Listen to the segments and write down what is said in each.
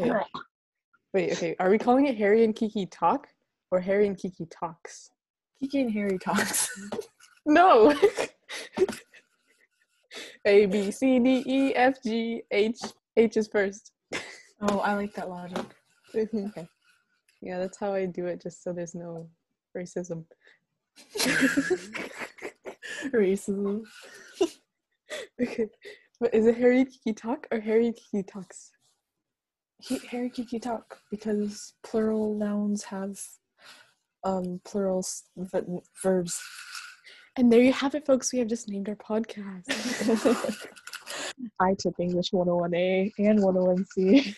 Okay. Wait, okay. Are we calling it Harry and Kiki Talk or Harry and Kiki Talks? Kiki and Harry Talks. No. A, B, C, D, E, F, G, H. H is first. Oh, I like that logic. Okay. Yeah, that's how I do it, just so there's no racism. Racism. Okay. But is it Harry and Kiki Talk or Harry and Kiki Talks? Harry Kiki Talk, because plural nouns have plural verbs. And there you have it, folks. We have just named our podcast. I took English 101A and 101C.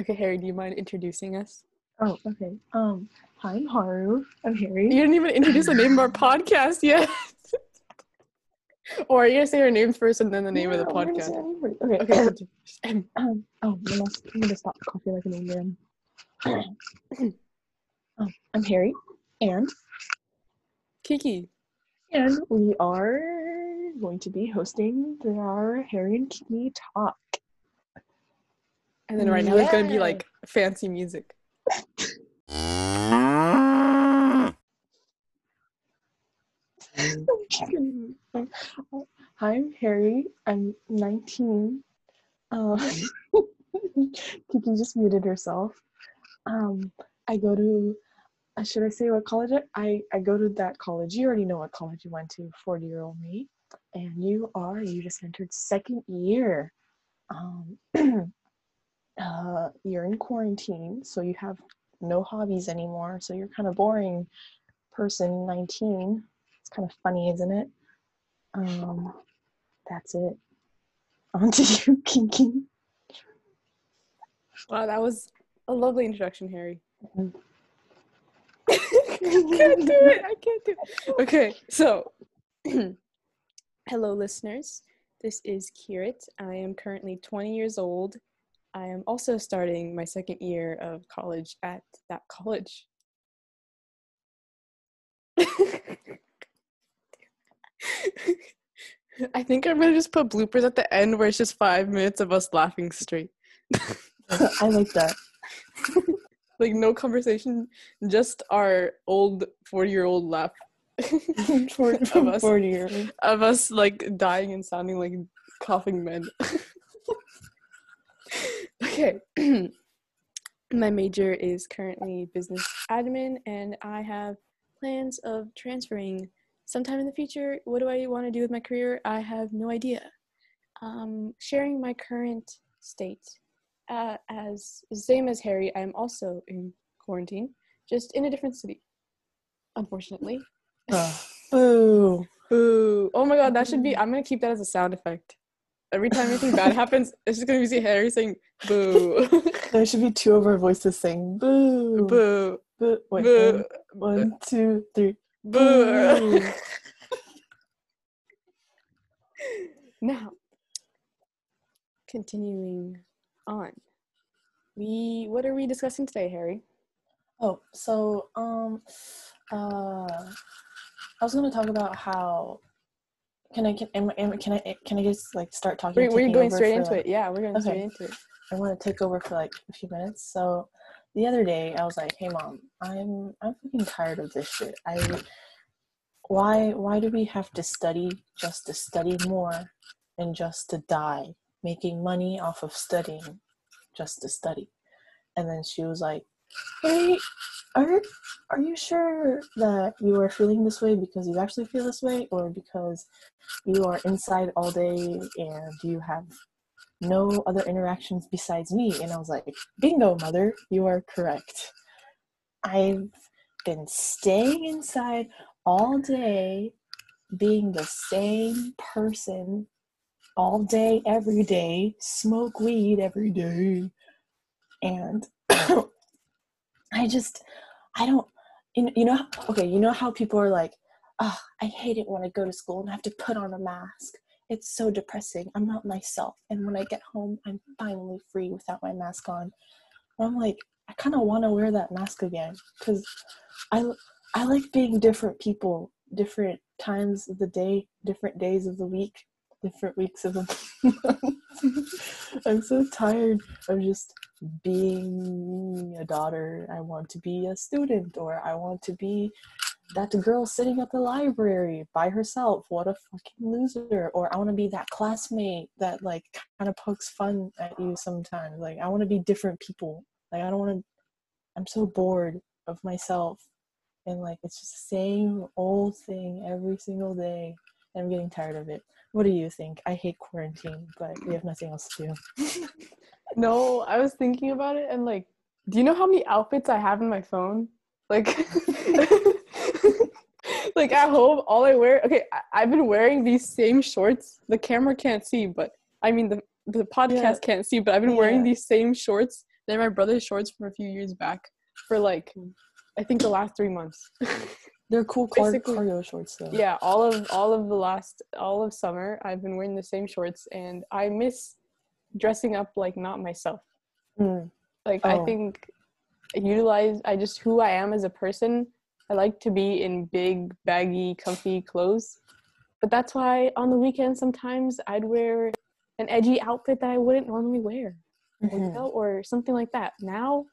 Okay, Harry, do you mind introducing us? Oh, okay. Hi, I'm Haru. I'm Harry. You didn't even introduce the name of our podcast yet. Or are you going to say her name first and then the name of the podcast? Okay. I'm going to stop the coffee like an old man. I'm Harry. And? Kiki. And we are going to be hosting our Harry and Kiki Talk. And then right now there's going to be like fancy music. Hi, I'm Harry. I'm 19. Kiki just muted herself. I go to, should I say what college? I go to that college. You already know what college you went to, 40-year-old me. And you just entered second year. You're in quarantine, so you have no hobbies anymore. So you're kind of boring person, 19. It's kind of funny, isn't it? That's it. On to you, Kiki. Wow, that was a lovely introduction, Harry. Mm-hmm. I can't do it. Okay, so hello, listeners. This is Kirit. I am currently 20 years old. I am also starting my second year of college at that college. I think I'm going to just put bloopers at the end where it's just 5 minutes of us laughing straight. I like that. Like no conversation, just our old 40-year-old laugh. of us like dying and sounding like coughing men. Okay. My major is currently business admin, and I have plans of transferring sometime in the future. What do I want to do with my career? I have no idea. Sharing my current state, as same as Harry, I'm also in quarantine, just in a different city, unfortunately. Boo. Oh my god, that should be, I'm going to keep that as a sound effect. Every time anything bad happens, it's just going to be Harry saying, boo. There should be two of our voices saying, boo. Boo. Boo. Wait, boo. One, two, three. Boo. Now, continuing on. What are we discussing today, Harry? Oh, so, I was going to talk about how, can I just like start talking? We're going straight into it. Yeah, we're going straight into it. I want to take over for like a few minutes. So the other day I was like, hey mom, I'm fucking tired of this shit. Why do we have to study just to study more and just to die making money off of studying just to study? And then she was like, hey, are you sure that you are feeling this way because you actually feel this way, or because you are inside all day and you have no other interactions besides me? And I was like, bingo, mother, you are correct. I've been staying inside all day, being the same person all day, every day, smoke weed every day, and you know how people are like, oh, I hate it when I go to school and I have to put on a mask. It's so depressing. I'm not myself. And when I get home, I'm finally free without my mask on. And I'm like, I kind of want to wear that mask again, because I like being different people, different times of the day, different days of the week. different weeks of them. I'm so tired of just being a daughter. I want to be a student, or I want to be that girl sitting at the library by herself. What a fucking loser. Or I want to be that classmate that like kind of pokes fun at you sometimes. Like I want to be different people. Like I don't want to, I'm so bored of myself, and like it's just the same old thing every single day. I'm getting tired of it. What do you think? I hate quarantine, but we have nothing else to do. No, I was thinking about it, and like, do you know how many outfits I have in my phone? Like, like at home, all I wear, okay, I've been wearing these same shorts. The camera can't see, but I mean, the podcast can't see, but I've been wearing these same shorts. They're my brother's shorts from a few years back for like, I think the last 3 months. They're cool cargo shorts though. Yeah, all of summer I've been wearing the same shorts, and I miss dressing up like not myself. Like I think I just who I am as a person. I like to be in big, baggy, comfy clothes. But that's why on the weekend sometimes I'd wear an edgy outfit that I wouldn't normally wear. Mm-hmm. You know, or something like that. Now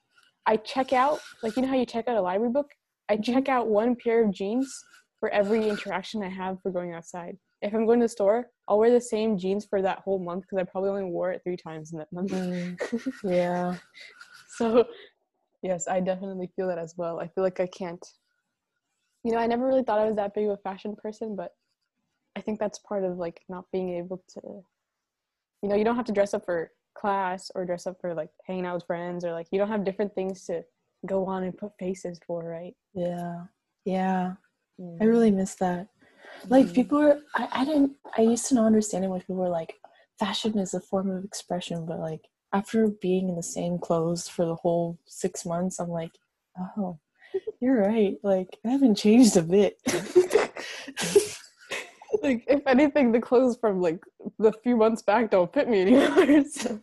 I check out, like you know how you check out a library book? I check out one pair of jeans for every interaction I have for going outside. If I'm going to the store, I'll wear the same jeans for that whole month because I probably only wore it 3 times in that month. Yeah. So, yes, I definitely feel that as well. I feel like I can't. You know, I never really thought I was that big of a fashion person, but I think that's part of, like, not being able to, you know, you don't have to dress up for class or dress up for, like, hanging out with friends, or, like, you don't have different things to go on and put faces for, right? I really miss that. Like people were, I used to not understand it when people were like, fashion is a form of expression, but like after being in the same clothes for the whole 6 months, I'm like, oh, you're right, like I haven't changed a bit. Like if anything, the clothes from like the few months back don't fit me anymore. So.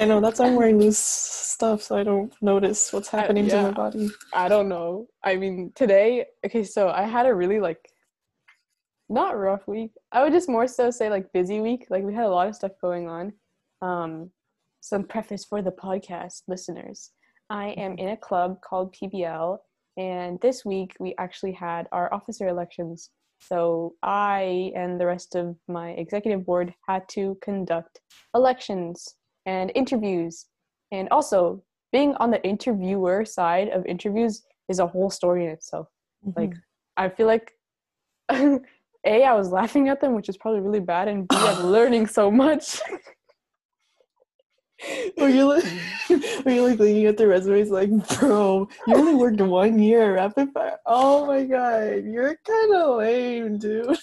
I know, that's why I'm wearing loose stuff, so I don't notice what's happening to my body. I don't know. I mean, today, okay, so I had a really, like, not rough week. I would just more so say, like, busy week. Like, we had a lot of stuff going on. Some preface for the podcast listeners. I am in a club called PBL, and this week we actually had our officer elections. So I and the rest of my executive board had to conduct elections and interviews. And also being on the interviewer side of interviews is a whole story in itself. Like I feel like A, I was laughing at them, which is probably really bad, and B, I'm learning so much. Were you like looking at the resumes like, bro, you only worked 1 year at Rapid Fire? Oh my god, you're kind of lame, dude.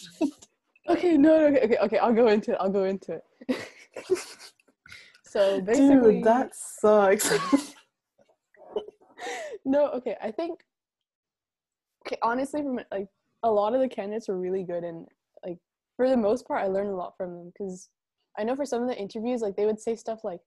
Okay, no, okay, I'll go into it. So basically, dude, that sucks. I think, honestly, from like a lot of the candidates were really good, and like for the most part, I learned a lot from them, because I know for some of the interviews, like they would say stuff like,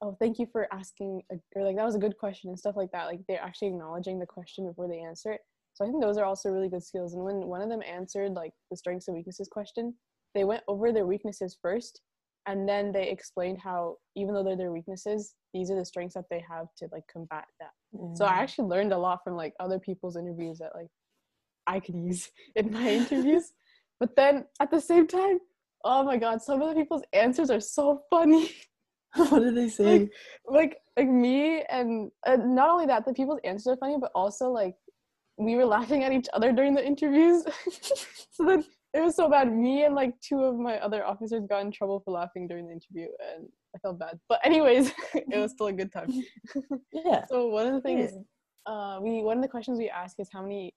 "Oh, thank you for asking," or like, "That was a good question," and stuff like that. Like they're actually acknowledging the question before they answer it. So I think those are also really good skills. And when one of them answered like the strengths and weaknesses question, they went over their weaknesses first. And then they explained how, even though they're their weaknesses, these are the strengths that they have to, like, combat that. So I actually learned a lot from, like, other people's interviews that, like, I could use in my interviews. But then, at the same time, oh, my God, some of the people's answers are so funny. What did they say? Like me and not only that, the people's answers are funny, but also, like, we were laughing at each other during the interviews. So then... It was so bad. Me and, like, 2 of my other officers got in trouble for laughing during the interview, and I felt bad. But anyways, it was still a good time. Yeah. So one of the things, one of the questions we ask is how many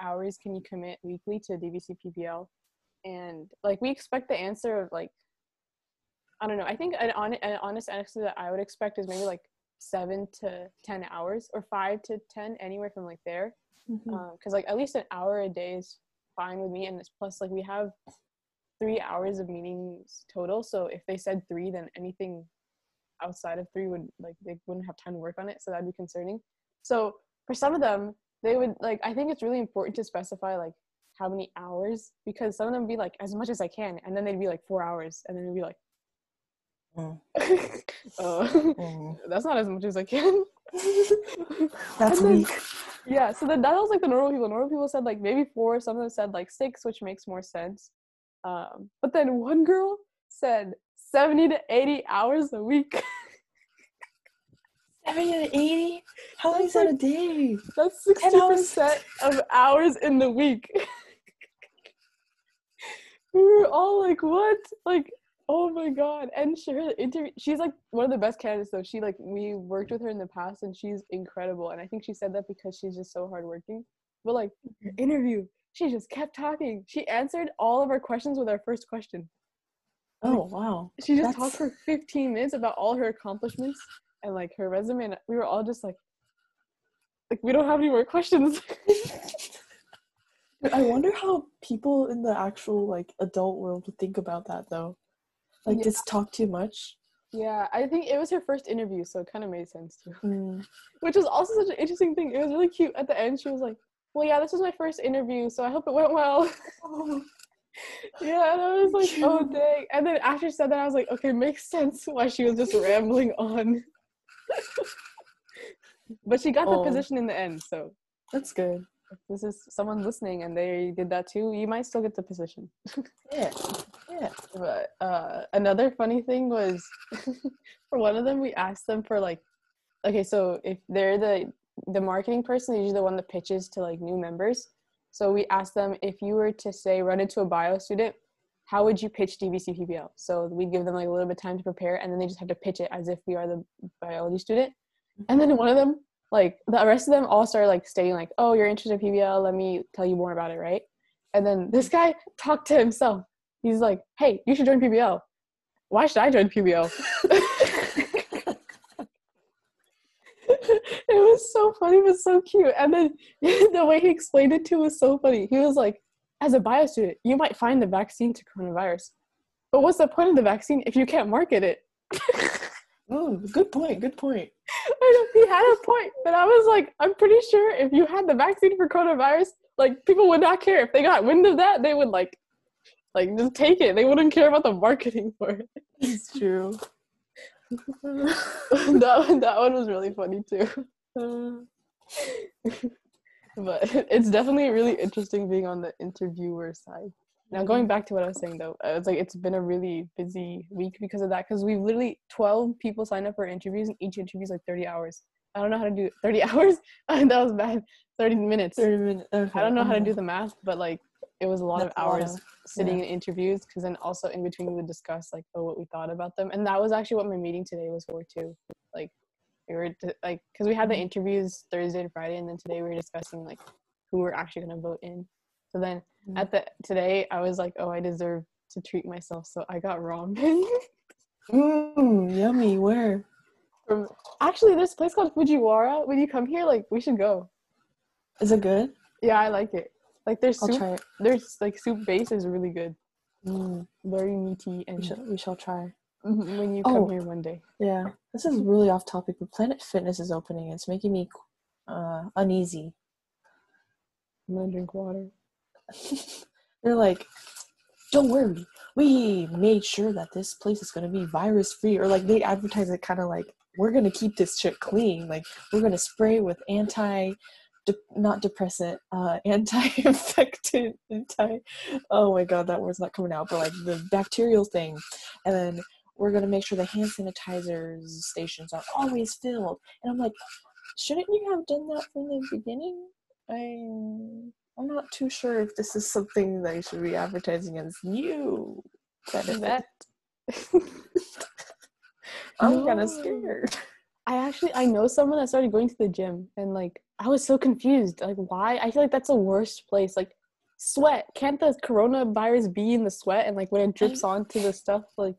hours can you commit weekly to DVC-PBL? And, like, we expect the answer of, like, I don't know. I think an honest answer that I would expect is maybe, like, 7 to 10 hours, or 5 to 10, anywhere from, like, there. Because, like, at least an hour a day is fine with me, and it's plus like we have 3 hours of meetings total, so if they said 3, then anything outside of 3 would, like, they wouldn't have time to work on it, so that'd be concerning. So for some of them, they would, like, I think it's really important to specify, like, how many hours, because some of them would be like, as much as I can, and then they'd be like 4 hours, and then it'd be like, that's not as much as I can. That's weak. Yeah, so then that was like the normal people. Normal people said like maybe 4, some of them said like 6, which makes more sense. But then one girl said 70 to 80 hours a week. 70 to 80? How is that a day? That's 60% of hours in the week. We were all like, what? Like, oh my god. And her interview, she's like one of the best candidates though. She like, we worked with her in the past and she's incredible. And I think she said that because she's just so hardworking. But like, her interview, she just kept talking. She answered all of our questions with our first question. Oh wow. She just talked for 15 minutes about all her accomplishments and like her resume, and we were all just like we don't have any more questions. I wonder how people in the actual like adult world would think about that though. Like, just talk too much. Yeah, I think it was her first interview, so it kind of made sense too. Which was also such an interesting thing. It was really cute. At the end, she was like, well, yeah, this was my first interview, so I hope it went well. Yeah, and I was like, oh, dang. And then after she said that, I was like, okay, makes sense why she was just rambling on. But she got the position in the end, so. That's good. If this is someone listening and they did that too, you might still get the position. Yeah. Yeah, but another funny thing was for one of them, we asked them for like, okay, so if they're the marketing person, they're usually the one that pitches to like new members. So we asked them, if you were to say run into a bio student, how would you pitch DVC-PBL? So we give them like a little bit of time to prepare, and then they just have to pitch it as if we are the biology student. And then one of them, like the rest of them all started like stating like, oh, you're interested in PBL, let me tell you more about it, right? And then this guy talked to himself. He's like, hey, you should join PBL. Why should I join PBL? It was so funny, but so cute. And then the way he explained it to was so funny. He was like, as a bio student, you might find the vaccine to coronavirus. But what's the point of the vaccine if you can't market it? Good point, good point. I know, he had a point, but I was like, I'm pretty sure if you had the vaccine for coronavirus, like people would not care. If they got wind of that, they would like just take it. They wouldn't care about the marketing for it. It's true. that one was really funny too. But it's definitely really interesting being on the interviewer side. Now going back to what I was saying though, it's like it's been a really busy week because of that, because we've literally 12 people signed up for interviews, and each interview is like 30 hours. I don't know how to do 30 hours. That was bad. 30 minutes. 30 minutes. Okay. I don't know how to do the math, but like it was a lot of hours sitting in interviews, because then also in between we would discuss like, oh, what we thought about them. And that was actually what my meeting today was for too. Like we were like, because we had the interviews Thursday and Friday, and then today we were discussing like who we're actually going to vote in. So then at today I was like, oh, I deserve to treat myself, so I got ramen. Yummy. Where? From, actually, there's a place called Fujiwara. When you come here, like we should go. Is it good? Yeah, I like it. Like their soup, base is really good, very meaty, and we shall try when you come here one day. Yeah, this is really off topic, but Planet Fitness is opening. It's making me uneasy. I'm gonna drink water. They're like, don't worry, we made sure that this place is gonna be virus free, or like they advertise it kind of like we're gonna keep this shit clean, like we're gonna spray with not depressant, anti-infectant, oh my god, that word's not coming out, but like the bacterial thing, and then we're gonna make sure the hand sanitizer stations are always filled, and I'm like, shouldn't you have done that from the beginning? I'm not too sure if this is something that you should be advertising as new. I'm kind of scared. I know someone that started going to the gym, and like I was so confused, like why? I feel like that's the worst place. Like sweat, can't the coronavirus be in the sweat, and like when it drips onto the stuff, like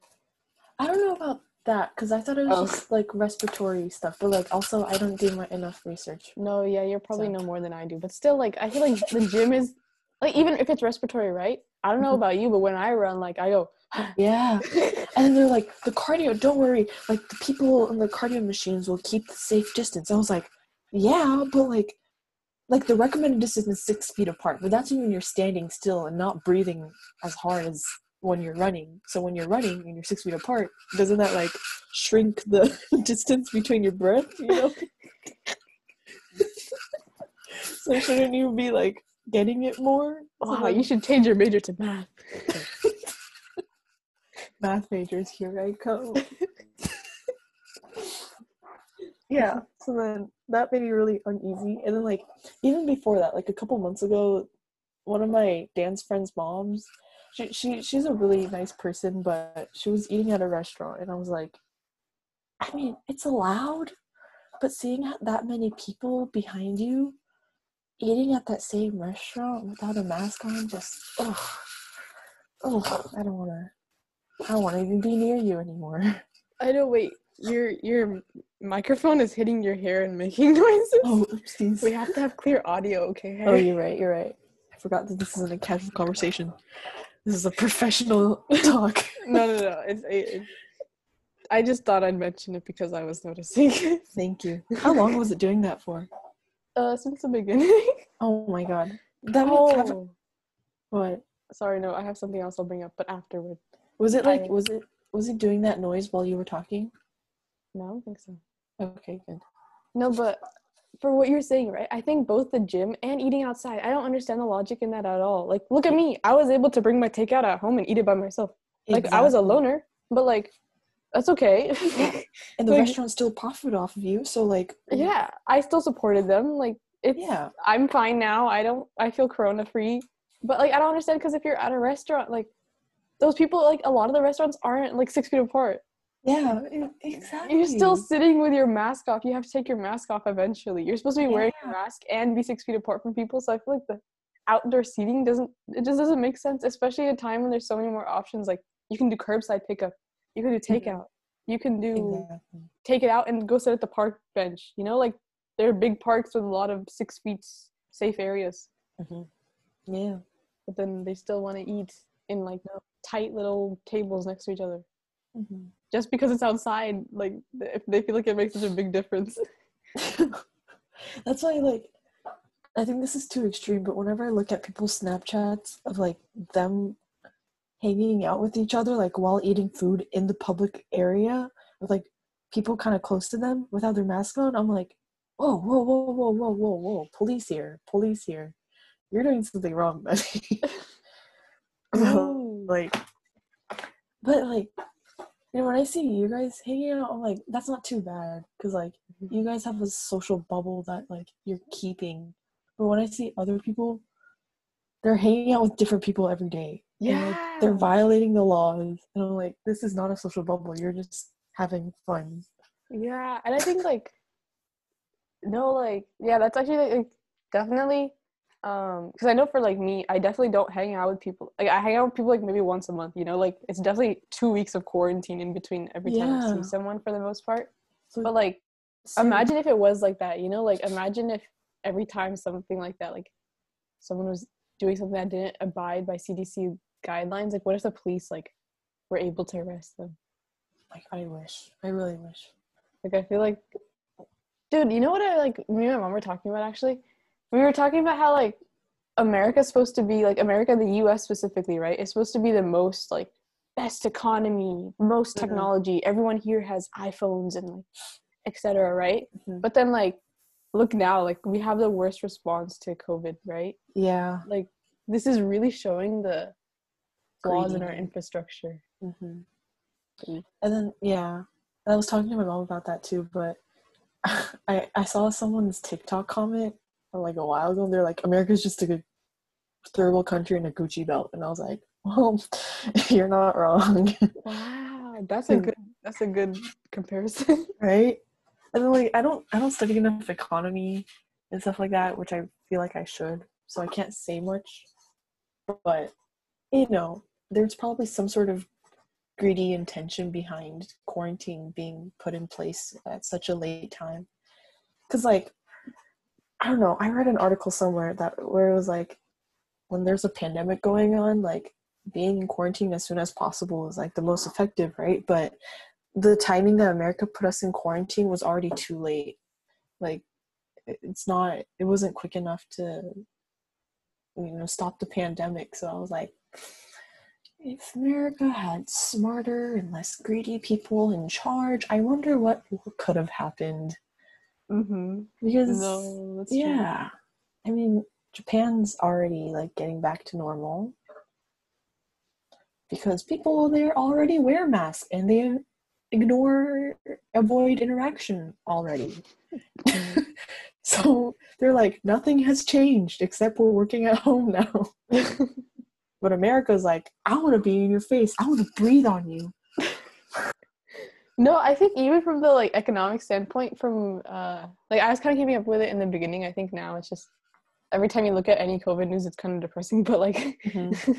I don't know about that, because I thought it was just like respiratory stuff, but like also I don't do enough research. No, yeah, you're probably know more than I do, but still, like I feel like the gym is like, even if it's respiratory, right? I don't know about you, but when I run, like I go. Yeah. And they're like, the cardio, don't worry, like the people in the cardio machines will keep the safe distance. I was like, yeah, but like like the recommended distance is 6 feet apart, but that's when you're standing still and not breathing as hard as when you're running. So when you're running and you're 6 feet apart, doesn't that like shrink the distance between your breath, you know? So shouldn't you be like getting it more? Oh, so, like, you should change your major to math. Math majors, here I come. Yeah, so then that made me really uneasy. And then, like, even before that, like, a couple months ago, one of my dance friend's moms, she's a really nice person, but she was eating at a restaurant, and I was like, I mean, it's allowed, but seeing that many people behind you eating at that same restaurant without a mask on, just, oh, I don't want to even be near you anymore. I know, wait. Your microphone is hitting your hair and making noises. Oh, oopsies. We have to have clear audio, okay? Oh, you're right. I forgot that this isn't a casual conversation. This is a professional talk. No. I just thought I'd mention it because I was noticing. Thank you. How long was it doing that for? Since the beginning. Oh my god. What? Sorry, no. I have something else I'll bring up, but afterward. Was it doing that noise while you were talking? No, I don't think so. Okay, good. No, but for what you're saying, right? I think both the gym and eating outside, I don't understand the logic in that at all. Like, look at me. I was able to bring my takeout at home and eat it by myself. Like, exactly. I was a loner, but, like, that's okay. And the like, restaurant still profited off of you, so, like... Yeah, I still supported them. Like, it's... Yeah. I'm fine now. I feel corona-free. But, like, I don't understand, because if you're at a restaurant, like, those people, like, a lot of the restaurants aren't, like, 6 feet apart. Yeah, exactly. You're still sitting with your mask off. You have to take your mask off eventually. You're supposed to be wearing your mask and be 6 feet apart from people. So I feel like the outdoor seating doesn't make sense, especially at a time when there's so many more options. Like, you can do curbside pickup. You can do takeout. You can do take it out and go sit at the park bench. You know, like, there are big parks with a lot of 6 feet safe areas. Mm-hmm. Yeah. But then they still want to eat in, like, tight little tables next to each other. Mm-hmm. Just because it's outside, like, if they feel like it makes such a big difference. That's why, like, I think this is too extreme, but whenever I look at people's Snapchats of, like, them hanging out with each other, like, while eating food in the public area, with, like, people kind of close to them without their mask on, I'm like, whoa, police here. You're doing something wrong, buddy. But you know, when I see you guys hanging out, I'm like, that's not too bad, because, like, you guys have a social bubble that, like, you're keeping. But when I see other people, they're hanging out with different people every day. Yeah. And, like, they're violating the laws. And I'm like, this is not a social bubble. You're just having fun. Yeah. And I think, like, that's actually, like, definitely, because I know for, like, me, I definitely don't hang out with people. Like, I hang out with people, like, maybe once a month, you know? Like, it's definitely 2 weeks of quarantine in between every time I see someone for the most part. But, like, imagine if it was like that, you know? Like, imagine if every time something like that, like, someone was doing something that didn't abide by CDC guidelines. Like, what if the police, like, were able to arrest them? Like, I wish. I really wish. Like, I feel like... Dude, you know what me and my mom were talking about, actually? We were talking about how, like, America's supposed to be, like, America, the U.S. specifically, right? It's supposed to be the most, like, best economy, most technology. Everyone here has iPhones and, like, et cetera, right? Mm-hmm. But then, like, look now, like, we have the worst response to COVID, right? Yeah. Like, this is really showing the flaws in our infrastructure. Mm-hmm. Mm-hmm. And then, I was talking to my mom about that, too, but I saw someone's TikTok comment, like, a while ago, and they're like, America's just a good third world country in a Gucci belt, and I was like, well, you're not wrong. Wow, that's a good comparison. Right? And then, like, I don't study enough economy and stuff like that, which I feel like I should, so I can't say much, but, you know, there's probably some sort of greedy intention behind quarantine being put in place at such a late time, because, like, I don't know, I read an article somewhere where it was like, when there's a pandemic going on, like, being in quarantine as soon as possible is, like, the most effective, right? But the timing that America put us in quarantine was already too late. Like, it wasn't quick enough to, you know, stop the pandemic. So I was like, if America had smarter and less greedy people in charge, I wonder what could have happened. Mm-hmm. Because, no, that's yeah, true. I mean, Japan's already like getting back to normal because people there already wear masks and they avoid interaction already. So they're like, nothing has changed except we're working at home now. But America's like, I want to be in your face. I want to breathe on you. No, I think even from the like economic standpoint, from like I was kind of keeping up with it in the beginning. I think now it's just every time you look at any COVID news, it's kind of depressing. But like, mm-hmm.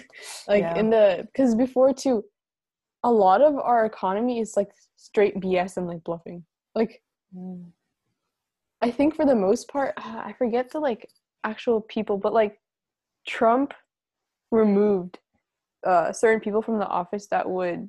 like yeah. Because before too, a lot of our economy is like straight BS and like bluffing. Like, I think for the most part, I forget the like actual people, but like Trump removed certain people from the office that would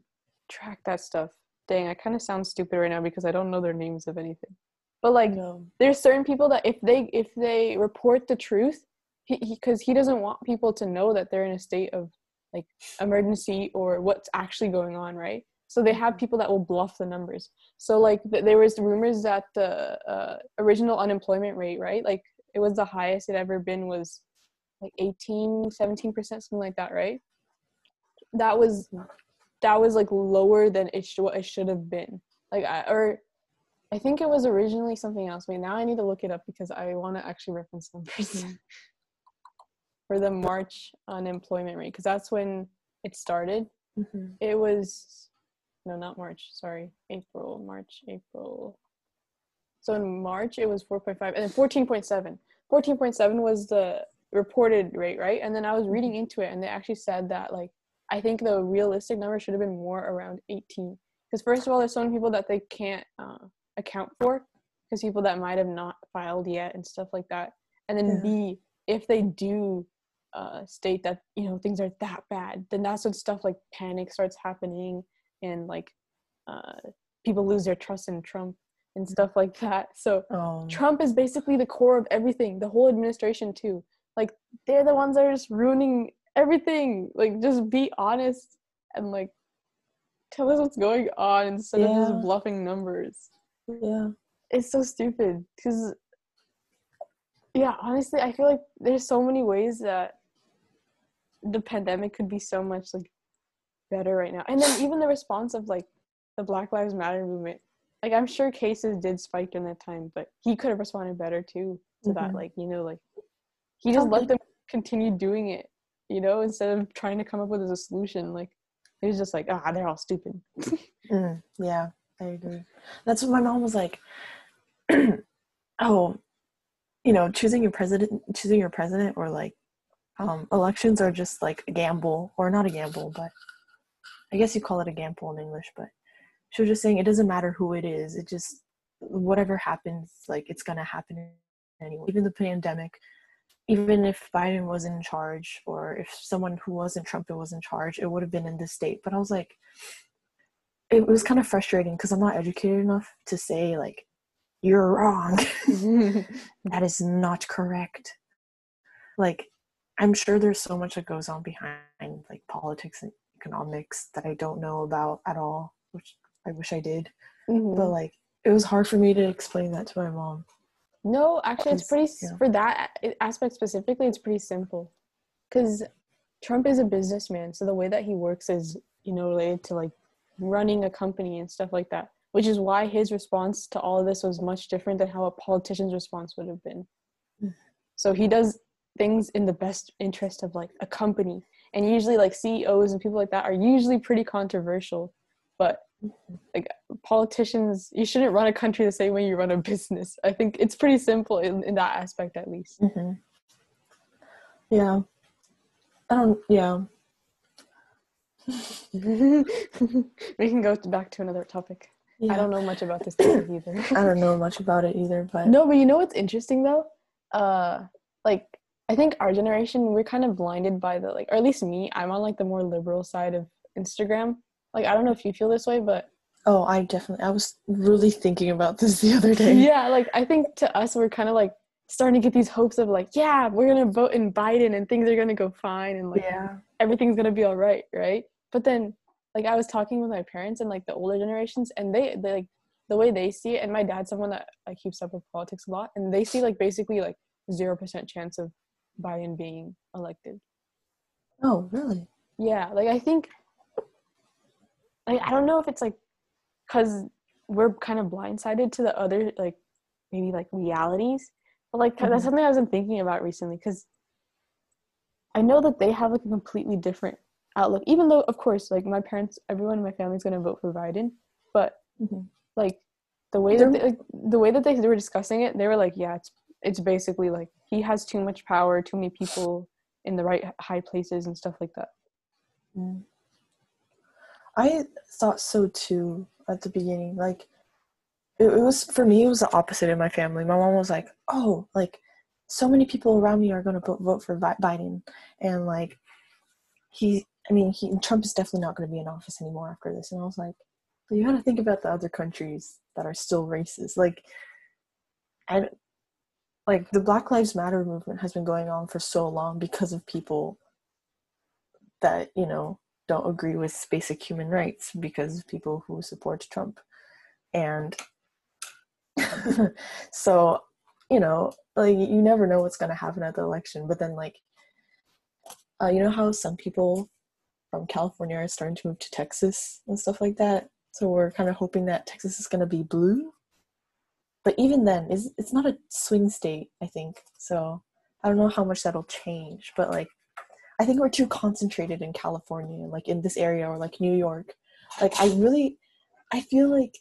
track that stuff. Dang, I kind of sound stupid right now because I don't know their names of anything, but like there's certain people that if they report the truth, because he doesn't want people to know that they're in a state of like emergency or what's actually going on, right? So they have people that will bluff the numbers. So like there was rumors that the original unemployment rate, right, like it was the highest it ever been, was like 17%, something like that, right? That was like lower than what it should have been. Like I think it was originally something else. Wait, now I need to look it up because I want to actually reference numbers for the March unemployment rate, because that's when it started. Mm-hmm. It was not March. Sorry, April. So in March it was 4.5, and then 14.7. 14.7 was the reported rate, right? And then I was reading into it, and they actually said that like I think the realistic number should have been more around 18, because first of all, there's so many people that they can't account for, because people that might have not filed yet and stuff like that. And then B, if they do state that, you know, things are that bad, then that's when stuff like panic starts happening, and like people lose their trust in Trump and stuff like that. So Trump is basically the core of everything, the whole administration too. Like, they're the ones that are just ruining everything. Like, just be honest and, like, tell us what's going on instead of just bluffing numbers. Yeah. It's so stupid. Because, yeah, honestly, I feel like there's so many ways that the pandemic could be so much, like, better right now. And then even the response of, like, the Black Lives Matter movement. Like, I'm sure cases did spike in that time, but he could have responded better, too, to that, like, you know, like, he just let them continue doing it, you know, instead of trying to come up with a solution. Like, he was just like, they're all stupid. Yeah, I agree. That's what my mom was like, you know, choosing your president or like elections are just like a gamble, or not a gamble, but I guess you call it a gamble in English. But she was just saying it doesn't matter who it is. It just, whatever happens, like, it's going to happen anyway. Even the pandemic, even if Biden was in charge, or if someone who wasn't Trump was in charge, it would have been in this state. But I was like, it was kind of frustrating because I'm not educated enough to say, like, you're wrong. That is not correct. Like, I'm sure there's so much that goes on behind, like, politics and economics that I don't know about at all, which I wish I did. Mm-hmm. But, like, it was hard for me to explain that to my mom. No, actually, it's pretty, for that aspect specifically, it's pretty simple, because Trump is a businessman, so the way that he works is, you know, related to, like, running a company and stuff like that, which is why his response to all of this was much different than how a politician's response would have been. So he does things in the best interest of, like, a company, and usually, like, CEOs and people like that are usually pretty controversial, but like, politicians, you shouldn't run a country the same way you run a business. I think it's pretty simple in that aspect, at least. Mm-hmm. Yeah. We can go back to another topic. Yeah. I don't know much about this topic either. I don't know much about it either, but... No, but you know what's interesting, though? Like, I think our generation, we're kind of blinded by the, like, or at least me, I'm on, like, the more liberal side of Instagram. Like, I don't know if you feel this way, but... Oh, I was really thinking about this the other day. Yeah, like, I think to us, we're kind of, like, starting to get these hopes of like, yeah, we're going to vote in Biden and things are going to go fine and like everything's going to be all right, right? But then like I was talking with my parents and like the older generations, and they like the way they see it, and my dad's someone that like keeps up with politics a lot, and they see like basically like 0% chance of Biden being elected. Oh, really? Yeah, like I think like I don't know if it's like because we're kind of blindsided to the other like maybe like realities, but like that's something I wasn't thinking about recently, because I know that they have like a completely different outlook, even though of course like my parents, everyone in my family is going to vote for Biden, but like the way that they, like, the way that they were discussing it, they were like, yeah, it's basically like he has too much power, too many people in the right high places and stuff like that. I thought so too at the beginning. Like it was, for me, it was the opposite in my family. My mom was like, oh, like so many people around me are going to vote for Biden, and like Trump is definitely not going to be in office anymore after this. And I was like, but you got to think about the other countries that are still racist. Like, and like the Black Lives Matter movement has been going on for so long because of people that, you know, don't agree with basic human rights, because of people who support Trump. And so, you know, like you never know what's going to happen at the election. But then like, you know how some people from California are starting to move to Texas and stuff like that? So we're kind of hoping that Texas is going to be blue. But even then, it's not a swing state, I think. So I don't know how much that'll change. But, like, I think we're too concentrated in California, like in this area, or like New York. Like, I feel like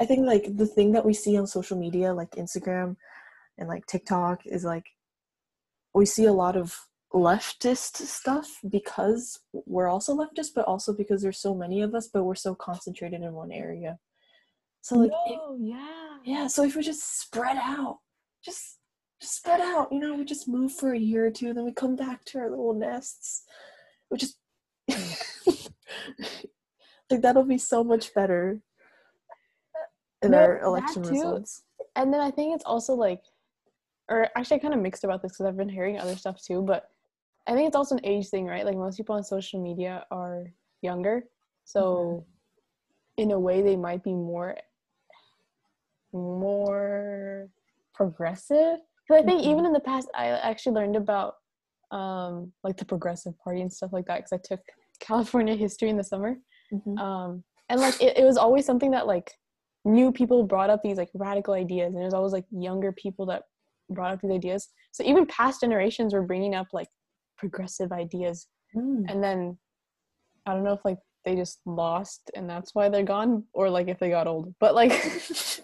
I think, like, the thing that we see on social media, like Instagram and, like, TikTok is, like, we see a lot of leftist stuff because we're also leftist, but also because there's so many of us, but we're so concentrated in one area. So like, so if we just spread out, just spread out, you know, we just move for a year or two, then we come back to our little nests. We just like, that'll be so much better in our election results. And then I think it's also like, or actually I kind of mixed about this because I've been hearing other stuff too, but I think it's also an age thing, right? Like most people on social media are younger. So in a way they might be more progressive. Because I think even in the past, I actually learned about like the Progressive Party and stuff like that, because I took California history in the summer. And like, it was always something that like new people brought up, these like radical ideas. And it was always like younger people that brought up these ideas. So even past generations were bringing up like progressive ideas, and then I don't know if like they just lost and that's why they're gone, or like if they got old, but like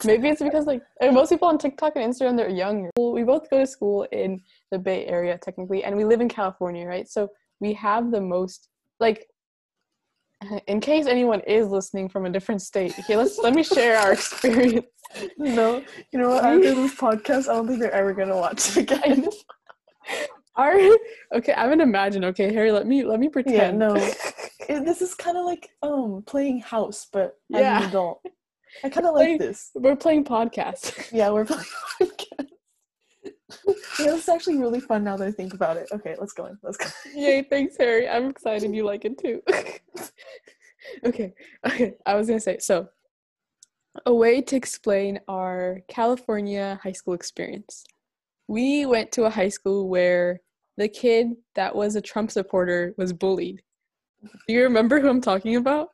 maybe it's because like most people on TikTok and Instagram, they're young. We both go to school in the Bay Area technically, and we live in California, right? So we have the most, like, in case anyone is listening from a different state, okay, let me share our experience. No, you know what? After this podcast, I don't think they're ever gonna watch it again. I'm gonna imagine. Okay, Harry, let me pretend. Yeah, no, this is kind of like playing house, but as an adult. I kind of like this. We're playing podcast. Yeah, we're playing podcast. Yeah, it's actually really fun now that I think about it. Okay, let's go. Yay, thanks, Harry. I'm excited you like it too. Okay, I was gonna say, so a way to explain our California high school experience. We went to a high school where the kid that was a Trump supporter was bullied. Do you remember who I'm talking about?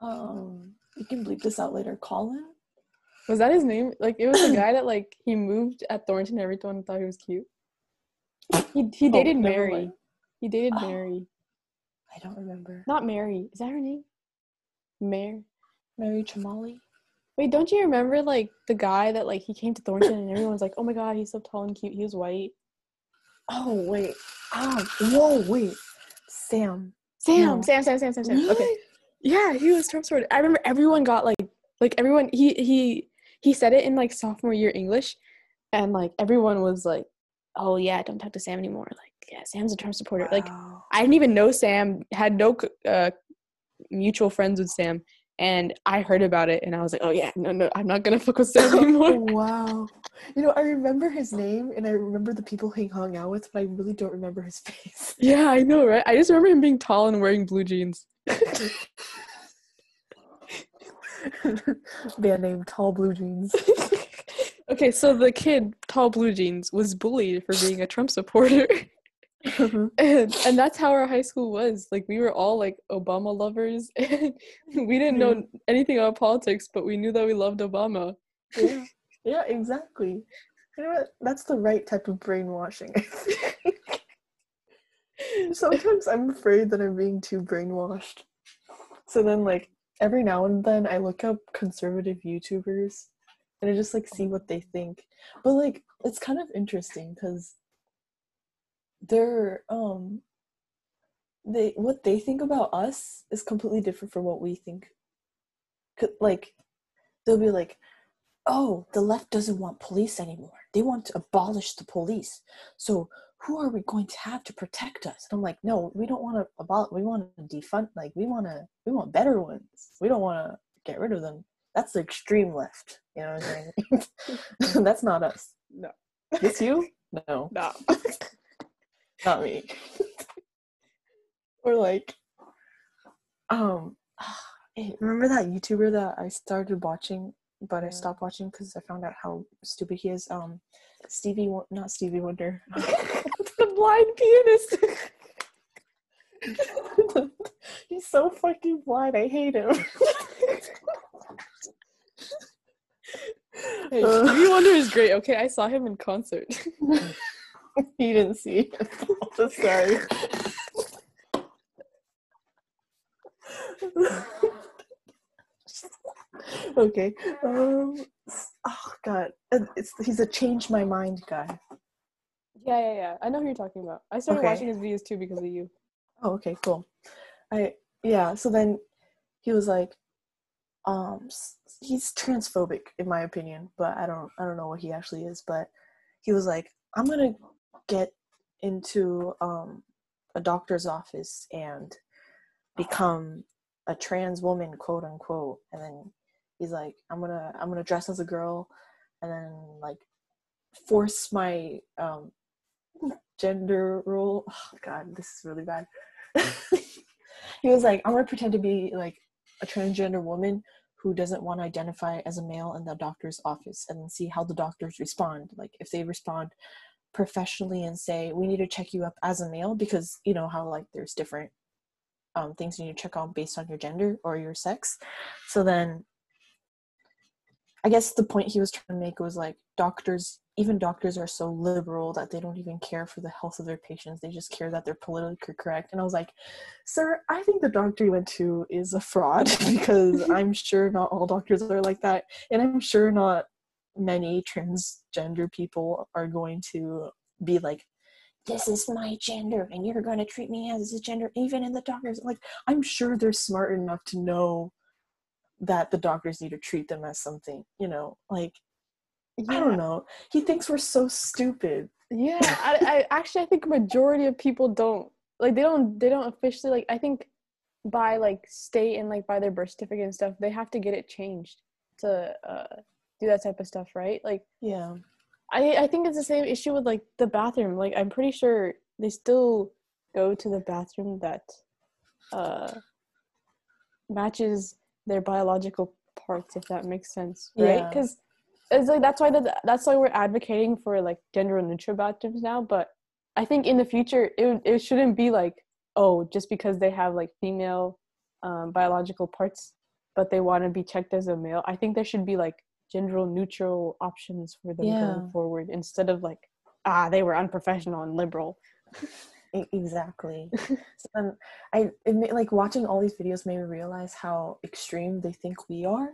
You can bleep this out later. Colin? Was that his name? Like, it was a guy that, like, he moved at Thornton. Everyone thought he was cute. He dated Mary. Mind. He dated Mary. I don't remember. Not Mary. Is that her name? Mary Chamali? Wait, don't you remember, like, the guy that, like, he came to Thornton and everyone's like, oh my god, he's so tall and cute. He was white. Oh, wait. Sam. Really? Okay. Yeah, he was Trump supporter. I remember everyone got, like, everyone, he said it in, like, sophomore year English, and, like, everyone was like, oh, yeah, don't talk to Sam anymore. Like, yeah, Sam's a Trump supporter. Wow. Like, I didn't even know Sam, had no mutual friends with Sam, and I heard about it, and I was like, oh, yeah, no, I'm not going to fuck with Sam anymore. Wow. You know, I remember his name and I remember the people he hung out with, but I really don't remember his face. Yeah, I know, right? I just remember him being tall and wearing blue jeans. Band name, Tall Blue Jeans. Okay, so the kid, Tall Blue Jeans, was bullied for being a Trump supporter. Mm-hmm. And that's how our high school was. Like, we were all, like, Obama lovers. And we didn't know anything about politics, but we knew that we loved Obama. Yeah, yeah, exactly. You know what? That's the right type of brainwashing, I think. Sometimes I'm afraid that I'm being too brainwashed. So then, like, every now and then I look up conservative YouTubers and I just, like, see what they think. But, like, it's kind of interesting because they're, what they think about us is completely different from what we think. Like, they'll be like, oh, the left doesn't want police anymore. They want to abolish the police. So who are we going to have to protect us? And I'm like, no, we don't want to abolish. We want to defund. Like, we want better ones. We don't want to get rid of them. That's the extreme left. You know what I'm saying? That's not us. No. It's you? No. No. Not me. Or like, remember that YouTuber that I started watching, but I stopped watching because I found out how stupid he is. Not Stevie Wonder. The blind pianist. He's so fucking blind. I hate him. Hey, Stevie Wonder is great. Okay, I saw him in concert. You didn't see him. I'm so sorry. Okay. Oh God, he's a change my mind guy. Yeah. I know who you're talking about. I started watching his videos too because of you. Oh, okay, cool. So then he was like, he's transphobic in my opinion, but I don't know what he actually is. But he was like, I'm gonna get into a doctor's office and become a trans woman, quote unquote, and then. He's like, I'm gonna dress as a girl, and then like force my gender role. Oh, God, this is really bad. He was like, I'm gonna pretend to be like a transgender woman who doesn't want to identify as a male in the doctor's office, and then see how the doctors respond. Like if they respond professionally and say, we need to check you up as a male because you know how like there's different things you need to check out based on your gender or your sex. So then. I guess the point he was trying to make was like even doctors are so liberal that they don't even care for the health of their patients. They just care that they're politically correct. And I was like, sir, I think the doctor you went to is a fraud because I'm sure not all doctors are like that. And I'm sure not many transgender people are going to be like, this is my gender and you're going to treat me as a gender, even in the doctors. Like, I'm sure they're smart enough to know that the doctors need to treat them as something, you know, like, yeah. I don't know. He thinks we're so stupid. Yeah, I think majority of people don't, like, they don't officially, like, I think by, like, state and, like, by their birth certificate and stuff, they have to get it changed to do that type of stuff, right? Like, yeah. I think it's the same issue with, like, the bathroom. Like, I'm pretty sure they still go to the bathroom that matches their biological parts, if that makes sense, right? Because it's like that's why we're advocating for like gender neutral bathrooms now. But I think in the future it shouldn't be like, oh, just because they have like female biological parts but they want to be checked as a male. I think there should be like gender neutral options for them going forward instead of like they were unprofessional and liberal. Exactly. So then like watching all these videos made me realize how extreme they think we are,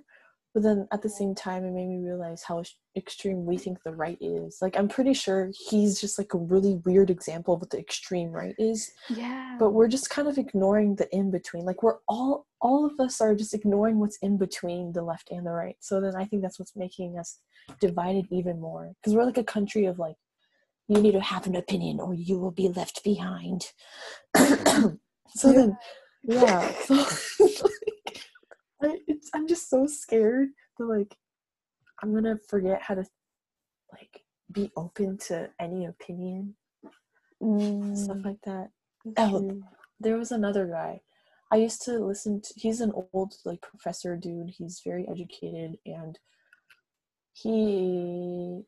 but then at the same time it made me realize how extreme we think the right is. Like I'm pretty sure he's just like a really weird example of what the extreme right is. Yeah. But we're just kind of ignoring the in between. Like we're all of us are just ignoring what's in between the left and the right. So then I think that's what's making us divided even more because we're like a country of like, you need to have an opinion or you will be left behind. I'm just so scared that like, I'm going to forget how to like be open to any opinion, stuff like that. Oh, there was another guy I used to listen to. He's an old like professor dude. He's very educated, and he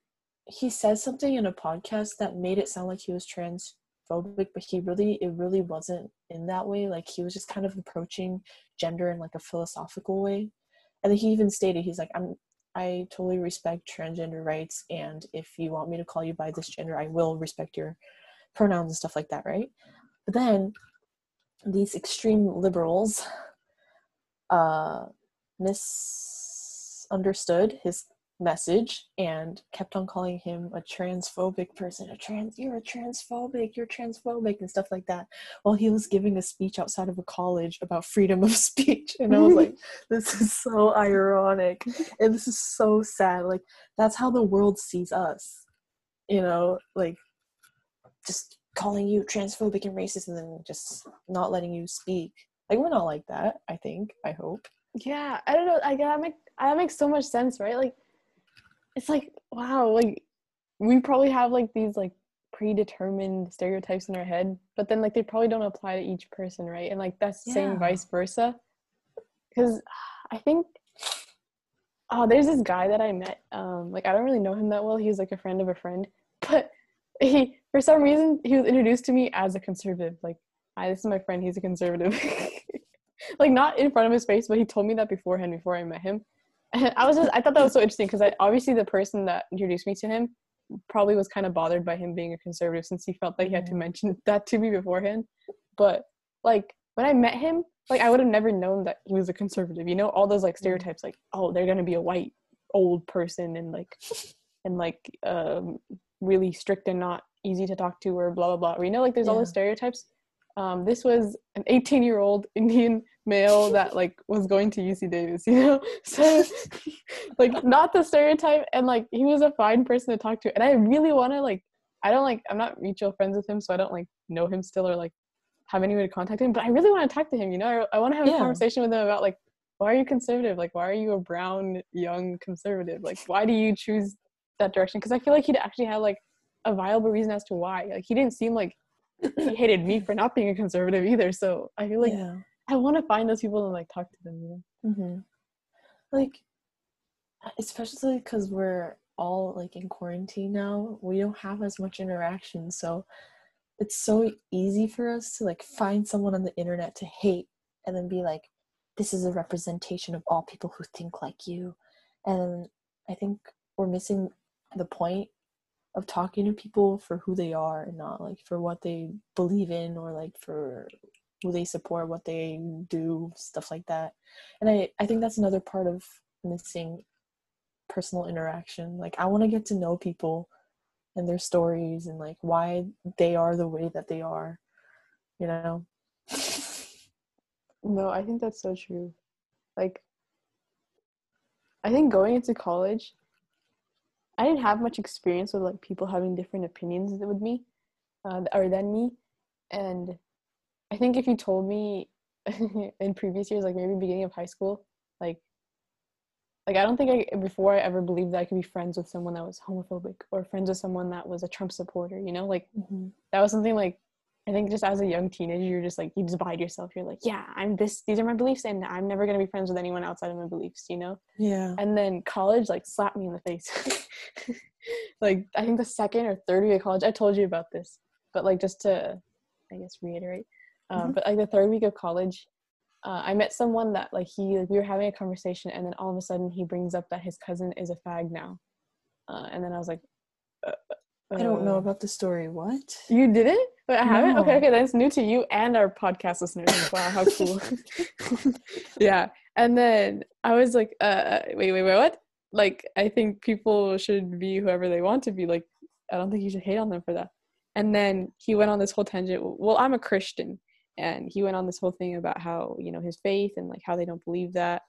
said something in a podcast that made it sound like he was transphobic, but it really wasn't in that way. Like, he was just kind of approaching gender in like a philosophical way. And then he even stated, he's like, I totally respect transgender rights, and if you want me to call you by this gender, I will respect your pronouns and stuff like that, right? But then these extreme liberals misunderstood his message and kept on calling him a transphobic person, you're transphobic and stuff like that, while he was giving a speech outside of a college about freedom of speech. And I was like, this is so ironic, and this is so sad. Like, that's how the world sees us, you know, like just calling you transphobic and racist and then just not letting you speak. Like, we're not like that, I think, I hope. Yeah, I don't know, that makes so much sense, right? Like, it's like, wow, like, we probably have, like, these, like, predetermined stereotypes in our head, but then, like, they probably don't apply to each person, right? And, like, that's the same vice versa. Because I think, there's this guy that I met, like, I don't really know him that well. He was, like, a friend of a friend. But he, for some reason, he was introduced to me as a conservative. Like, this is my friend, he's a conservative. Like, not in front of his face, but he told me that beforehand, before I met him. And I thought that was so interesting, because obviously the person that introduced me to him probably was kind of bothered by him being a conservative, since he felt like he had to mention that to me beforehand. But, like, when I met him, like, I would have never known that he was a conservative, you know, all those, like, stereotypes, like, oh, they're going to be a white old person and really strict and not easy to talk to, or blah, blah, blah. You know, like, there's all those stereotypes. This was an 18-year-old Indian male that, like, was going to UC Davis, you know? So, like, not the stereotype, and, like, he was a fine person to talk to. And I really want to, like, I'm not mutual friends with him, so I don't, like, know him still, or, like, have any way to contact him. But I really want to talk to him, you know? I want to have a conversation with him about, like, why are you conservative? Like, why are you a brown, young conservative? Like, why do you choose that direction? Because I feel like he'd actually have, like, a viable reason as to why. Like, he didn't seem like he hated me for not being a conservative either, so I feel like I want to find those people and, like, talk to them, you know? Like, especially because we're all, like, in quarantine now, we don't have as much interaction, so it's so easy for us to, like, find someone on the internet to hate and then be like, this is a representation of all people who think like you. And I think we're missing the point of talking to people for who they are, and not, like, for what they believe in, or, like, for who they support, what they do, stuff like that. And I think that's another part of missing personal interaction. Like, I want to get to know people and their stories, and, like, why they are the way that they are, you know? No, I think that's so true. Like, I think going into college, I didn't have much experience with, like, people having different opinions with me, or than me. And I think if you told me in previous years, like, maybe beginning of high school, like, I don't think I ever believed that I could be friends with someone that was homophobic, or friends with someone that was a Trump supporter, you know? Like, that was something, like, I think just as a young teenager, you're just, like, you divide yourself. You're like, yeah, these are my beliefs, and I'm never going to be friends with anyone outside of my beliefs, you know? Yeah. And then college, like, slapped me in the face. Like, I think the second or third week of college, I told you about this, but, like, just to, I guess, reiterate, but, like, the third week of college, I met someone that, like, we were having a conversation, and then all of a sudden he brings up that his cousin is a fag now. And then I was like, I don't know about the story. What? You didn't? But I haven't? No. Okay, that's new to you and our podcast listeners. Wow, how cool. Yeah. And then I was like, wait, what? Like, I think people should be whoever they want to be. Like, I don't think you should hate on them for that. And then he went on this whole tangent. Well, I'm a Christian. And he went on this whole thing about how, you know, his faith, and, like, how they don't believe that,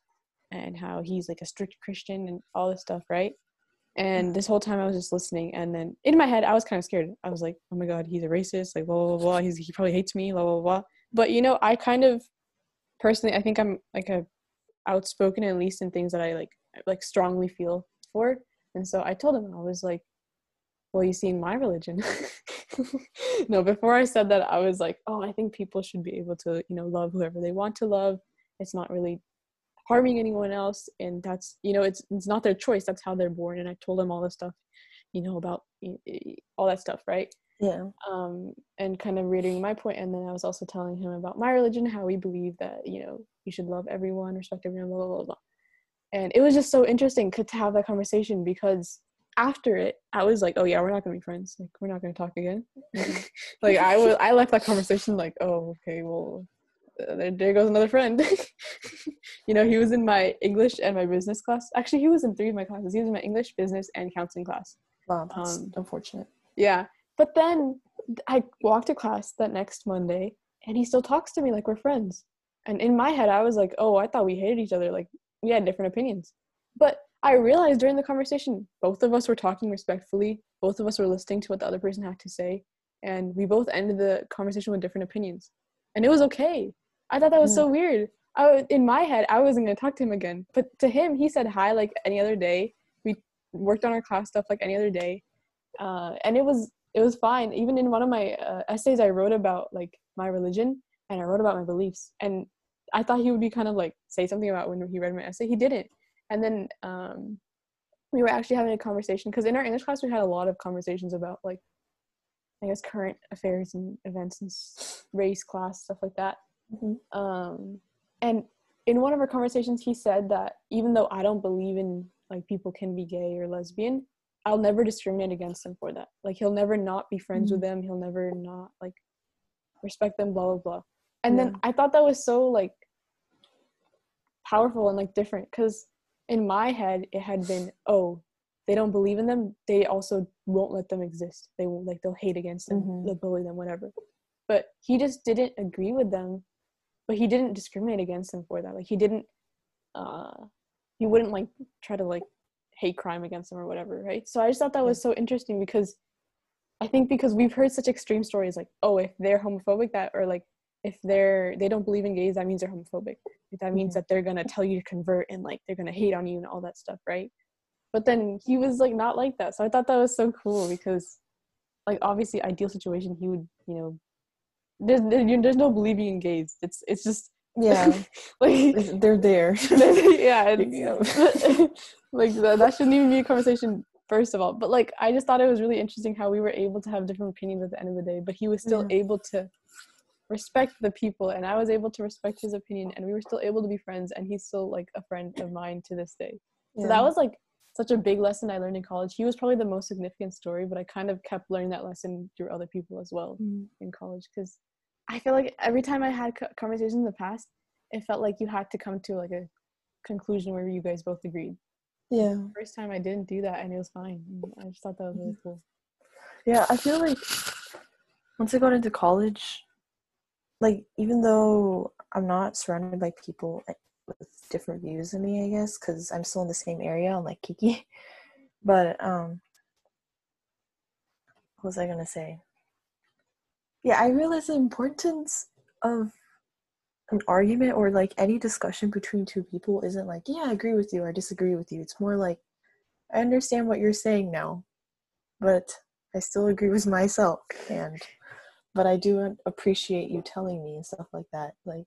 and how he's, like, a strict Christian and all this stuff, right? And this whole time I was just listening, and then in my head I was kind of scared. I was like, oh my god, he's a racist, like, blah, blah, blah, he probably hates me, blah, blah, blah. But, you know, I kind of personally, I think I'm, like, a outspoken, at least in things that I like strongly feel for. And so I told him, I was like, well, you see, in my religion. No, before I said that, I was like, oh, I think people should be able to, you know, love whoever they want to love. It's not really harming anyone else. And that's, you know, it's not their choice. That's how they're born. And I told them all this stuff, you know, about all that stuff, right? Yeah. And kind of reiterating my point. And then I was also telling him about my religion, how we believe that, you know, you should love everyone, respect everyone, blah, blah, blah, blah. And it was just so interesting to have that conversation, because after it, I was like, oh yeah, we're not gonna be friends. Like, we're not gonna talk again. Like, I left that conversation like, oh, okay, well, there goes another friend. You know, he was in my English and my business class. Actually, he was in three of my classes. He was in my English, business, and counseling class. Wow, that's unfortunate. Yeah. But then I walked to class that next Monday, and he still talks to me like we're friends. And in my head, I was like, oh, I thought we hated each other. Like, we had different opinions. But I realized during the conversation, both of us were talking respectfully. Both of us were listening to what the other person had to say. And we both ended the conversation with different opinions. And it was okay. I thought that was so weird. In my head, I wasn't going to talk to him again. But to him, he said hi like any other day. We worked on our class stuff like any other day. And it was fine. Even in one of my essays, I wrote about like my religion, and I wrote about my beliefs. And I thought he would be kind of like say something about when he read my essay. He didn't. And then we were actually having a conversation, because in our English class we had a lot of conversations about, like, I guess, current affairs and events and race, class, stuff like that. Mm-hmm. And in one of our conversations, he said that even though I don't believe in, like, people can be gay or lesbian, I'll never discriminate against them for that. Like, he'll never not be friends with them. He'll never not, like, respect them, blah, blah, blah. And then I thought that was so, like, powerful and, like, different, because in my head it had been, oh, they don't believe in them, they also won't let them exist. They won't, like, they'll hate against them, they'll bully them, whatever. But he just didn't agree with them, but he didn't discriminate against them for that. Like, he didn't, he wouldn't, like, try to, like, hate crime against them or whatever, right? So I just thought that was so interesting, because I think because we've heard such extreme stories, like, oh, if they're homophobic, that, or, like, if they don't believe in gays, that means they're homophobic. That means that they're gonna tell you to convert, and, like, they're gonna hate on you and all that stuff, right? But then he was, like, not like that. So I thought that was so cool, because, like, obviously ideal situation, he would, you know, there's no believing in gays. It's just, yeah, like, they're there. Yeah, like, that shouldn't even be a conversation, first of all. But, like, I just thought it was really interesting how we were able to have different opinions at the end of the day, but he was still able to respect the people, and I was able to respect his opinion, and we were still able to be friends, and he's still, like, a friend of mine to this day. So that was, like, such a big lesson I learned in college. He was probably the most significant story, but I kind of kept learning that lesson through other people as well in college, because I feel like every time I had conversations in the past, it felt like you had to come to, like, a conclusion where you guys both agreed. Yeah. The first time I didn't do that, and it was fine. I just thought that was really cool. Yeah, I feel like once I got into college, like, even though I'm not surrounded by people with different views than me, I guess, because I'm still in the same area, unlike Kiki. But what was I gonna say? Yeah, I realized the importance of an argument, or, like, any discussion between two people isn't like, yeah, I agree with you, I disagree with you. It's more like, I understand what you're saying now, but I still agree with myself, and but I do appreciate you telling me and stuff like that. Like,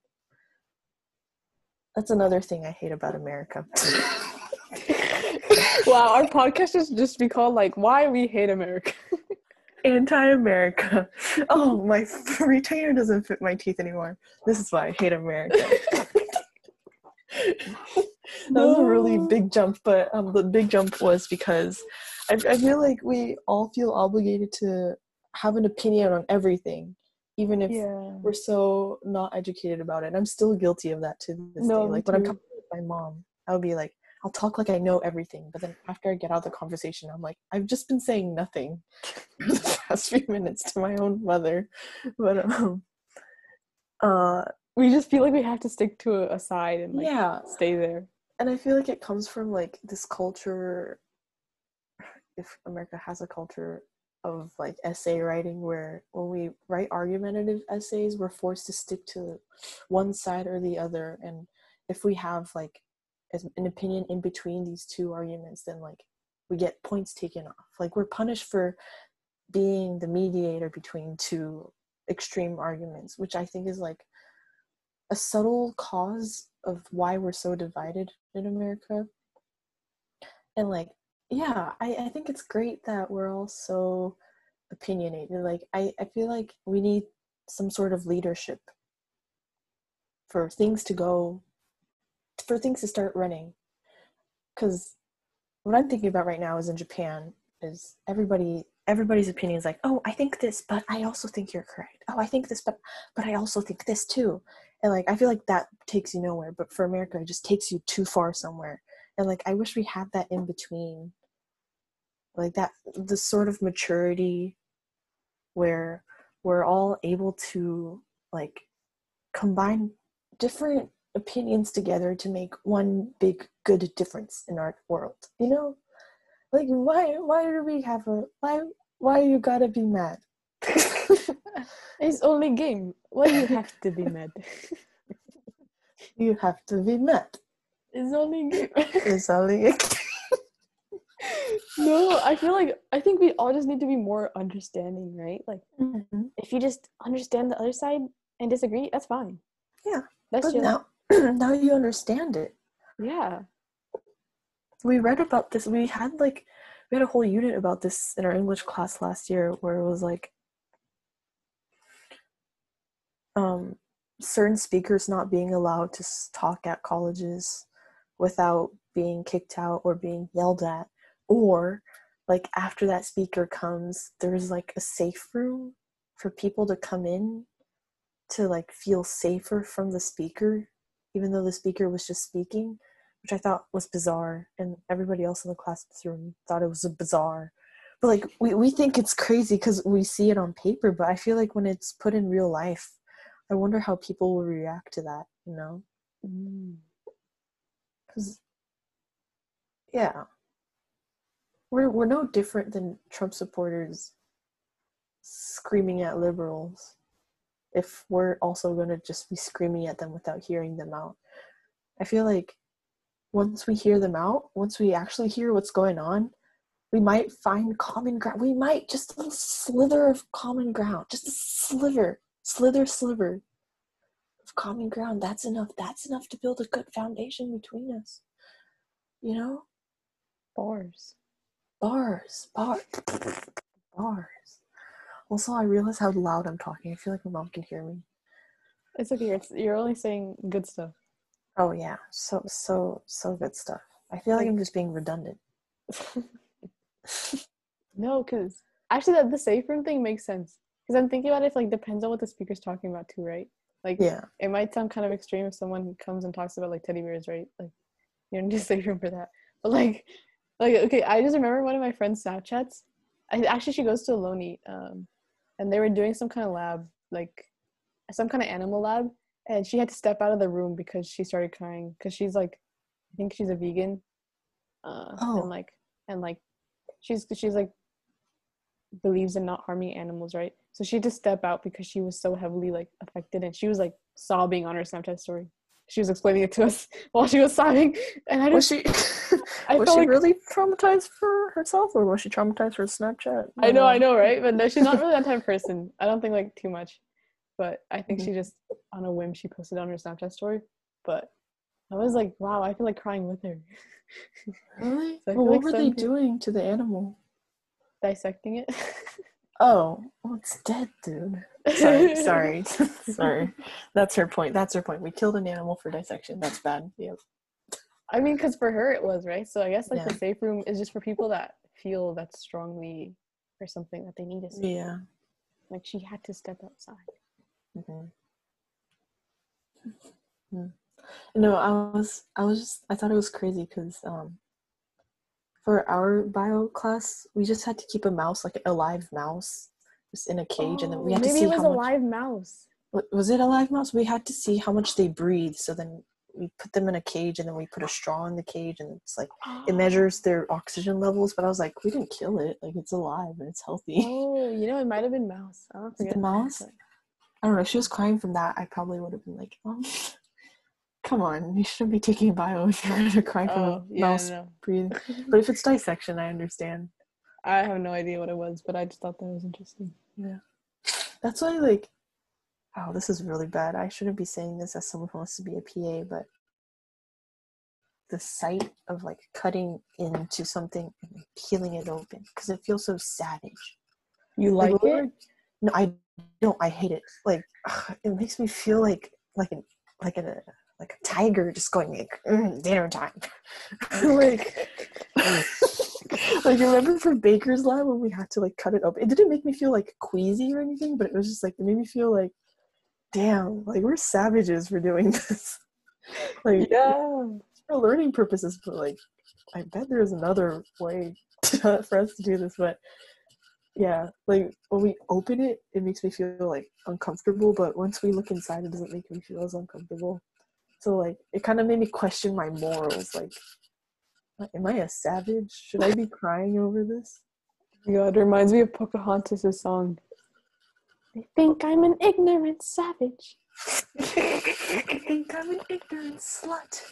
that's another thing I hate about America. Wow, our podcast should just be called, like, Why We Hate America. Anti-America. Oh, my retainer doesn't fit my teeth anymore. This is why I hate America. That was a really big jump, but the big jump was because I feel like we all feel obligated to have an opinion on everything, even if we're so not educated about it. I'm still guilty of that to this day. Like, when I'm talking with my mom, I'll be like, I'll talk like I know everything, but then after I get out of the conversation, I'm like, I've just been saying nothing for the past few minutes to my own mother. But we just feel like we have to stick to a side and, like, stay there. And I feel like it comes from, like, this culture, if America has a culture of, like, essay writing, where when we write argumentative essays, we're forced to stick to one side or the other. And if we have, like, an opinion in between these two arguments, then, like, we get points taken off. Like, we're punished for being the mediator between two extreme arguments, which I think is like a subtle cause of why we're so divided in America. And like, yeah, I think it's great that we're all so opinionated. Like, I feel like we need some sort of leadership for things to go, for things to start running. Because what I'm thinking about right now is in Japan is everybody's opinion is like, oh, I think this, but I also think you're correct. Oh, I think this, but I also think this too. And like, I feel like that takes you nowhere, but for America, it just takes you too far somewhere. And like, I wish we had that in between, like that, the sort of maturity where we're all able to like combine different opinions together to make one big good difference in our world, you know? Like, why do we have a, why you gotta be mad? It's only game. Why you have to be mad? You have to be mad. It's only game. It's only a game. No, I think we all just need to be more understanding, right? Like, mm-hmm. If you just understand the other side and disagree, that's fine. Yeah. That's just now you understand it. Yeah. We read about this. We had a whole unit about this in our English class last year, where it was like certain speakers not being allowed to talk at colleges without being kicked out or being yelled at, or like after that speaker comes, there's like a safe room for people to come in to like feel safer from the speaker, even though the speaker was just speaking. Which I thought was bizarre, and everybody else in the classroom thought it was bizarre. But like, we think it's crazy because we see it on paper, but I feel like when it's put in real life, I wonder how people will react to that, you know? Because, yeah. We're no different than Trump supporters screaming at liberals if we're also going to just be screaming at them without hearing them out. I feel like once we hear them out, once we actually hear what's going on, we might find common ground. We might just a little slither of common ground, just a sliver of common ground. That's enough. That's enough to build a good foundation between us. You know? Bars. Also, I realize how loud I'm talking. I feel like my mom can hear me. It's okay. You're only saying good stuff. Oh yeah, so good stuff. I feel like I'm just being redundant. No, because actually the safe room thing makes sense. Because I'm thinking about it, like, depends on what the speaker's talking about too, right? Like, yeah, it might sound kind of extreme if someone comes and talks about like teddy bears, right? Like, you don't need a safe room for that. But like okay, I just remember one of my friend's Snapchats. She goes to Ohlone, and they were doing some kind of lab, like some kind of animal lab. And she had to step out of the room because she started crying. Because she's like, I think she's a vegan, and she's like believes in not harming animals, right? So she had to step out because she was so heavily like affected, and she was like sobbing on her Snapchat story. She was explaining it to us while she was sobbing, and was she really traumatized for herself, or was she traumatized for Snapchat? I know, right? But no, she's not really that type of person. I don't think like too much. But I think she just, on a whim, she posted on her Snapchat story. But I was like, wow, I feel like crying with her. Really? So well, what were they doing to the animal? Dissecting it. Oh, well, it's dead, dude. Sorry. That's her point. We killed an animal for dissection. That's bad. Yep. I mean, because for her it was, right? So I guess, like, yeah. The safe room is just for people that feel that strongly or something that they need to see. Yeah. Like, she had to step outside. Mm-hmm. Mm. No, I thought it was crazy because for our bio class we just had to keep a mouse, like a live mouse, just in a cage, and then we had to see how much. Maybe it was a live mouse. Was it a live mouse? We had to see how much they breathe. So then we put them in a cage, and then we put a straw in the cage, and it's like it measures their oxygen levels. But I was like, we didn't kill it. Like, it's alive and it's healthy. Oh, you know, it might have been mouse. I don't forget the mouse. I don't know, if she was crying from that, I probably would have been like, come on, you shouldn't be taking bio if you're gonna cry from mouse breathing. But if it's dissection, I understand. I have no idea what it was, but I just thought that was interesting. Yeah, that's why, like, oh, this is really bad. I shouldn't be saying this as someone who wants to be a PA, but the sight of like cutting into something and like, peeling it open, because it feels so savage. You like it? No, I don't. I hate it. Like, ugh, it makes me feel like a tiger just going like dinner time. Like remember from Baker's Lab when we had to like cut it open? It didn't make me feel like queasy or anything, but it was just like it made me feel like, damn, like we're savages for doing this. Like, yeah, it's for learning purposes, but like I bet there's another way for us to do this, but. Yeah, like when we open it, it makes me feel like uncomfortable, but once we look inside, it doesn't make me feel as uncomfortable. So like it kind of made me question my morals. Like, am I a savage? Should I be crying over this? Oh my God, it reminds me of Pocahontas' song. I think I'm an ignorant savage. I think I'm an ignorant slut.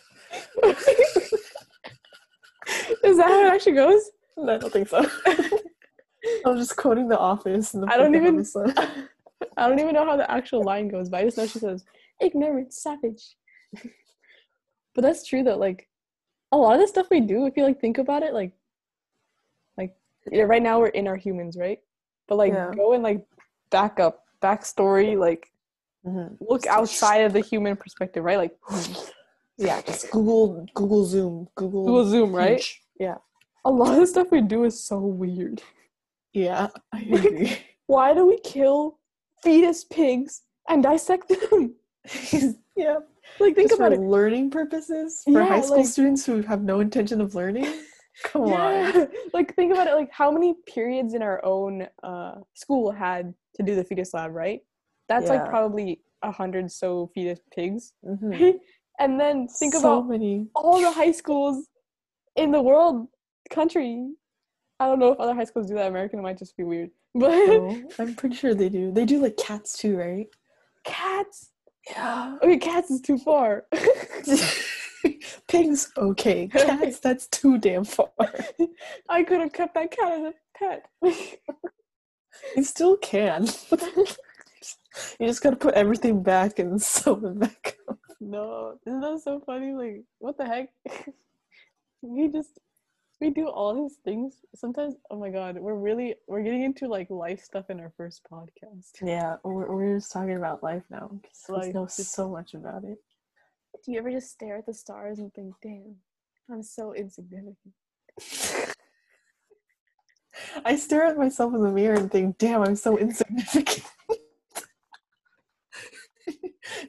Is that how it actually goes? No, I don't think so. I'm just quoting The Office. And I don't even know how the actual line goes, but I just know she says, ignorant savage. But that's true though, like, a lot of the stuff we do, if you like think about it, like yeah, right now we're in our humans, right? But like go and like backstory, like look outside of the human perspective, right? Like yeah, just Google Zoom, right? Yeah. A lot of the stuff we do is so weird. Yeah, I agree. Why do we kill fetus pigs and dissect them? Yeah, like think about it. For learning purposes for high school students who have no intention of learning. Come on, like think about it. Like how many periods in our own school had to do the fetus lab, right? That's like probably 100 so fetus pigs, and then think about all the high schools in the world, country. I don't know if other high schools do that. American might just be weird. But oh, I'm pretty sure they do. They do like cats too, right? Cats? Yeah. Okay, cats is too far. Pigs, okay. Cats, that's too damn far. I could have kept that cat as a pet. You still can. You just gotta put everything back and sew it back up. No, isn't that so funny? Like, what the heck? We do all these things sometimes. Oh my God, we're getting into like life stuff in our first podcast. Yeah, we're just talking about life now because like, we know so much about it. Do you ever just stare at the stars and think, "Damn, I'm so insignificant"? I stare at myself in the mirror and think, "Damn, I'm so insignificant."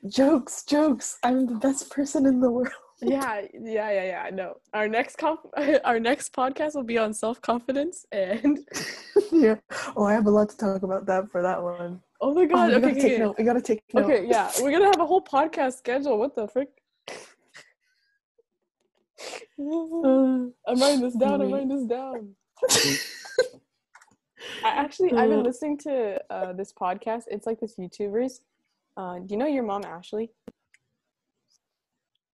jokes. I'm the best person in the world. Yeah. No, our next podcast will be on self-confidence and yeah. Oh, I have a lot to talk about that for that one. Oh my God! We gotta take note. Okay, yeah, we're gonna have a whole podcast schedule. What the frick? I'm writing this down. I've been listening to this podcast. It's like this YouTubers. Do you know your mom, Ashley?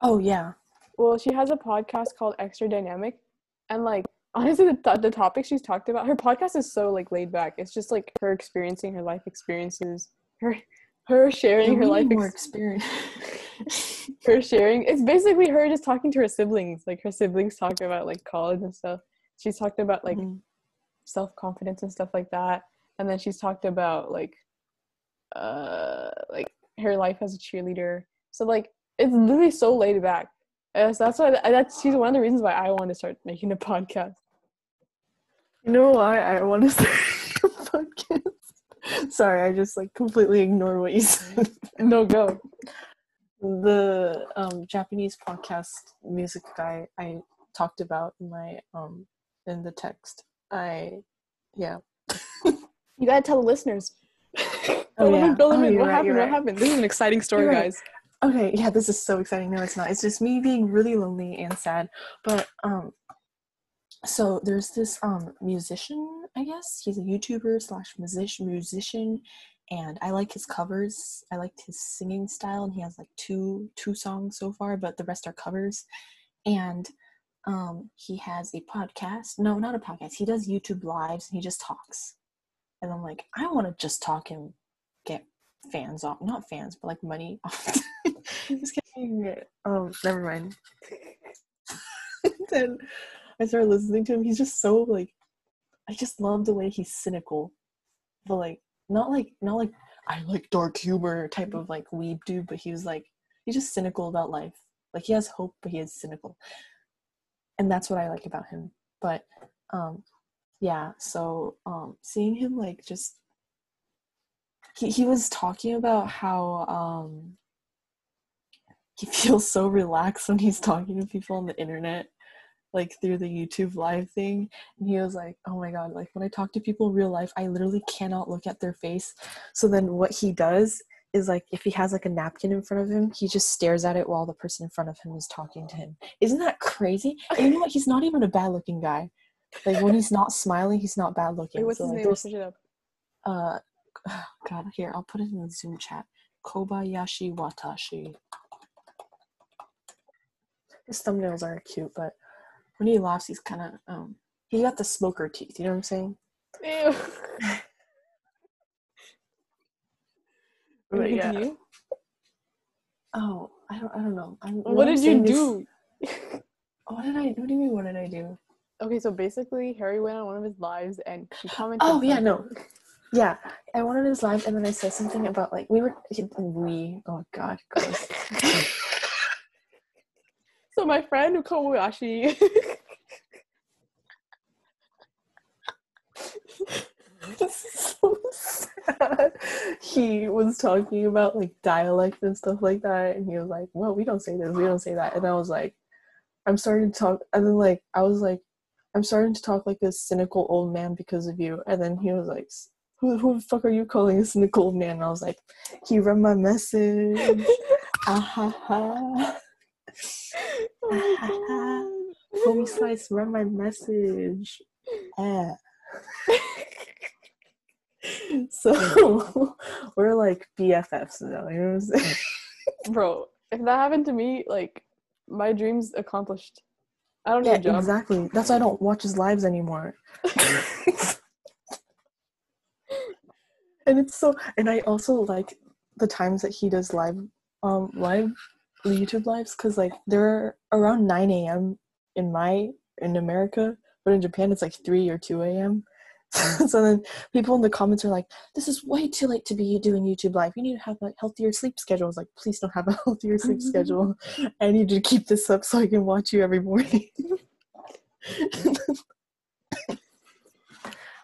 Oh yeah. Well, she has a podcast called Extra Dynamic, and like honestly, the topic she's talked about, her podcast is so like laid back. It's just like her experiencing her life experiences, her sharing her life experience. Her sharing. It's basically her just talking to her siblings. Like her siblings talk about like college and stuff. She's talked about like self-confidence and stuff like that, and then she's talked about like her life as a cheerleader. So like. It's literally so laid back. So she's one of the reasons why I want to start making a podcast. You know why I want to start a podcast? Sorry, I just like completely ignored what you said. No, go. The Japanese podcast music guy I talked about in my in the text. You gotta tell the listeners. What happened? This is an exciting story, guys. Okay, yeah, this is so exciting. No, it's not. It's just me being really lonely and sad. But, so there's this musician, I guess. He's a YouTuber / musician, And I like his covers. I liked his singing style, and he has like two songs so far, but the rest are covers. And he has a podcast. No, not a podcast. He does YouTube lives, and he just talks. And I'm like, I want to just talk and get fans off. Not fans, but like money off. Just kidding. Never mind. Then I started listening to him. He's just so like, I just love the way he's cynical, but like, not like I like dark humor type of like weeb dude, but he was like, he's just cynical about life. Like he has hope, but he is cynical, and that's what I like about him. But yeah, so seeing him like just he was talking about how he feels so relaxed when he's talking to people on the internet, like through the YouTube live thing. And he was like, oh my god, like when I talk to people in real life, I literally cannot look at their face. So then what he does is like, if he has like a napkin in front of him, he just stares at it while the person in front of him is talking to him. Isn't that crazy? And you know what, he's not even a bad looking guy. Like when he's not smiling, he's not bad looking. Wait, what's his name? I'll search it up. God, here, I'll put it in the Zoom chat. Kobayashi Watashi. His thumbnails aren't cute, but when he laughs, he's kind of, he got the smoker teeth, you know what I'm saying? Ew. But yeah. You? Oh, I don't know. What did you do? What do you mean, what did I do? Okay, so basically, Harry went on one of his lives, and he commented. Oh, yeah, no. Yeah, I went on his live, and then I said something about, like, oh, God, gross. So my friend Kobayashi, this is so sad. He was talking about like dialect and stuff like that, and he was like, "Well, we don't say this, we don't say that," and I was like, "I'm starting to talk," and then like I was like, "I'm starting to talk like this cynical old man because of you," and then he was like, "Who the fuck are you calling a cynical old man?" And I was like, "He read my message." Oh my god. Homie Slice, run my message. Yeah. So we're like BFFs now, you know what I'm saying? Bro, if that happened to me, like my dream's accomplished. I don't need a job. Exactly. That's why I don't watch his lives anymore. And I also like the times that he does live YouTube lives, because like they're around 9 a.m. in America, but in Japan it's like 3 or 2 a.m. So then people in the comments are like, this is way too late to be doing YouTube live, you need to have a healthier sleep schedule. I was like, please don't have a healthier sleep schedule, I need to keep this up so I can watch you every morning.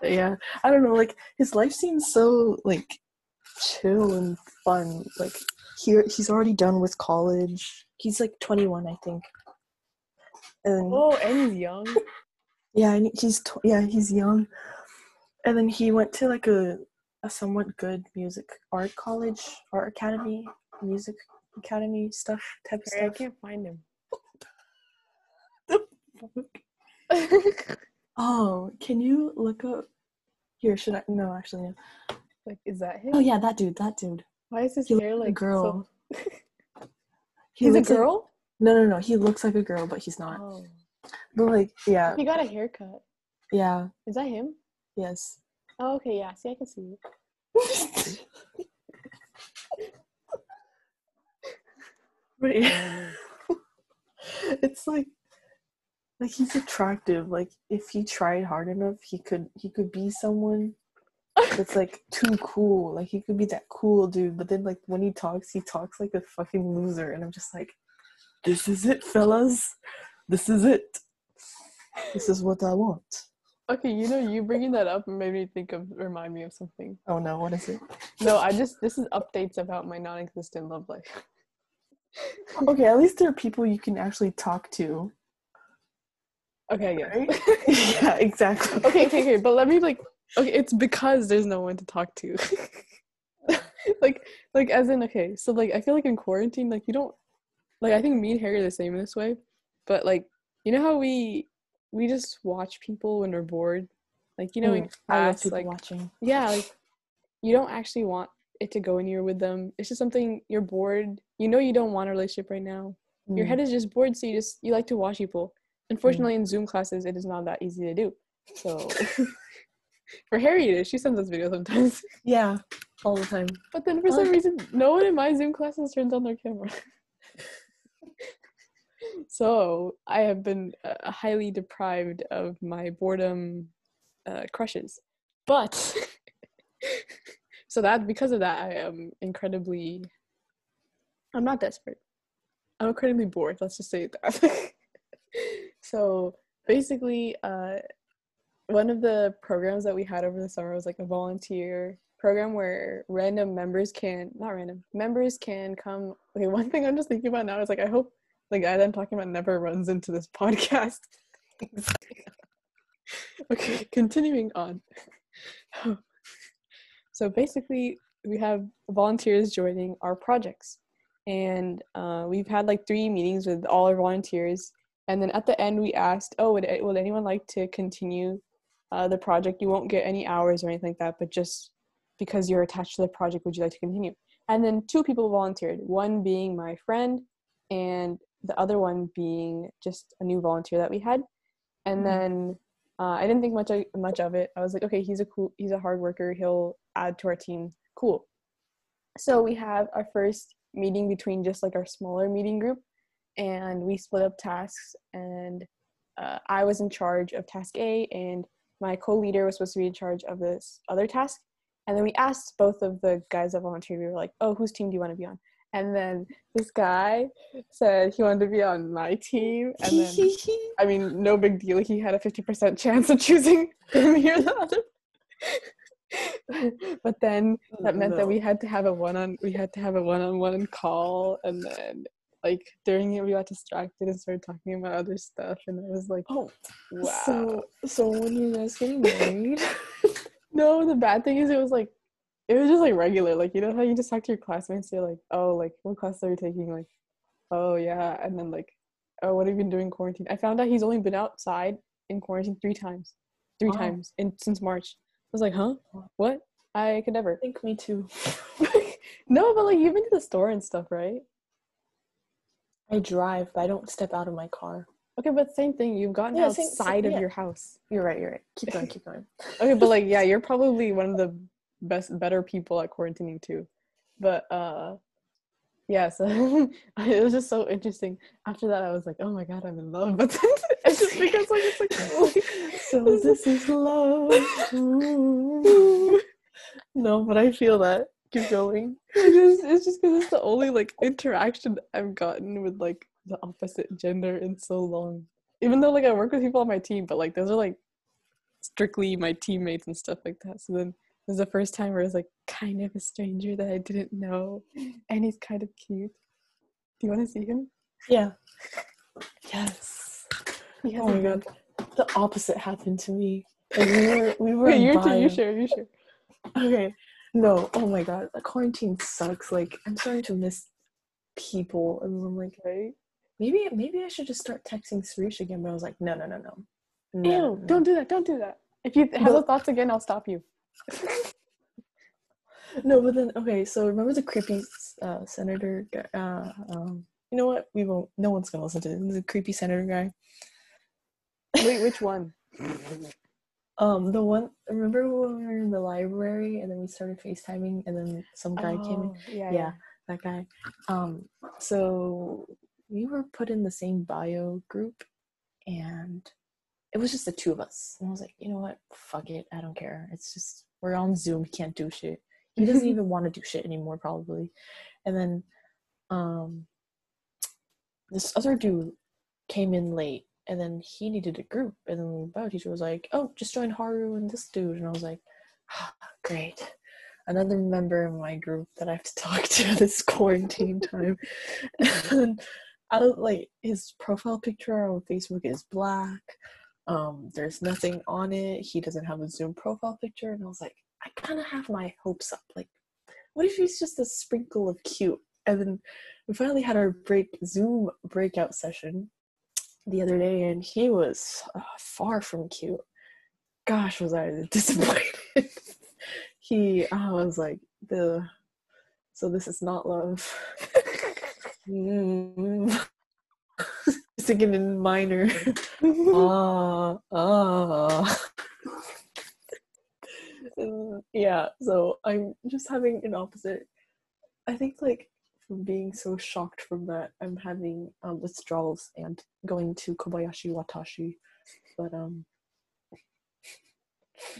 Yeah, I don't know, like his life seems so like chill and fun. Like he's already done with college. He's like 21, I think. And he's young. Yeah, and he's young. And then he went to like a somewhat good music art college, art academy, music academy stuff type of stuff. I can't find him. Oh, can you look up? Here, should I? No, actually, no. Like, is that him? Oh yeah, that dude. Why is his hair like a girl? So... He's a girl? Like... No. He looks like a girl, but he's not. Oh. But like, yeah. He got a haircut. Yeah. Is that him? Yes. Oh, okay. Yeah. See, I can see you. But yeah, it's like he's attractive. Like if he tried hard enough, he could be someone. It's like too cool, like he could be that cool dude, but then like when he talks like a fucking loser, and I'm just like, this is it, fellas, this is it, this is what I want. Okay, you know, you bringing that up made me remind me of something. Oh no, what is it? No, this is updates about my non-existent love life. Okay, at least there are people you can actually talk to. Okay, yeah, right? Yeah, exactly. Okay, but let me like, okay, it's because there's no one to talk to. like as in, okay, so like I feel like in quarantine, like you don't, like I think me and Harry are the same in this way, but like you know how we just watch people when we're bored, like you know, in class, like watching. Yeah, like you don't actually want it to go anywhere with them. It's just something you're bored. You know you don't want a relationship right now. Mm. Your head is just bored, so you like to watch people. Unfortunately, in Zoom classes, it is not that easy to do. So for Harry, it is. She sends us videos sometimes. Yeah, all the time. But then for some reason, no one in my Zoom classes turns on their camera. So I have been highly deprived of my boredom crushes. But so that because of that, I am incredibly, I'm not desperate. I'm incredibly bored. Let's just say that. So basically, one of the programs that we had over the summer was like a volunteer program where members can come. Okay, one thing I'm just thinking about now is like, I hope the guy that I'm talking about never runs into this podcast. Okay, continuing on. So basically, we have volunteers joining our projects. And we've had like 3 meetings with all our volunteers. And then at the end, we asked, would anyone like to continue the project? You won't get any hours or anything like that, but just because you're attached to the project, would you like to continue? And then 2 people volunteered, one being my friend and the other one being just a new volunteer that we had. And then I didn't think much of it. I was like, okay, he's a hard worker. He'll add to our team. Cool. So we have our first meeting between just like our smaller meeting group. And we split up tasks, and I was in charge of task A, and my co-leader was supposed to be in charge of this other task. And then we asked both of the guys that volunteered, we were like, oh, whose team do you want to be on? And then this guy said he wanted to be on my team. And then, I mean, no big deal. He had a 50% chance of choosing him here. But then that meant that we had to have a one-on-one call, and then like during it we got distracted and started talking about other stuff, and I was like, oh wow. So when you guys getting married? No, the bad thing is it was just like regular, like, you know how you just talk to your classmates, you're like, oh, like what class are you taking, like, oh yeah, and then like, oh, what have you been doing in quarantine? I found out he's only been outside in quarantine 3 times since March. I was like, huh, what? I could never. I think me too. No, but like you've been to the store and stuff, right? I drive, but I don't step out of my car. Okay, but same thing. You've gotten outside of your house. You're right. Keep going. Okay, but like, yeah, you're probably one of the better people at quarantining too. But yeah, so it was just so interesting. After that, I was like, oh my God, I'm in love. But then it's just because like, it's like, oh, so this is love. No, but I feel that. Keep going. It's just because it's the only like interaction I've gotten with like the opposite gender in so long, even though like I work with people on my team, but like those are like strictly my teammates and stuff like that. So then it was the first time where it was like kind of a stranger that I didn't know, and he's kind of cute. Do you want to see him? Yeah. Yes. Oh my God, the opposite happened to me. Like, we were Wait, you share. Okay. No, oh my God, quarantine sucks. Like, I'm starting to miss people, and I'm like, right? Maybe I should just start texting Suresh again. But I was like, no. Ew, no. Don't do that. If you have those thoughts again, I'll stop you. No, but then okay. So remember the creepy senator guy? You know what? We won't. No one's gonna listen to this. The creepy senator guy. Wait, which one? The one, remember when we were in the library and then we started FaceTiming and then some guy came in? Yeah, that guy. So we were put in the same bio group and it was just the 2 of us. And I was like, you know what? Fuck it. I don't care. It's just, we're on Zoom. We can't do shit. He doesn't even want to do shit anymore, probably. And then this other dude came in late. And then he needed a group, and then the bio teacher was like, "Oh, just join Haru and this dude." And I was like, oh, "Great, another member in my group that I have to talk to this quarantine time." And out like his profile picture on Facebook is black. There's nothing on it. He doesn't have a Zoom profile picture, and I was like, I kind of have my hopes up. Like, what if he's just a sprinkle of cute? And then we finally had our Zoom breakout session the other day, and he was far from cute. Gosh, was I disappointed. I was like, so this is not love. Singing in minor. Yeah, so I'm just having an opposite. I think, like, from being so shocked from that, I'm having withdrawals and going to Kobayashi Watashi. But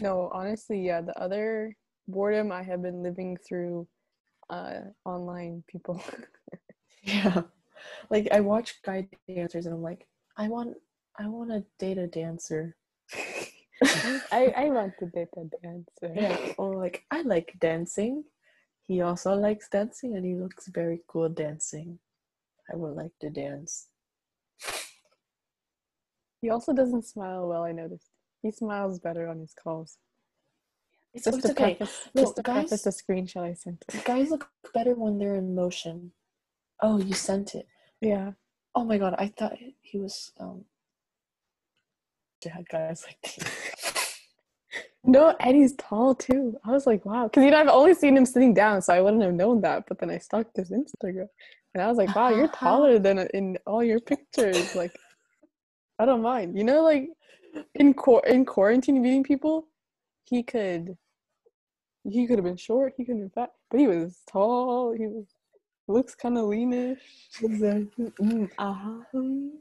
no, honestly, yeah, the other boredom I have been living through online people. Yeah, like I watch guy dancers and I'm like, I want to date a dancer. I want to date a dancer. Yeah, or like, I like dancing. He also likes dancing and he looks very cool dancing. I would like to dance. He also doesn't smile well, I noticed. He smiles better on his calls. It's okay. Just to preface the screenshot I sent. Guys look better when they're in motion. Oh, you sent it. Yeah. Oh my god, I thought he was had guys like this. No, and he's tall too. I was like, wow, because I've only seen him sitting down, so I wouldn't have known that. But then I stalked his Instagram, and I was like, wow, you're taller than in all your pictures. Like, I don't mind. You know, like in quarantine meeting people, he could have been short, he could have been fat, but he was tall. He was. Looks kind of leanish. Exactly.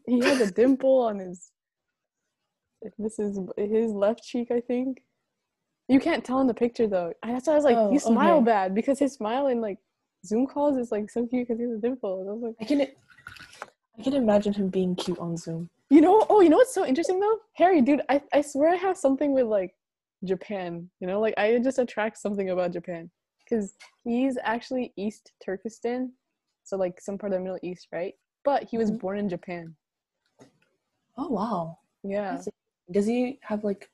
He had a dimple on his. This is his left cheek, I think. You can't tell in the picture though. That's why I was like, "You smile bad," because his smile in like Zoom calls is like so cute because he has a dimple. And I was like, I can imagine him being cute on Zoom. You know? Oh, you know what's so interesting though, Harry, dude. I swear I have something with like Japan. You know, like I just attract something about Japan. Because he's actually East Turkestan, so like some part of the Middle East, right? But he was born in Japan. Oh wow! Yeah. Does he have like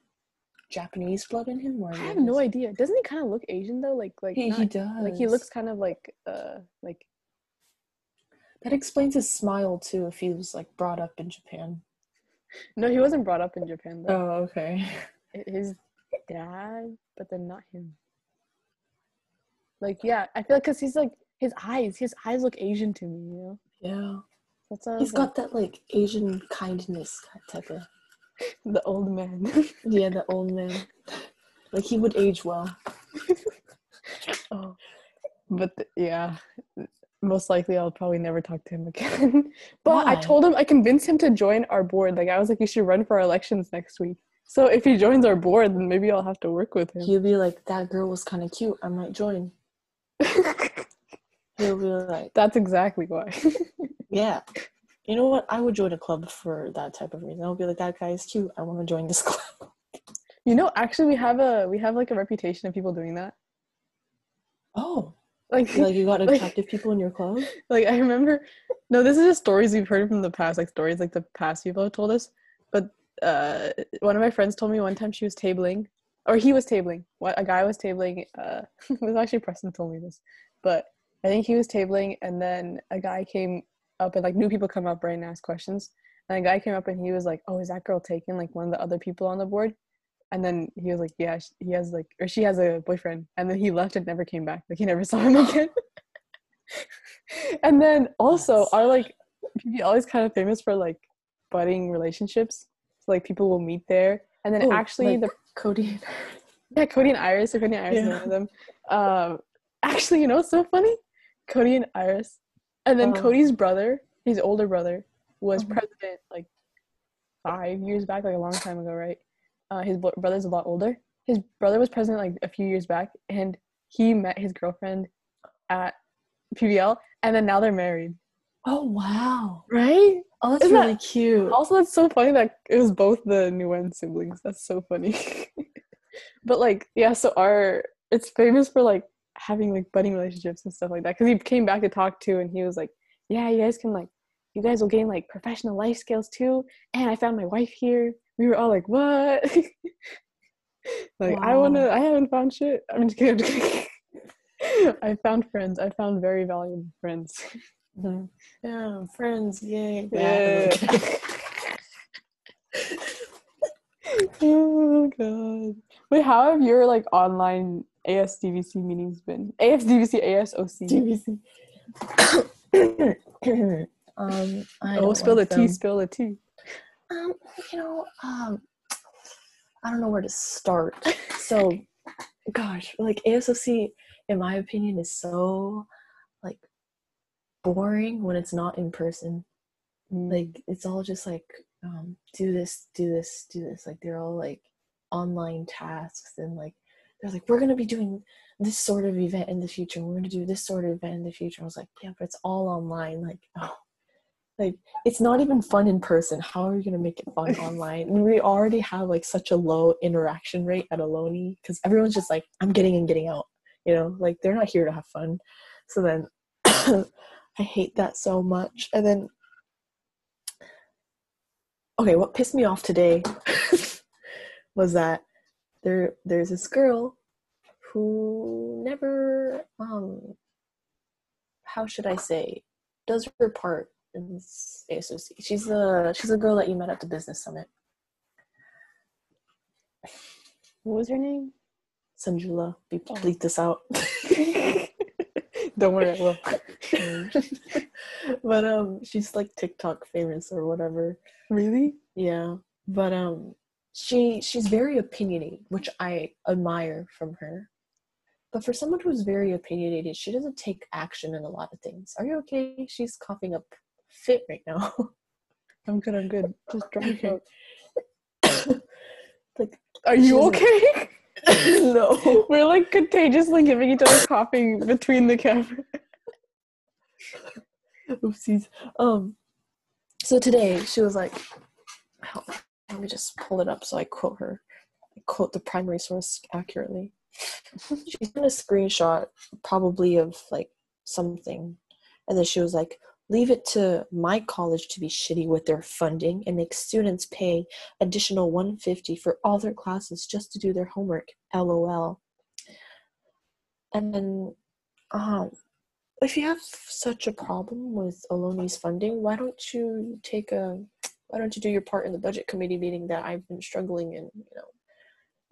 Japanese blood in him? Or I have no idea. Doesn't he kind of look Asian though? Like he does. Like he looks kind of like. That explains his smile too. If he was like brought up in Japan. No, he wasn't brought up in Japan though. Oh okay. His dad, but then not him. Like, yeah, I feel like because he's like, his eyes look Asian to me, you know? Yeah. That's he's got that, like, Asian kindness type of... The old man. Yeah, the old man. Like, he would age well. Oh. But, yeah, most likely I'll probably never talk to him again. But why? I convinced him to join our board. Like, I was like, you should run for our elections next week. So if he joins our board, then maybe I'll have to work with him. He'll be like, that girl was kind of cute. I might join. He'll be like, that's exactly why. Yeah, you know what, I would join a club for that type of reason. I'll be like, that guy is cute, I want to join this club. You know, actually we have like a reputation of people doing that. Oh, like you got attractive people in your club. Like I remember, no, this is just stories we've heard from the past, like stories like the past people have told us, but one of my friends told me one time she was tabling. Or he was tabling. A guy was tabling. It was actually Preston told me this, but I think he was tabling, and then a guy came up, and like new people come up right and ask questions. And a guy came up and he was like, "Oh, is that girl taken? Like one of the other people on the board?" And then he was like, "Yeah, she has a boyfriend." And then he left and never came back. Like he never saw him again. And then also our like PBL is kind of famous for like budding relationships. So like people will meet there, and then Cody and Iris are one of them. Actually, you know what's so funny? Cody and Iris. And then Cody's brother, his older brother, was president like 5 years back, like a long time ago, right? His brother's a lot older. His brother was president like a few years back, and he met his girlfriend at PBL, and then now they're married. Oh, wow. Right? Oh, that's really cute. Also, that's so funny that it was both the Nguyen siblings. That's so funny. But like, yeah, so it's famous for like having like budding relationships and stuff like that. Cause he came back to talk to, and he was like, yeah, you guys will gain like professional life skills too. And I found my wife here. We were all like, what? Like, wow. I haven't found shit. I'm just kidding. I found friends. I found very valuable friends. Mm-hmm. Yeah, friends. Yay. Yeah. Oh god. Wait, how have your like online ASDVC meeting's been. ASDVC, ASOC. DVC. Don't spill the tea, spill the tea. I don't know where to start. So, gosh, like ASOC, in my opinion, is so, like, boring when it's not in person. Mm. Like, it's all just, like, do this, do this, do this. Like, they're all, like, online tasks and, like, they're like, we're going to be doing this sort of event in the future. We're going to do this sort of event in the future. I was like, yeah, but it's all online. Like, oh, like, it's not even fun in person. How are you going to make it fun online? And we already have, like, such a low interaction rate at Ohlone because everyone's just like, I'm getting in, getting out, you know, like, they're not here to have fun. So then I hate that so much. And then, okay, what pissed me off today was that there's this girl who never, how should I say, does her part in ASOC. She's a girl that you met at the business summit. What was her name? Sanjula. Bleep this out. Don't worry, I will. But she's like TikTok famous or whatever. Really? Yeah. But she's very opinionated, which I admire from her. But for someone who's very opinionated, she doesn't take action in a lot of things. Are you okay? She's coughing up fit right now. I'm good. Just drop out. Like, are you okay? No. We're like contagiously giving each other coughing between the camera. Oopsies. So today she was like, let me just pull it up so I quote her. I quote the primary source accurately. She's in a screenshot probably of like something. And then she was like, leave it to my college to be shitty with their funding and make students pay additional $150 for all their classes just to do their homework. LOL. And then, if you have such a problem with Ohlone funding, why don't you do your part in the budget committee meeting that I've been struggling in,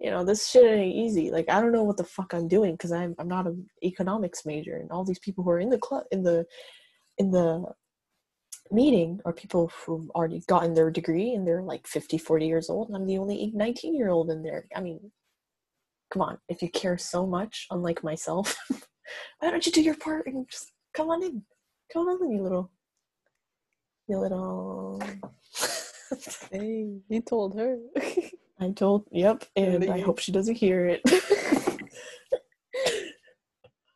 you know, this shit ain't easy. Like, I don't know what the fuck I'm doing because I'm not an economics major, and all these people who are in the in the meeting are people who've already gotten their degree and they're like 50, 40 years old, and I'm the only 19-year-old in there. I mean, come on, if you care so much, unlike myself, why don't you do your part and just come on in? Come on in, you little Hey, you told her. Yep, and I hope she doesn't hear it.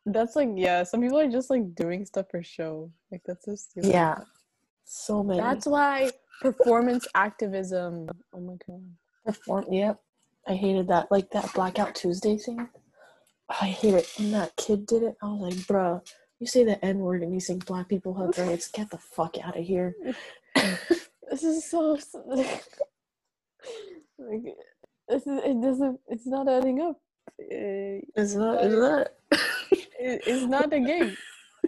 That's like, yeah, some people are just like doing stuff for show. Like, that's so stupid. Yeah, so many. That's why performance activism. Oh my god. Yep, I hated that. Like that Blackout Tuesday thing. Oh, I hate it. And that kid did it. I was like, bruh, you say the N-word and you say black people have rights. Get the fuck out of here. This is so like, it's not adding up. It's not a game.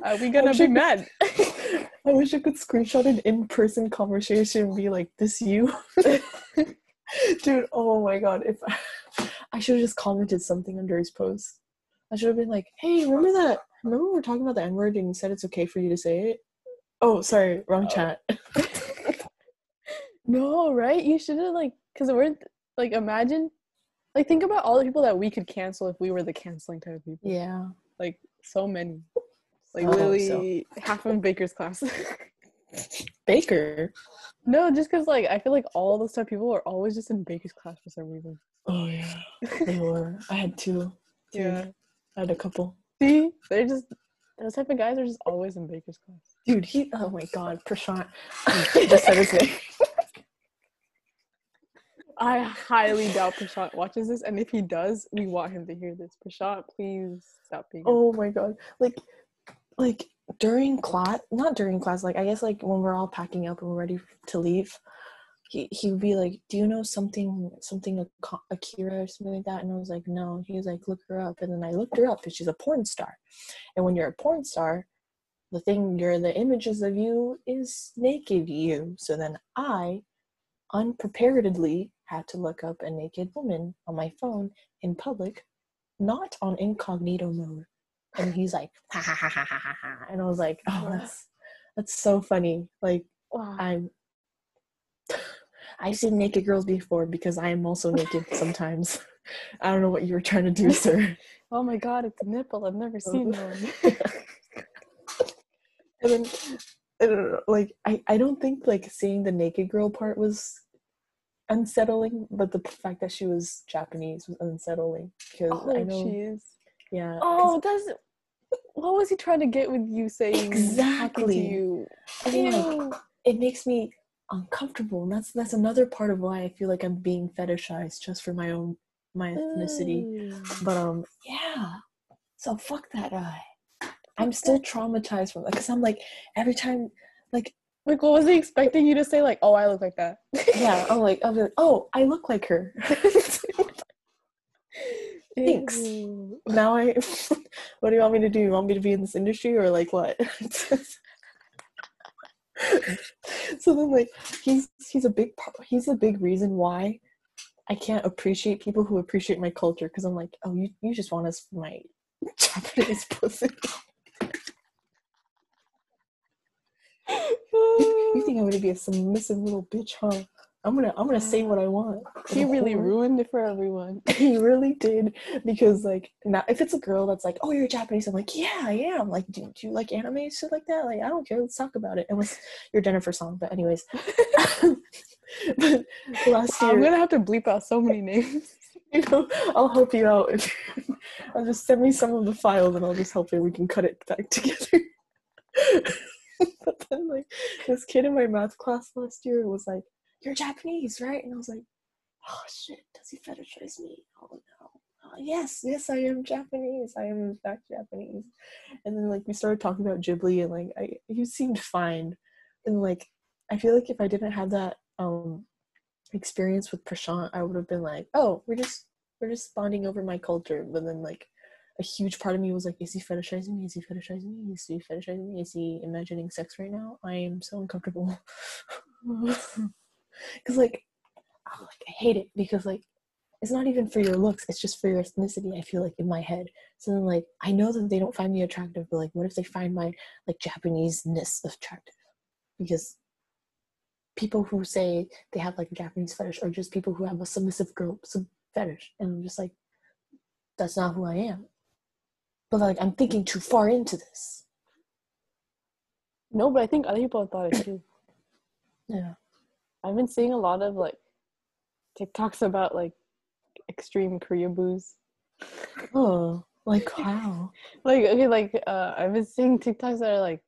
Are we gonna be mad? I wish I could screenshot an in-person conversation and be like, this you? Dude, oh my god. I should have just commented something under his post. I should have been like, hey, remember we were talking about the N-word and you said it's okay for you to say it? Oh, sorry, wrong chat. No, right? You should have, like, because we're, like, imagine, like, think about all the people that we could cancel if we were the canceling type of people. Yeah. Like, so many. Like, literally half of Baker's class. Baker? No, just because, like, I feel like all those type of people are always just in Baker's class for some reason. Oh, yeah. They were. I had two. Yeah. I had a couple. See? They're just, those type of guys are just always in Baker's class. Dude, oh, my God. Prashant. Just said his name. I highly doubt Prashant watches this, and if he does, we want him to hear this. Prashant, please stop being. Oh my god! Like not during class. Like, I guess like when we're all packing up and we're ready to leave, he would be like, "Do you know something Akira or something like that?" And I was like, "No." He was like, "Look her up," and then I looked her up, and she's a porn star. And when you're a porn star, the images of you is naked you. So then I unpreparedly had to look up a naked woman on my phone in public not on incognito mode. And he's like, ha, ha, ha, ha, ha, ha. And I was like, oh, that's so funny. Like, wow. I've seen naked girls before because I am also naked sometimes. I don't know what you were trying to do, sir. Oh my God, it's a nipple. I've never seen one. And then, I don't know, like, I don't think, like, seeing the naked girl part was unsettling, but the fact that she was Japanese was unsettling. Because I know she is. Yeah. Oh, what was he trying to get with you saying exactly to you? I mean, like, it makes me uncomfortable, and that's another part of why I feel like I'm being fetishized just for my ethnicity. But yeah, so fuck that guy. I'm still traumatized from that, because I'm like, every time, like what was he expecting you to say? Like, oh, I look like that. Yeah, I'll be like, oh, I look like her. Thanks. Ew. Now what do you want me to do? You want me to be in this industry or like what? So then, like, he's a big reason why I can't appreciate people who appreciate my culture, because I'm like, oh, you just want us for my Japanese pussy. You think I'm gonna be a submissive little bitch, huh? I'm gonna say what I want. He really ruined it for everyone. He really did, because like, now if it's a girl that's like, oh, you're Japanese, I'm like, yeah, I am. I'm like, do you like anime and shit like that? Like, I don't care. Let's talk about it. Unless you're Jennifer Song, but anyways. But last year, I'm gonna have to bleep out so many names. You know, I'll help you out. I'll just send me some of the files and I'll just help you. We can cut it back together. But then, like, this kid in my math class last year was like, you're Japanese, right? And I was like, oh shit, does he fetishize me? Oh no. Yes, I am Japanese. I am in fact Japanese. And then, like, we started talking about Ghibli, and like, you seemed fine. And like, I feel like if I didn't have that experience with Prashant, I would have been like, oh, we're just bonding over my culture. But then, like, a huge part of me was like, is he fetishizing me? Is he fetishizing me? Is he fetishizing me? Is he imagining sex right now? I am so uncomfortable. Because, like, I'm like, I hate it, because, like, it's not even for your looks, it's just for your ethnicity, I feel like, in my head. So then, like, I know that they don't find me attractive, but, like, what if they find my, like, Japanese-ness attractive? Because people who say they have, like, a Japanese fetish are just people who have a submissive girl fetish, and I'm just like, that's not who I am. But, like, I'm thinking too far into this. No, but I think other people have thought it, too. Yeah. I've been seeing a lot of, like, TikToks about, like, extreme Koreaboos. Oh, like, wow. Like, okay, like, I've been seeing TikToks that are, like,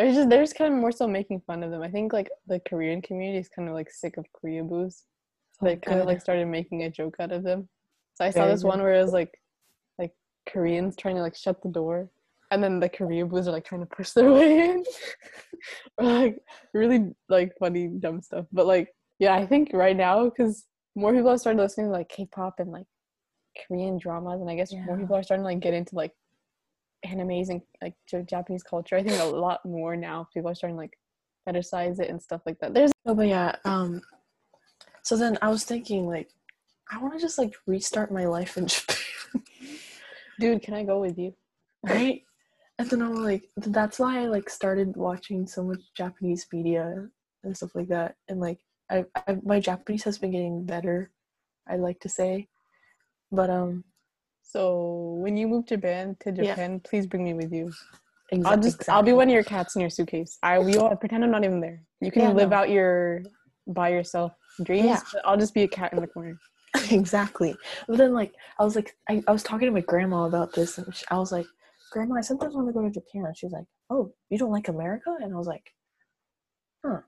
they're just kind of more so making fun of them. I think, like, the Korean community is kind of, like, sick of Koreaboos. So they kind of, like, started making a joke out of them. So I saw this one where it was, like, Koreans trying to, like, shut the door. And then the Koreaboos are, like, trying to push their way in. Or, like, really, like, funny, dumb stuff. But, like, yeah, I think right now, because more people have started listening to, like, K-pop and, like, Korean dramas. And I guess more people are starting to, like, get into, like, animes and, like, Japanese culture. I think a lot more now. People are starting to, like, fetishize it and stuff like that. So then I was thinking, like, I want to just, like, restart my life in Japan. Dude, can I go with you? Right? And then I'm like, that's why I, like, started watching so much Japanese media and stuff like that. And, like, I my Japanese has been getting better, I like to say. But, so, when you move to Japan, please bring me with you. Exactly. I'll be one of your cats in your suitcase. We all pretend I'm not even there. You can live out your by yourself dreams. Yeah. But I'll just be a cat in the corner. Exactly. But then, like, I was like, I was talking to my grandma about this, and I was like, Grandma, I sometimes want to go to Japan. She's like, oh, you don't like America? And I was like, huh.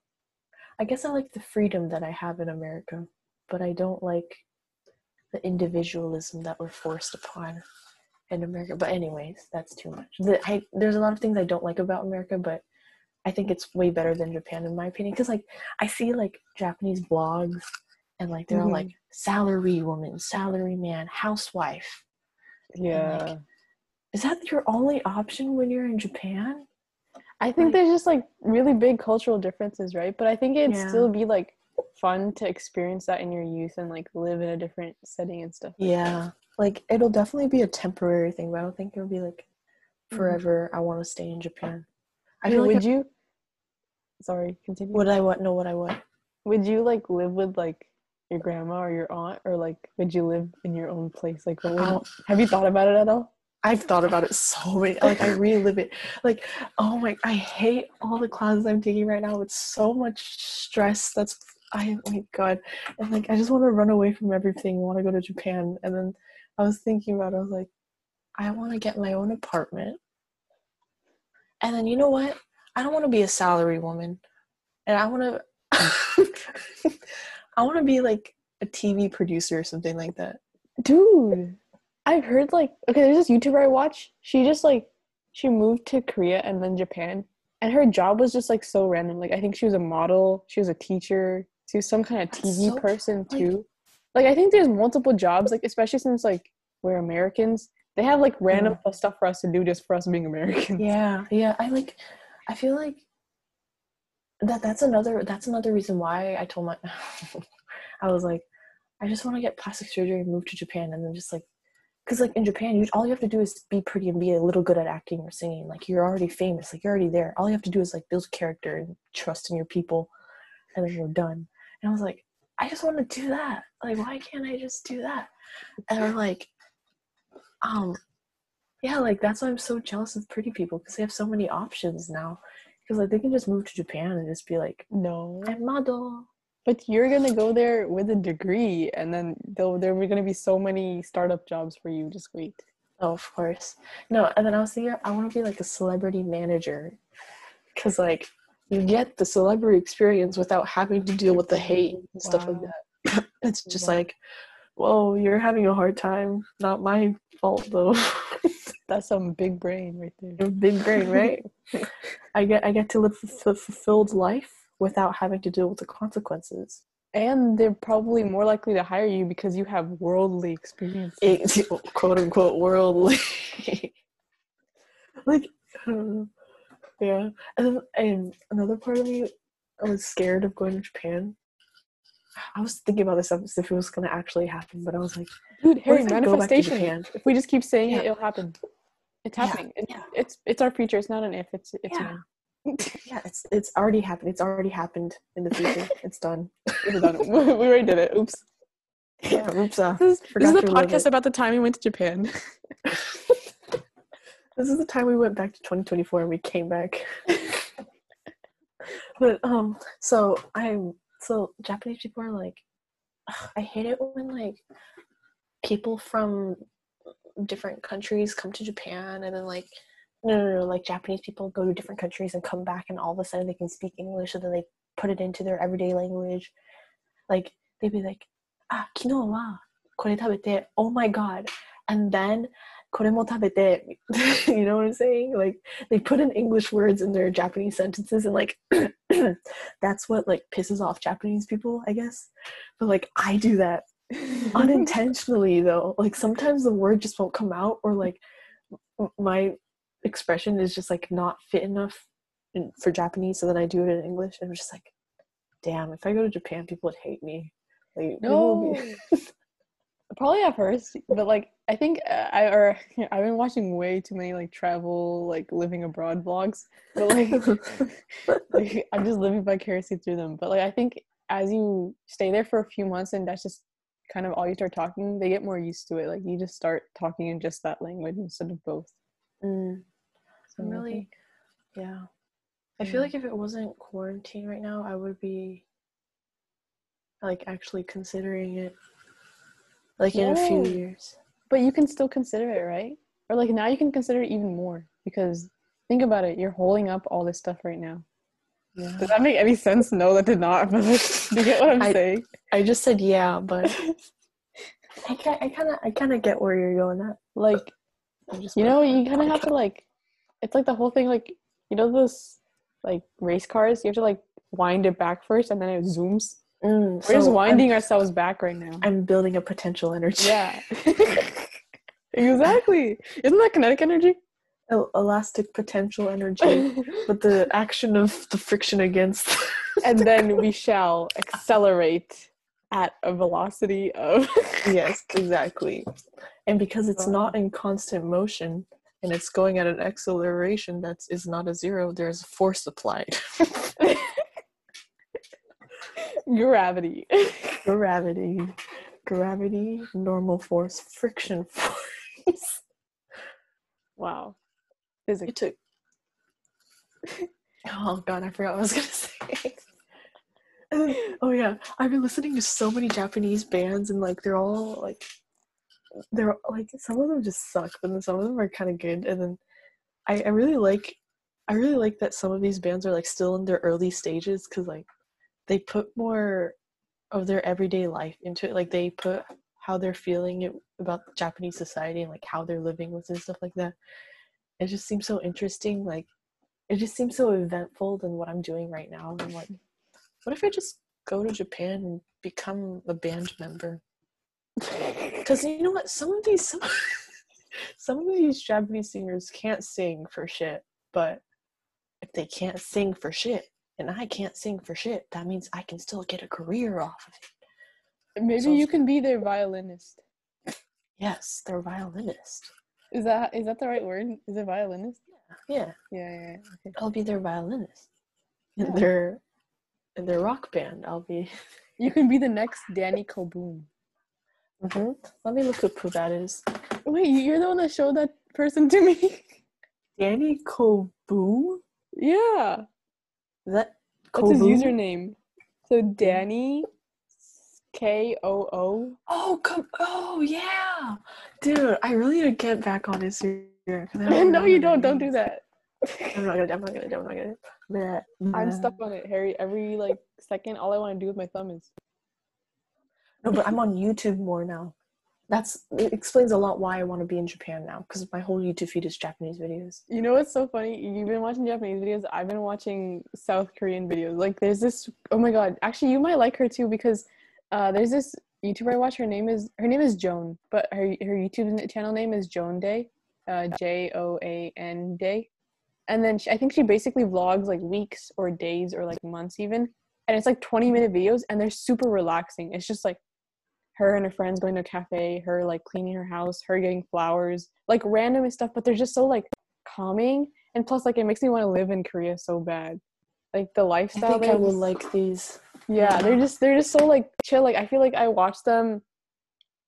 I guess I like the freedom that I have in America, but I don't like the individualism that we're forced upon in America. But anyways, that's too much. There's a lot of things I don't like about America, but I think it's way better than Japan, in my opinion. Because, like, I see, like, Japanese blogs, and, like, they're all, like, salary woman, salary man, housewife. Yeah. And, like, is that your only option when you're in Japan? I think there's just, like, really big cultural differences, right? But I think it'd still be, like, fun to experience that in your youth and, like, live in a different setting and stuff. Yeah. like, it'll definitely be a temporary thing, but I don't think it'll be like forever. Mm-hmm. I want to stay in Japan. I feel like Sorry, continue. Would you like live with like your grandma or your aunt, or like would you live in your own place? Like, have you thought about it at all? I've thought about it so many. Like, I relive it. Like, oh my, I hate all the classes I'm taking right now. It's so much stress. Oh my god. And like, I just want to run away from everything. I want to go to Japan. And then I was thinking about it. I was like, I want to get my own apartment. And then, you know what? I don't want to be a salary woman. And I want to I want to be like a TV producer or something like that. Dude, I've heard like, okay, there's this YouTuber I watch. She moved to Korea and then Japan. And her job was just like so random. Like, I think she was a model. She was a teacher. She was some kind of TV person too. Like, I think there's multiple jobs, like, especially since like we're Americans. They have like random stuff for us to do just for us being Americans. Yeah, yeah. I feel like that's another reason why I told my I was like, I just want to get plastic surgery and move to Japan, and then just like, because like in Japan, all you have to do is be pretty and be a little good at acting or singing. Like, you're already famous. Like, you're already there. All you have to do is like build character and trust in your people, and then you're done. And I was like, I just want to do that. Like, why can't I just do that? And I'm like, yeah, like, that's why I'm so jealous of pretty people, because they have so many options now. Because like, they can just move to Japan and just be like, no, I'm model. But you're gonna go there with a degree, and then there are gonna be so many startup jobs for you. Just wait. Oh, of course. No, and then I was thinking, I want to be like a celebrity manager, because like, you get the celebrity experience without having to deal with the hate and stuff like that. It's just like, whoa, you're having a hard time. Not my fault though. That's some big brain right there. Big brain, right? I get to live a fulfilled life without having to deal with the consequences. And they're probably more likely to hire you because you have worldly experience. Quote unquote worldly. Like, yeah. And another part of me, I was scared of going to Japan. I was thinking about this if it was going to actually happen, but I was like, dude, Harry, manifestation. If we just keep saying it, it'll happen. It's happening. Yeah. It's our future. It's not an if. It's now. Yeah, it's already happened. It's already happened in the future. It's done. It's done. We already did it. Oops. Yeah, oops. This is the podcast about the time we went to Japan. This is the time we went back to 2024 and we came back. But so Japanese people are like, ugh, I hate it when like people from different countries come to Japan, and then like no, like Japanese people go to different countries and come back, and all of a sudden they can speak English, so then they put it into their everyday language. Like, they'd be like, ah, kino wa kore tabete, oh my god, and then kore mo tabete. You know what I'm saying? Like, they put in English words in their Japanese sentences, and like that's what like pisses off Japanese people, I guess. But like, I do that unintentionally though. Like, sometimes the word just won't come out, or like my expression is just like not fit enough for Japanese, so then I do it in English, and I'm just like, damn, if I go to Japan, people would hate me. Like, no, probably at first, but like I think I've been watching way too many like travel, like living abroad vlogs, but like, like I'm just living vicariously through them. But like, I think as you stay there for a few months and that's just kind of all you start talking, they get more used to it. Like, you just start talking in just that language instead of both. So I'm really, yeah. I feel like if it wasn't quarantine right now, I would be like actually considering it, like in a few years. But you can still consider it, right? Or like, now you can consider it even more, because think about it, you're holding up all this stuff right now. Yeah. Does that make any sense? No, that did not. Do you get what I'm saying? I just said yeah, but I kind of get where you're going at. Like, you know, you kind of have to like, it's like the whole thing, like, you know those like race cars, you have to like wind it back first and then it zooms. We're just winding ourselves back right now. I'm building a potential energy. Yeah. Exactly. Isn't that kinetic energy? Elastic potential energy, but the action of the friction against. And then we shall accelerate at a velocity of yes, exactly. And because it's not in constant motion and it's going at an acceleration that is not a zero, there's force applied. Gravity, normal force, friction force. Wow. Physics. It took... Oh god, I forgot what I was gonna say. And then, oh yeah, I've been listening to so many Japanese bands, and like they're all like some of them just suck, but then some of them are kind of good. And then I really like that some of these bands are like still in their early stages, because like they put more of their everyday life into it. Like they put how they're feeling about Japanese society and like how they're living with it and stuff like that. It just seems so interesting. Like it just seems so eventful than what I'm doing right now. I'm like, what if I just go to Japan and become a band member? Because you know what, some of these Japanese singers can't sing for shit, but if they can't sing for shit and I can't sing for shit, that means I can still get a career off of it. Maybe so, you can be their violinist. Yes, their violinist. Is that the right word? Is it violinist? Yeah. Okay. I'll be their violinist. Yeah. In their rock band, I'll be... You can be the next Danny Coboon. Mm-hmm. Let me look up who that is. Wait, you're the one that showed that person to me? Danny Coboon? Yeah. Is that Coboon? That's his username. So Danny... K-O-O. Oh, yeah. Dude, I really need to get back on this here. No, you don't. Don't do that. I'm not gonna. I'm stuck on it, Harry. Every like second, all I want to do with my thumb is. No, but I'm on YouTube more now. It explains a lot why I want to be in Japan now, because my whole YouTube feed is Japanese videos. You know what's so funny? You've been watching Japanese videos. I've been watching South Korean videos. Like, there's this. Oh my god! Actually, you might like her too, because there's this YouTuber I watch. Her name is Joan, but her YouTube channel name is Joan Day. Joan Day. And then I think she basically vlogs like weeks or days or like months even, and it's like 20-minute videos, and they're super relaxing. It's just like her and her friends going to a cafe, her like cleaning her house, her getting flowers, like random stuff, but they're just so like calming. And plus, like, it makes me want to live in Korea so bad, like the lifestyle. I think I would like these. Yeah, they're just so like chill. Like, I feel like I watch them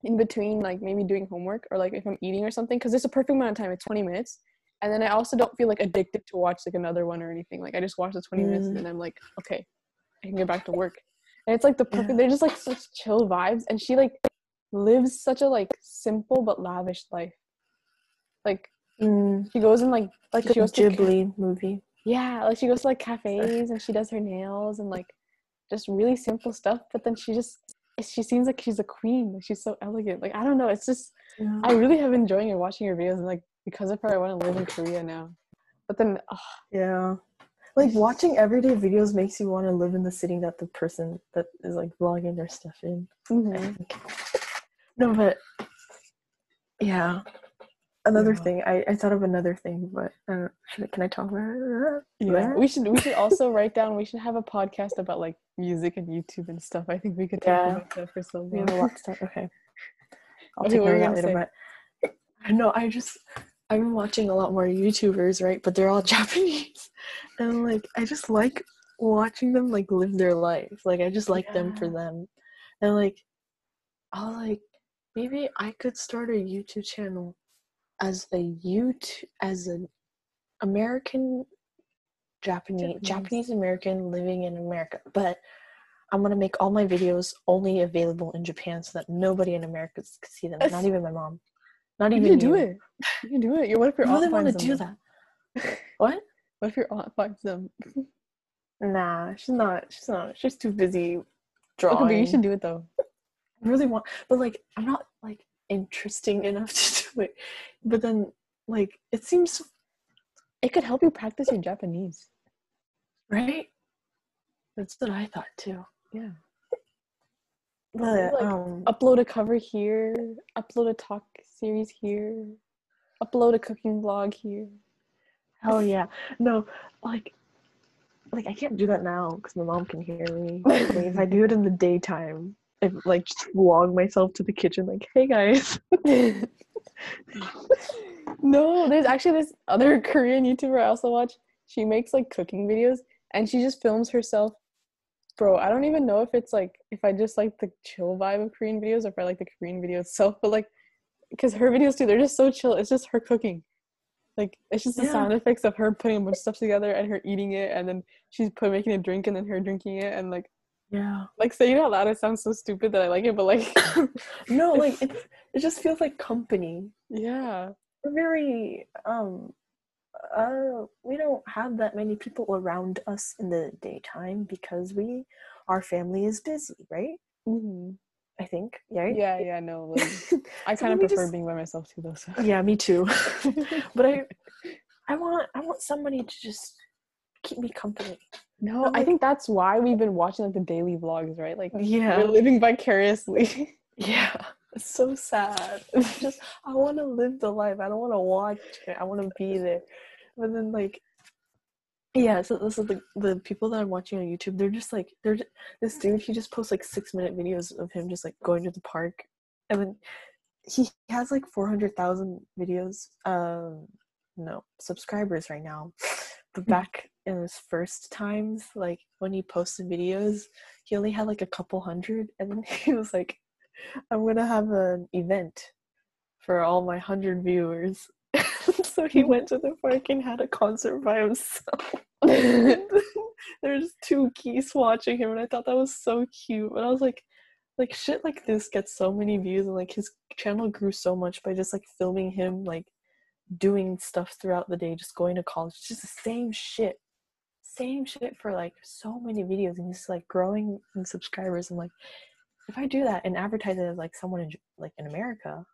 in between, like maybe doing homework or like if I'm eating or something, because it's a perfect amount of time. It's 20 minutes, and then I also don't feel like addicted to watch like another one or anything. Like, I just watch the 20 minutes, and then I'm like, okay, I can get back to work. And it's like the perfect. Yeah. They're just like such chill vibes, and she like lives such a like simple but lavish life. Like she goes in like she goes Ghibli movie. Yeah, like she goes to like cafes and she does her nails and like just really simple stuff. But then she seems like she's a queen. Like, she's so elegant. Like, I don't know. It's just, yeah. I really have enjoyed watching her videos, and like because of her, I want to live in Korea now. But then, yeah, like watching everyday videos makes you want to live in the city that the person that is like vlogging their stuff in. Mm-hmm. No, but yeah, another thing. I thought of another thing, but can I talk about it? Yeah, we should also write down. We should have a podcast about like music and YouTube and stuff. I think we could talk about that for so long. Okay. I'll take that later. But no, I've been watching a lot more YouTubers, right? But they're all Japanese, and like I just like watching them like live their life. Like, I just like them for them, and like I'll like maybe I could start a YouTube channel as an American. Japanese American living in America, but I'm gonna make all my videos only available in Japan so that nobody in America can see them. Not even my mom. Not even you. You can do it. What if your aunt finds them? Do that? What if your aunt finds them? Nah, she's not. She's too busy drawing. Okay, but you should do it though. I really want, but like I'm not like interesting enough to do it. But then like it seems. It could help you practice your Japanese. Right? That's what I thought too. Yeah. But, like, upload a cover here, upload a talk series here, upload a cooking vlog here. Oh yeah. No, like I can't do that now because my mom can hear me. Like, if I do it in the daytime, I like just vlog myself to the kitchen like, hey guys. No, there's actually this other Korean YouTuber I also watch. She makes like cooking videos and she just films herself. Bro, I don't even know if it's like if I just like the chill vibe of Korean videos or if I like the Korean video itself, but like because her videos too, they're just so chill. It's just her cooking. Like it's just the sound effects of her putting a bunch of stuff together and her eating it, and then she's making a drink and then her drinking it, and like like saying it out loud, it sounds so stupid that I like it, but like no, like it just feels like company. Yeah, we're very we don't have that many people around us in the daytime because our family is busy, right? Mm-hmm. I think, right? Yeah, no. Like, I kind of prefer being by myself too, though. So. Yeah, me too. But I want somebody to just keep me company. No, I think that's why we've been watching like the daily vlogs, right? Like, we're living vicariously. Yeah, it's so sad. It's just I want to live the life. I don't want to watch it. I want to be there. But then like. Yeah, so this is the people that I'm watching on YouTube. They're just like this dude. He just posts like 6-minute videos of him just like going to the park, and then he has like 400,000 videos. No subscribers right now, but back in his first times, like when he posted videos, he only had like a couple hundred, and then he was like, "I'm gonna have an event for all my 100 viewers." So he went to the park and had a concert by himself. There's two geese watching him, and I thought that was so cute. And I was like shit like this gets so many views, and like his channel grew so much by just like filming him like doing stuff throughout the day, just going to college, just the same shit for like so many videos, and he's like growing in subscribers. And like if I do that and advertise it as like someone in, like in America.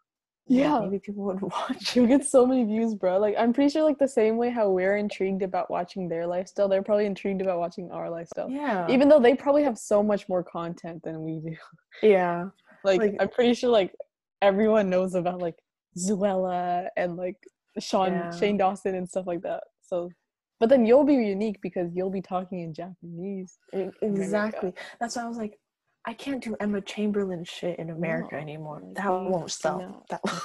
Yeah, maybe people would watch. You get so many views, bro. Like I'm pretty sure like the same way how we're intrigued about watching their lifestyle, they're probably intrigued about watching our lifestyle. Yeah, even though they probably have so much more content than we do. Yeah, like I'm pretty sure like everyone knows about like Zuella and like Shane Dawson and stuff like that. So but then you'll be unique because you'll be talking in Japanese. Exactly. That's why I was like, I can't do Emma Chamberlain shit in America anymore. That won't sell. No. That won't.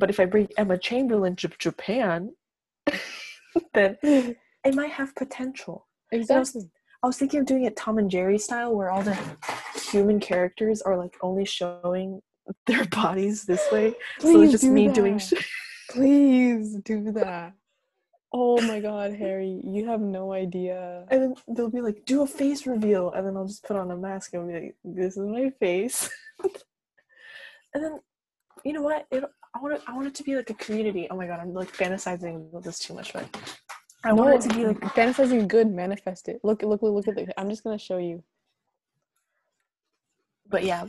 But if I bring Emma Chamberlain to Japan, then it might have potential. Exactly. I was thinking of doing it Tom and Jerry style, where all the human characters are like only showing their bodies this way. So it's just me doing shit. Please do that. Oh my god, Harry, you have no idea. And then they'll be like, do a face reveal, and then I'll just put on a mask and be like, this is my face. And then, you know what, I want it to be like a community. Oh my god, I'm like fantasizing about this too much, but I want it to be like fantasizing good, manifest it. Look at the, I'm just gonna show you. But yeah,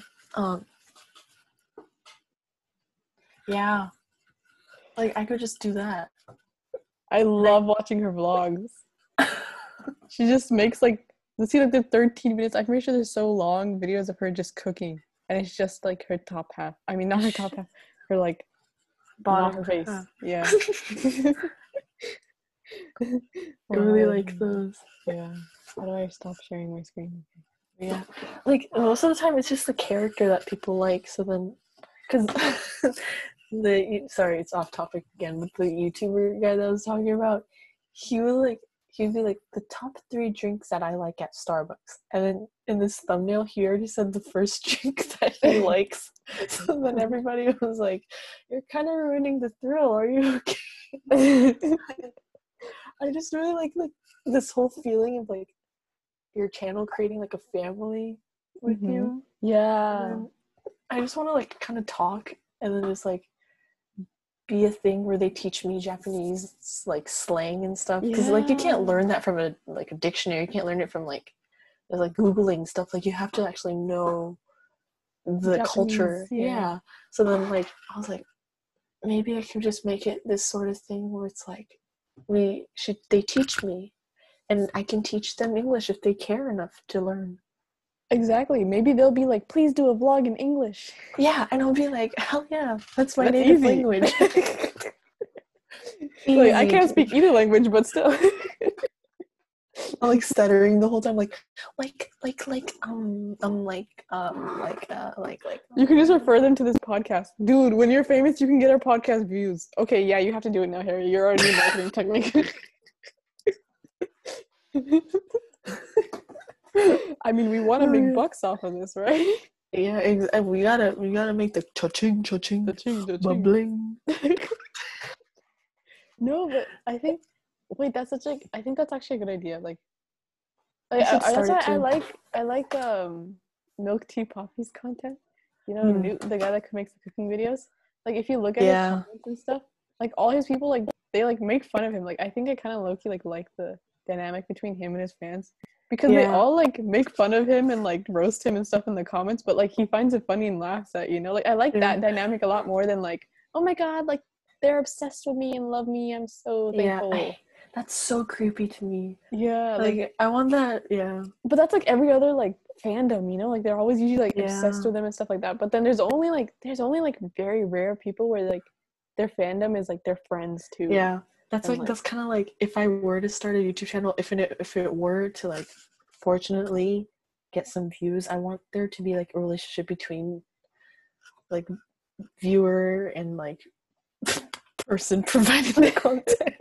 like I could just do that. I love watching her vlogs. She just makes like, let's see, like the 13 minutes. I'm pretty sure there's so long videos of her just cooking, and it's just like her top half. I mean, not her top half. Her like bottom, her face. Yeah. I really like those. Yeah. How do I stop sharing my screen? Yeah. Like most of the time, it's just the character that people like. So then, because. Sorry, it's off topic again, but the YouTuber guy that I was talking about, he'd be like the top 3 drinks that I like at Starbucks, and then in this thumbnail he already said the first drink that he likes. So then everybody was like, you're kind of ruining the thrill, are you okay? I just really like this whole feeling of like your channel creating like a family with you. Yeah, I just want to like kind of talk and then just like be a thing where they teach me Japanese like slang and stuff, because like you can't learn that from a like a dictionary. You can't learn it from like googling stuff. Like you have to actually know the Japanese culture. Yeah. So then like I was like, maybe I can just make it this sort of thing where it's like they teach me, and I can teach them English if they care enough to learn. Exactly. Maybe they'll be like, please do a vlog in English. Yeah, and I'll be like, hell yeah, that's my native language. Like, I can't speak either language, but still. like stuttering the whole time, like. You can just refer them to this podcast, dude. When you're famous, you can get our podcast views. Okay, yeah, you have to do it now, Harry. You're already marketing technique. I mean, we want to make bucks off of this, right? Yeah, exactly. We gotta make the cha-ching, cha-ching, cha-ching, cha-ching. Bling. No, but I think. Wait, that's such like. I think that's actually a good idea. I like Milk Tea Poppy's content. You know, Newt, the guy that makes the cooking videos. Like, if you look at his comments and stuff, like all his people, like they like make fun of him. Like, I think I kind of low-key like the dynamic between him and his fans. Because they all, like, make fun of him and, like, roast him and stuff in the comments. But, like, he finds it funny and laughs at, you know? Like, I like that dynamic a lot more than, like, oh, my God, like, they're obsessed with me and love me. I'm so thankful. Yeah, that's so creepy to me. Yeah. Like, I want that. Yeah. But that's, like, every other, like, fandom, you know? Like, they're always usually, like, obsessed with them and stuff like that. But then there's only, like, very rare people where, like, their fandom is, like, their friends, too. Yeah. That's like that's kind of like if I were to start a YouTube channel, if it were to like fortunately get some views, I want there to be like a relationship between like viewer and like person providing the content.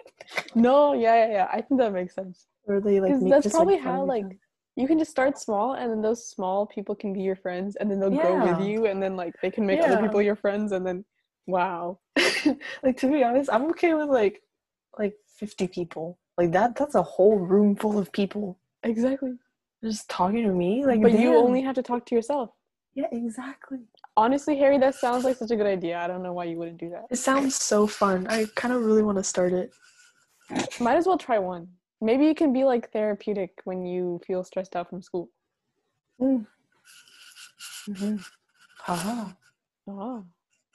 No, yeah. I think that makes sense. Or they like make that's just, probably like, how like them. You can just start small, and then those small people can be your friends, and then they'll grow with you, and then like they can make other people your friends, and then wow. Like to be honest, I'm okay with like 50 people like that's a whole room full of people exactly just talking to me like but damn. You only have to talk to yourself exactly honestly Harry that sounds like such a good idea. I don't know why you wouldn't do that. It sounds so fun. I kind of really want to start it. Might as well try one. Maybe it can be like therapeutic when you feel stressed out from school. Mm-hmm.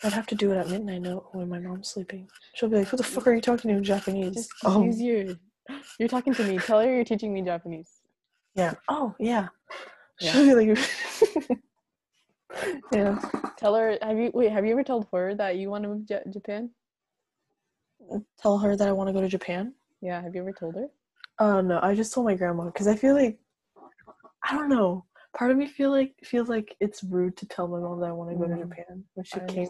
I'd have to do it at midnight now when my mom's sleeping. She'll be like, "What the fuck are you talking to in Japanese?" Just use you're talking to me. Tell her you're teaching me Japanese. Yeah. Oh, yeah. She'll be like, yeah. Tell her. Have you ever told her that you want to move to Japan? Tell her that I want to go to Japan? Yeah. Have you ever told her? No. I just told my grandma because I feel like, I don't know. Part of me feels like it's rude to tell my mom that I want to go to Japan when she came.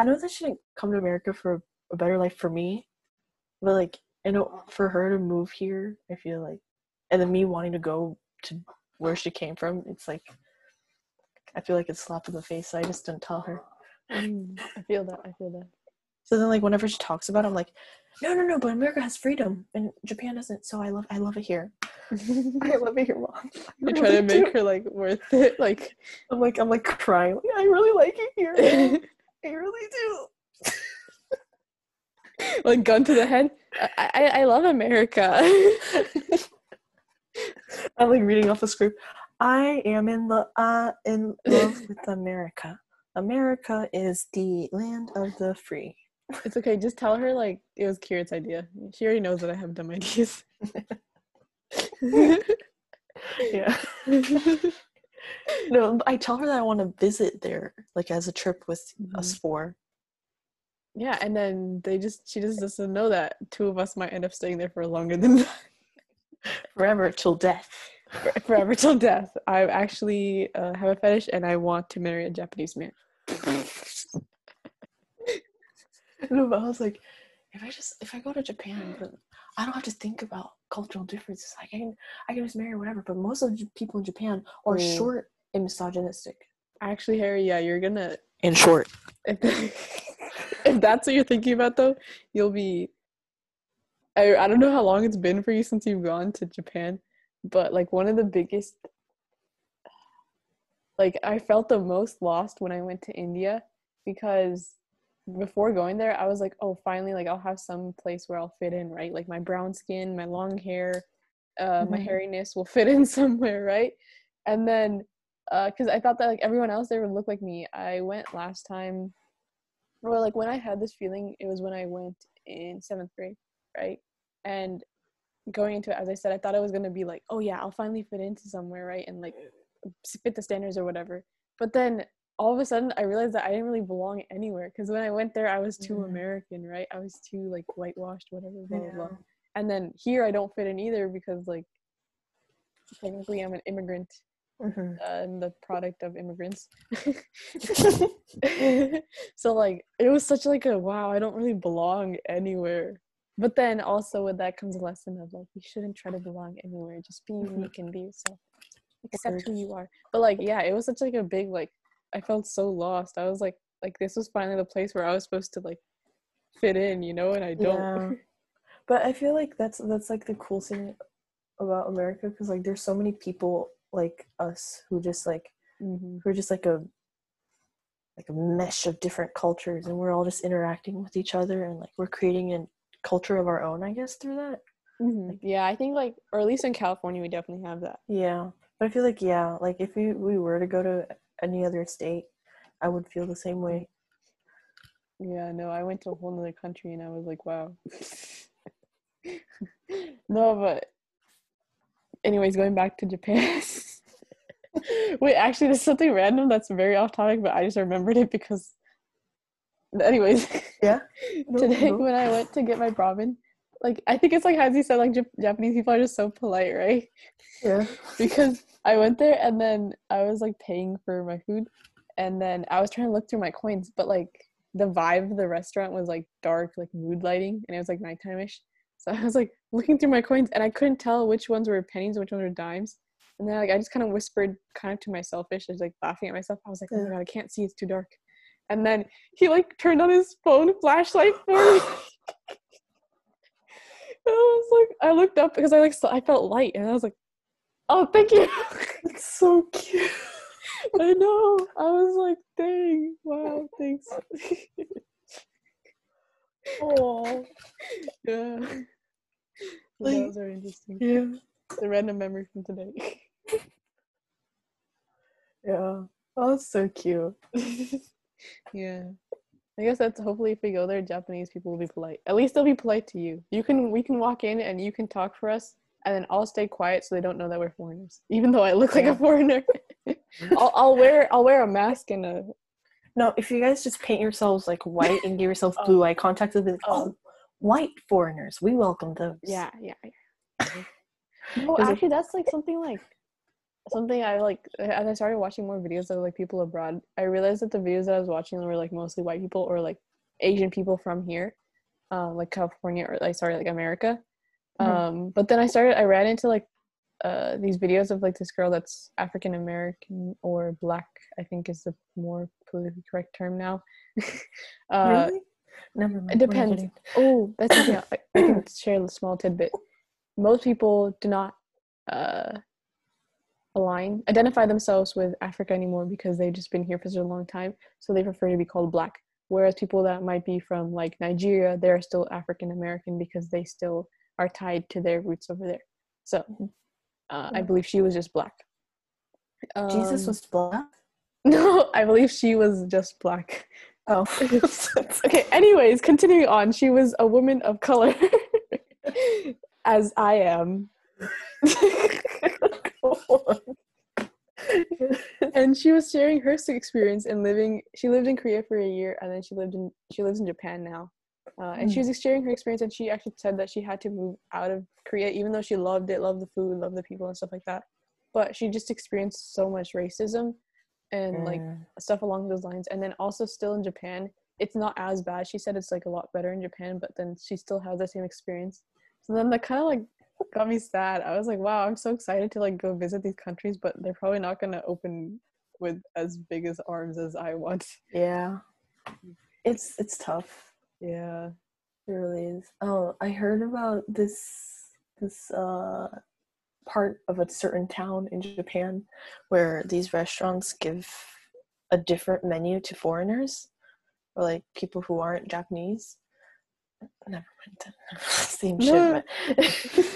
I know that she didn't come to America for a better life for me, but like I know for her to move here, I feel like, and then me wanting to go to where she came from, it's like I feel like it's a slap in the face. So I just didn't tell her. I feel that. So then, like whenever she talks about it, I'm like, no, but America has freedom and Japan doesn't. So I love it here. I love it here, Mom. You're trying to make her like worth it. Like I'm like crying. Like, I really like it here. I really do. Like gun to the head. I love America. I'm like reading off the script. I am in love with America. America is the land of the free. It's okay. Just tell her like it was Kira's idea. She already knows that I have dumb ideas. Yeah. No, I tell her that I want to visit there, like as a trip with us four. Yeah, and then she just doesn't know that two of us might end up staying there for longer than that. Forever till death. Forever till death. I actually have a fetish, and I want to marry a Japanese man. No, but I was like, if I go to Japan, but I don't have to think about cultural differences. I can just marry whatever. But most of the people in Japan are short and misogynistic. Actually, Harry, yeah, you're gonna. And short. If that's what you're thinking about, though, you'll be. I don't know how long it's been for you since you've gone to Japan, but like one of the biggest. Like I felt the most lost when I went to India because. Before going there, I was like, oh, finally, like, I'll have some place where I'll fit in, right? Like, my brown skin, my long hair, my hairiness will fit in somewhere, right? And then, because I thought that, like, everyone else there would look like me. I went last time, or, like, when I had this feeling, it was when I went in 7th grade, right? And going into it, as I said, I thought I was going to be like, oh, yeah, I'll finally fit into somewhere, right? And, like, fit the standards or whatever. But then... all of a sudden, I realized that I didn't really belong anywhere because when I went there, I was too American, right? I was too, like, whitewashed, whatever, blah, blah, blah. And then here, I don't fit in either because, like, Technically, I'm an immigrant. Mm-hmm. And the product of immigrants. So, like, it was such, like, a wow, I don't really belong anywhere. But then also with that comes a lesson of, like, you shouldn't try to belong anywhere. Just be unique and be yourself. Accept who you are. But, like, yeah, it was such, like, a big, like, I felt so lost. I was, like, this was finally the place where I was supposed to, like, fit in, you know, and I don't. Yeah. But I feel like that's, like, the cool thing about America, because, like, there's so many people like us who just like we're just like a mesh of different cultures, and we're all just interacting with each other, and like we're creating a culture of our own, I guess, through that. Like, yeah, I think like, or at least in California we definitely have that. Yeah, but I feel like, yeah, like if we were to go to any other state, I would feel the same way. Yeah, no, I went to a whole nother country and I was like, wow. No, but anyways, going back to Japan. Wait, actually, there's something random that's very off topic, but I just remembered it because. Anyways. Yeah. Today, when I went to get my ramen, like, I think it's like Hazy said, like, Japanese people are just so polite, right? Yeah. Because I went there and then I was like paying for my food, and then I was trying to look through my coins, but like the vibe of the restaurant was like dark, like mood lighting, and it was like nighttime-ish. So I was like looking through my coins and I couldn't tell which ones were pennies and which ones were dimes. And then like I just kind of whispered kind of to myself, I was like laughing at myself. I was like, oh my God, I can't see, it's too dark. And then he like turned on his phone flashlight for me. And I was like, I looked up because I like I felt light and I was like, oh, thank you. It's so cute. I know. I was like, dang, wow, thanks. Oh yeah, like, that was very interesting. Yeah, the random memory from today. Yeah, oh, that's so cute. Yeah, I guess that's, hopefully if we go there, Japanese people will be polite. At least they'll be polite to you. We can walk in and you can talk for us, and then I'll stay quiet so they don't know that we're foreigners, even though I look like a foreigner. I'll wear a mask and a. No, if you guys just paint yourselves like white and give yourself blue eye contact with it, white foreigners, we welcome those. Yeah. No, actually, that's like something I like. As I started watching more videos of like people abroad, I realized that the videos that I was watching were like mostly white people or like Asian people from here, like California or like America. But then I ran into like these videos of like this girl that's African American or black, I think is the more politically correct term now. Really? Never mind. It depends. Oh, that's something I can share a small tidbit. Most people do not identify themselves with Africa anymore because they've just been here for such a long time, so they prefer to be called black. Whereas people that might be from like Nigeria, they're still African American because they still are tied to their roots over there. So I believe she was just black. Jesus was black? No, I believe she was just black. Oh. Okay, anyways, continuing on. She was a woman of color, as I am. And she was sharing her experience in living. She lived in Korea for a year, and then she lives in Japan now. And she was sharing her experience, and she actually said that she had to move out of Korea, even though she loved it, loved the food, loved the people and stuff like that. But she just experienced so much racism and like stuff along those lines. And then also still in Japan, it's not as bad. She said it's like a lot better in Japan, but then she still has the same experience. So then that kind of like got me sad. I was like, wow, I'm so excited to like go visit these countries, but they're probably not going to open with as big as arms as I want. Yeah. It's tough. Yeah, it really is. Oh, I heard about this part of a certain town in Japan where these restaurants give a different menu to foreigners or like people who aren't Japanese. Never mind. Same shit. But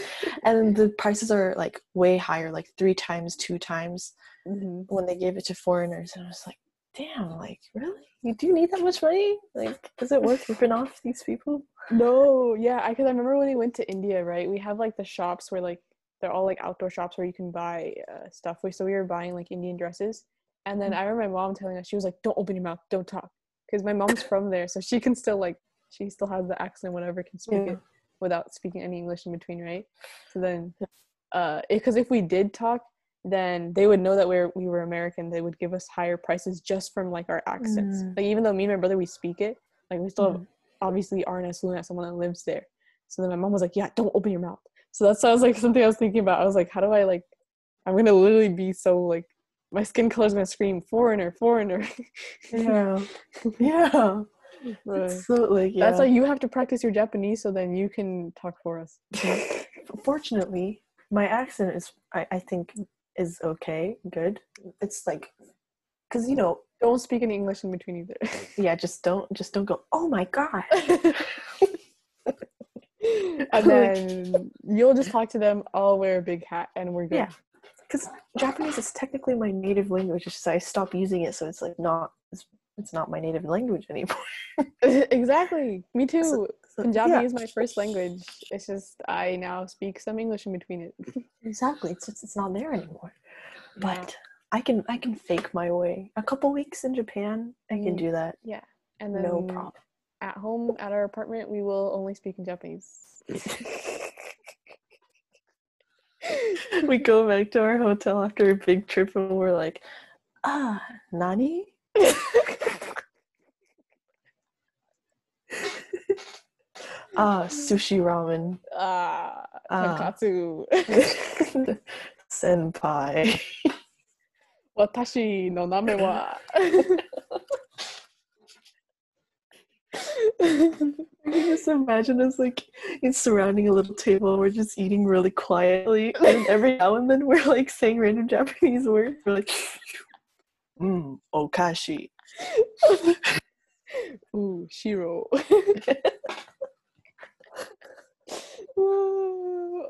and the prices are like way higher, like 3 times, 2 times when they gave it to foreigners, and I was like, damn, like, really? You do need that much money? Like, is it worth ripping off these people? No, yeah, because I remember when we went to India, right? We have, like, the shops where, like, they're all, like, outdoor shops where you can buy stuff. We were buying, like, Indian dresses. And then I remember my mom telling us, she was like, don't open your mouth, don't talk. Because my mom's from there, so she can still, like, she still has the accent, whatever, can speak it without speaking any English in between, right? So then because if we did talk, then they would know that we were American. They would give us higher prices just from like our accents. Like, even though me and my brother, we speak it, like we still obviously aren't as fluent as someone that lives there. So then my mom was like, yeah, don't open your mouth. So that's something I was thinking about. I was like, how do I I'm gonna literally be so like, my skin color's gonna scream foreigner. yeah. Absolutely. Yeah. That's why you have to practice your Japanese, so then you can talk for us. Fortunately, my accent is, I think, is okay, good. It's like, because, you know, don't speak any English in between either. Yeah, just don't go, oh my god. And then you'll just talk to them, I'll wear a big hat, and we're good. Yeah, because Japanese is technically my native language, just I stopped using it, so it's like it's not my native language anymore. Exactly. Me too. Punjabi is my first language. It's just I now speak some English in between it. Exactly. It's not there anymore. Yeah. But I can fake my way. A couple weeks in Japan, I can do that. Yeah. And then no problem. At home, at our apartment, we will only speak in Japanese. We go back to our hotel after a big trip and we're like, nani? Sushi ramen. Tonkatsu. Senpai. Watashi no name wa. I can just imagine us like it's surrounding a little table, we're just eating really quietly, and every now and then we're like saying random Japanese words. We're like, okashi. Ooh, shiro.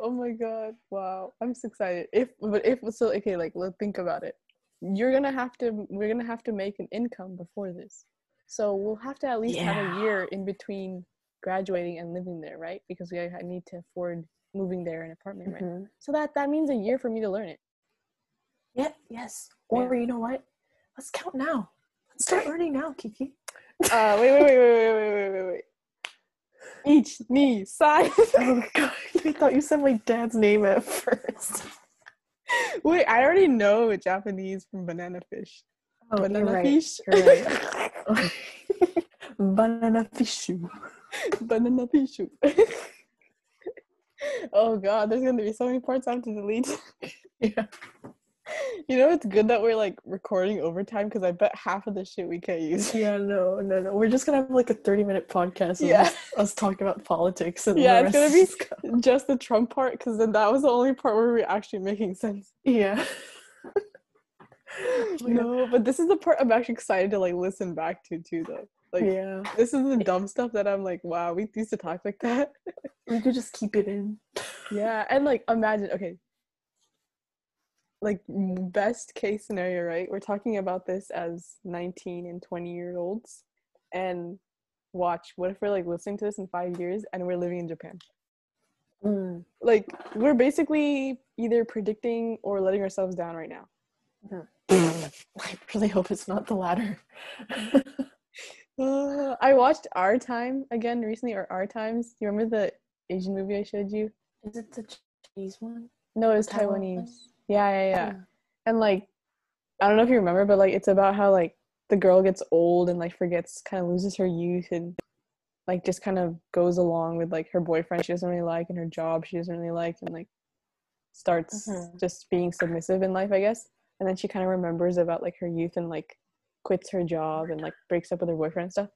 Oh my god, wow, I'm so excited. Let's think about it. We're gonna have to make an income before this, so we'll have to at least have a year in between graduating and living there, right? Because we need to afford moving there, an apartment, right? So that means a year for me to learn it. Or you know what, let's count now. Let's start learning now, Kiki. Wait. Each knee side. Oh god, I thought you said my dad's name at first. Wait, I already know Japanese from Banana Fish. Oh, Banana Fish. Right. Banana Fishu. Banana Fishu. Oh god, there's gonna be so many parts I have to delete. Yeah. You know, it's good that we're like recording overtime, because I bet half of the shit we can't use. Yeah, no. We're just gonna have like a 30-minute podcast of us talking about politics and the rest. It's gonna be just the Trump part, because then that was the only part where we were actually making sense. Yeah. No, but this is the part I'm actually excited to like listen back to too, though. Like, this is the dumb stuff that I'm like, wow, we used to talk like that. We could just keep it in. Yeah, and like imagine, okay. Like, best case scenario, right? We're talking about this as 19 and 20-year-olds, and watch, what if we're like listening to this in 5 years and we're living in Japan? Like, we're basically either predicting or letting ourselves down right now. I really hope it's not the latter. I watched Our Time again recently, or Our Times. You remember the Asian movie I showed you? Is it the Chinese one? No, it was Taiwanese. Yeah. And like, I don't know if you remember, but like, it's about how like the girl gets old and like forgets, kind of loses her youth, and like just kind of goes along with like her boyfriend she doesn't really like, and her job she doesn't really like, and like starts just being submissive in life, I guess. And then she kind of remembers about like her youth and like quits her job and like breaks up with her boyfriend and stuff.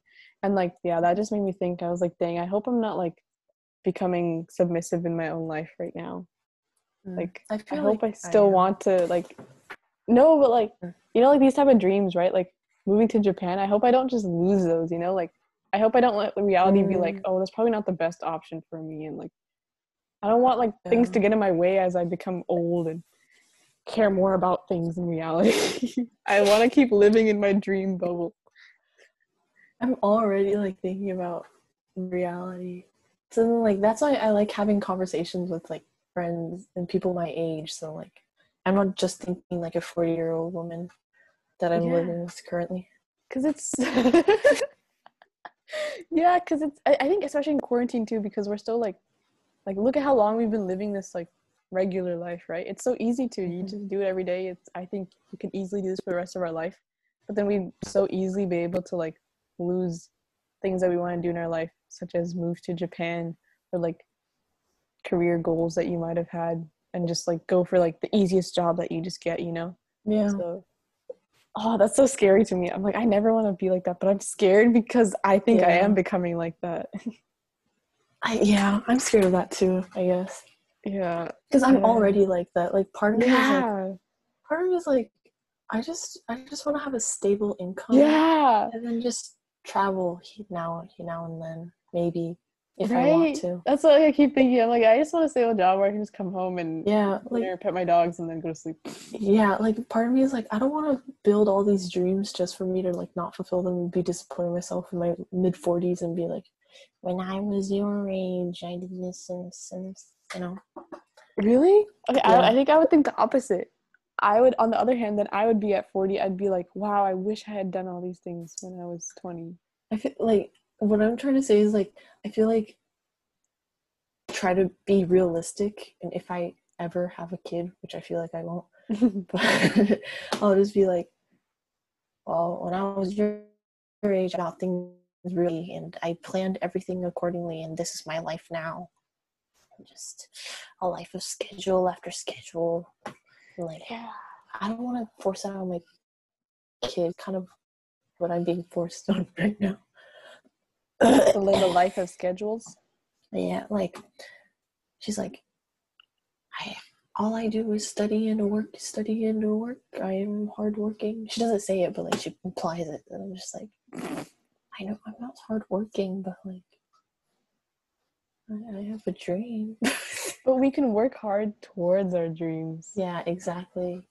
And like, yeah, that just made me think. I was like, dang, I hope I'm not like becoming submissive in my own life right now. Like, I hope I still want to, like, no, but, like, you know, like, these type of dreams, right? Like, moving to Japan, I hope I don't just lose those, you know? Like, I hope I don't let reality be like, oh, that's probably not the best option for me. And, like, I don't want, like, things to get in my way as I become old and care more about things in reality. I want to keep living in my dream bubble. I'm already, like, thinking about reality. So, like, that's why I like having conversations with, like, friends and people my age, so like I'm not just thinking like a 40-year-old woman that I'm living with currently, because it's because it's I think especially in quarantine too, because we're still like look at how long we've been living this like regular life, right? It's so easy to, you just do it every day. It's, I think we could easily do this for the rest of our life, but then we'd so easily be able to like lose things that we want to do in our life, such as move to Japan or like career goals that you might have had, and just like go for like the easiest job that you just get, you know? Yeah. So, oh, that's so scary to me. I'm like, I never want to be like that, but I'm scared because I think I am becoming like that. I'm scared of that too, I guess. Yeah. Because I'm already like that. Like part of me is like, part of me is like, I just want to have a stable income. Yeah. And then just travel now and then, maybe, if I want to. That's what I keep thinking. I'm like, I just want to stable job where I can just come home and pet my dogs and then go to sleep. Yeah, like part of me is like, I don't want to build all these dreams just for me to like not fulfill them and be disappointing myself in my mid-40s and be like, when I was your age, I did this and this, you know. Really? Okay, yeah. I think I would think the opposite. I would, on the other hand, then I would be at 40, I'd be like, wow, I wish I had done all these things when I was 20. I feel like, what I'm trying to say is like, I feel like, try to be realistic, and if I ever have a kid, which I feel like I won't, but I'll just be like, well, when I was your age, I thought things really, and I planned everything accordingly, and this is my life now. Just a life of schedule after schedule. Like, I don't want to force that on my kid, kind of what I'm being forced on right now. To live a life of schedules? Yeah, like, she's like, all I do is study and work. I am hardworking. She doesn't say it, but, like, she implies it. And I'm just like, I know I'm not hardworking, but, like, I have a dream. But we can work hard towards our dreams. Yeah, exactly.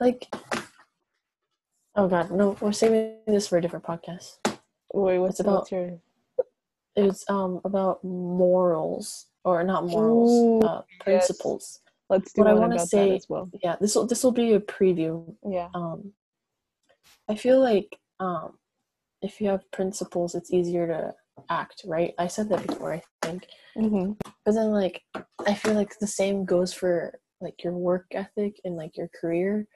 Like, oh god, no, we're saving this for a different podcast. Wait, it's about morals, or not morals, principles. Let's do what I want to say that as well. Yeah, this will be a preview. Yeah. I feel like if you have principles, it's easier to act, right? I said that before, I think. Mm-hmm. But then, like, I feel like the same goes for like your work ethic and like your career.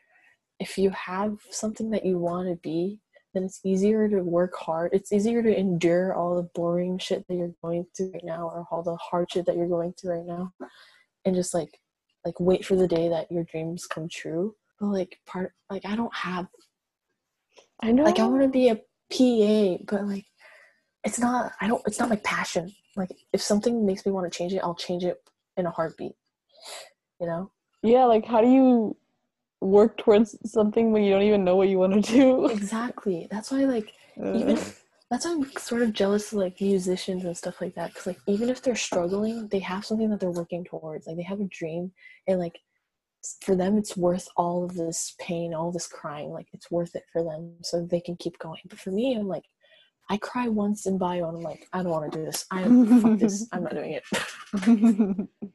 If you have something that you want to be, then it's easier to work hard. It's easier to endure all the boring shit that you're going through right now, or all the hard shit that you're going through right now, and just like wait for the day that your dreams come true. But like I don't have. I know. Like I want to be a PA, but like. It's not my passion. Like, if something makes me want to change it, I'll change it in a heartbeat, you know? Yeah, like, how do you work towards something when you don't even know what you want to do? Exactly. That's why, like, that's why I'm sort of jealous of, like, musicians and stuff like that. Because, like, even if they're struggling, they have something that they're working towards. Like, they have a dream. And, like, for them, it's worth all of this pain, all this crying. Like, it's worth it for them so they can keep going. But for me, I'm like, I cry once in bio, and I'm like, I don't want to do this. Fuck this. I'm not doing it.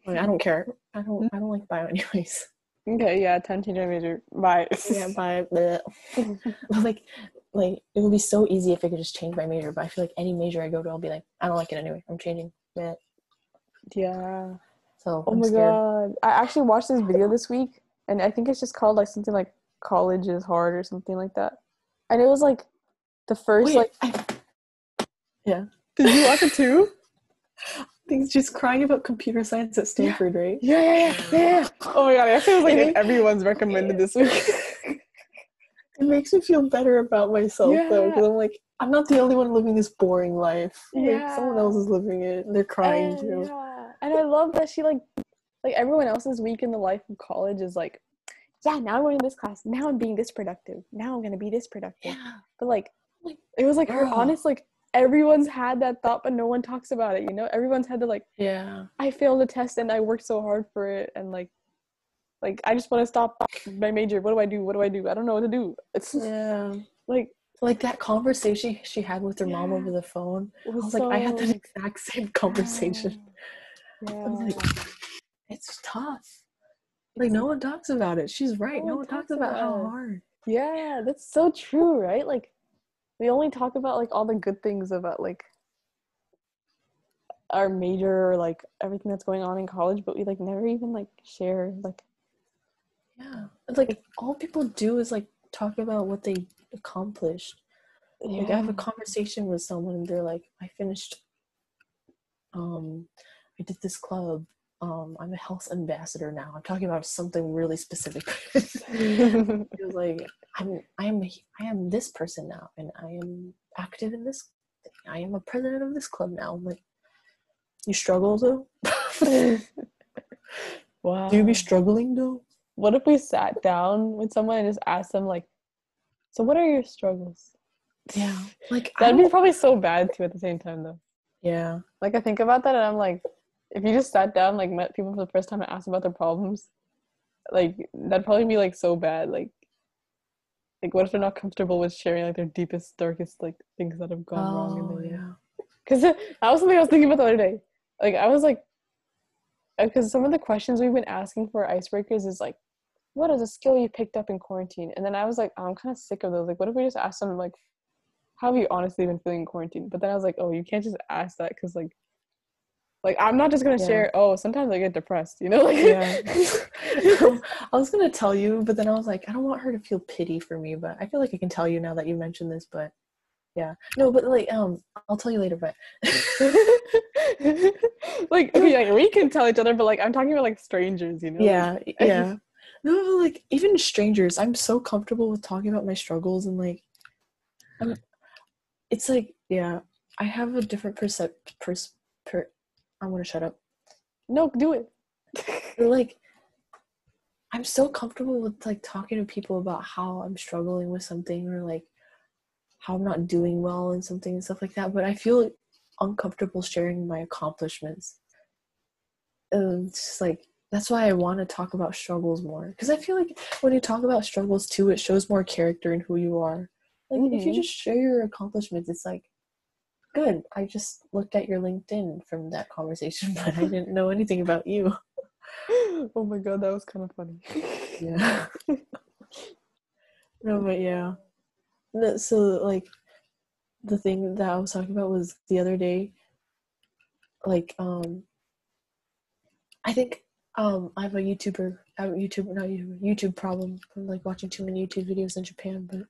Like, I don't care. I don't like bio anyways. Okay, yeah, 10 teenagers. Bye. Yeah, bye. Like, it would be so easy if I could just change my major, but I feel like any major I go to, I'll be like, I don't like it anyway. I'm changing. Yeah. So, oh my god. I actually watched this video this week, and I think it's just called, like, something like, college is hard or something like that. And it was, like, the first, yeah. Did you watch it too? I think she's crying about computer science at Stanford, right? Yeah. Oh my god, I actually was like, everyone's recommended this week. It makes me feel better about myself though, because I'm like, I'm not the only one living this boring life. Yeah. Like, someone else is living it. They're crying too. Yeah. And I love that she like everyone else's week in the life of college is like, yeah, now I'm going to this class. Now I'm being this productive. Now I'm going to be this productive. Yeah. But like, it was like her honest, like, everyone's had that thought, but no one talks about it, you know? Everyone's had to, like, I failed a test and I worked so hard for it, and like I just want to stop my major. What do I do? I don't know what to do. It's like that conversation she had with her mom over the phone. I had that exact same conversation. Yeah. I was like, it's tough. Like, no one talks about it. She's right. No one talks about how hard. Yeah, that's so true, right? Like, we only talk about, like, all the good things about, like, our major or like everything that's going on in college, but we like never even like share like. Yeah, like all people do is like talk about what they accomplished. Yeah. Like I have a conversation with someone and they're like, I finished, I did this club, I'm a health ambassador now. I'm talking about something really specific. It was like, I am this person now, and I am active in this thing. I am a president of this club now. I'm like, you struggle though? Wow. Do you be struggling though? What if we sat down with someone and just asked them like, so what are your struggles? Yeah, like that'd be probably so bad too at the same time though. Yeah, like I think about that and I'm like, if you just sat down, like met people for the first time and asked about their problems, like that'd probably be like so bad. Like what if they're not comfortable with sharing like their deepest, darkest like things that have gone wrong in the year? Because that was something I was thinking about the other day. Like I was like, because some of the questions we've been asking for icebreakers is like, what is a skill you picked up in quarantine? And then I was like, oh, I'm kind of sick of those. Like, what if we just asked them like, how have you honestly been feeling in quarantine? But then I was like, oh, you can't just ask that because like I'm not just gonna share. Oh, sometimes I get depressed, you know? Like, yeah. I was gonna tell you, but then I was like, I don't want her to feel pity for me. But I feel like I can tell you now that you mentioned this. But yeah, no, but like I'll tell you later. But like, I mean, like we can tell each other, but like I'm talking about like strangers, you know? Yeah, like, yeah. No, like even strangers, I'm so comfortable with talking about my struggles and like, it's like, yeah, I have a different I want to shut up. No, do it. Like, I'm so comfortable with like talking to people about how I'm struggling with something or like how I'm not doing well and something and stuff like that. But I feel uncomfortable sharing my accomplishments. It's just like, that's why I want to talk about struggles more. Because I feel like when you talk about struggles too, it shows more character in who you are. Like, mm-hmm. If you just share your accomplishments, it's like, good, I just looked at your LinkedIn from that conversation, but I didn't know anything about you. Oh my god, that was kind of funny. Yeah. No, but yeah. So, like, the thing that I was talking about was the other day, like, I think I have a YouTube problem from, like, watching too many YouTube videos in Japan, but,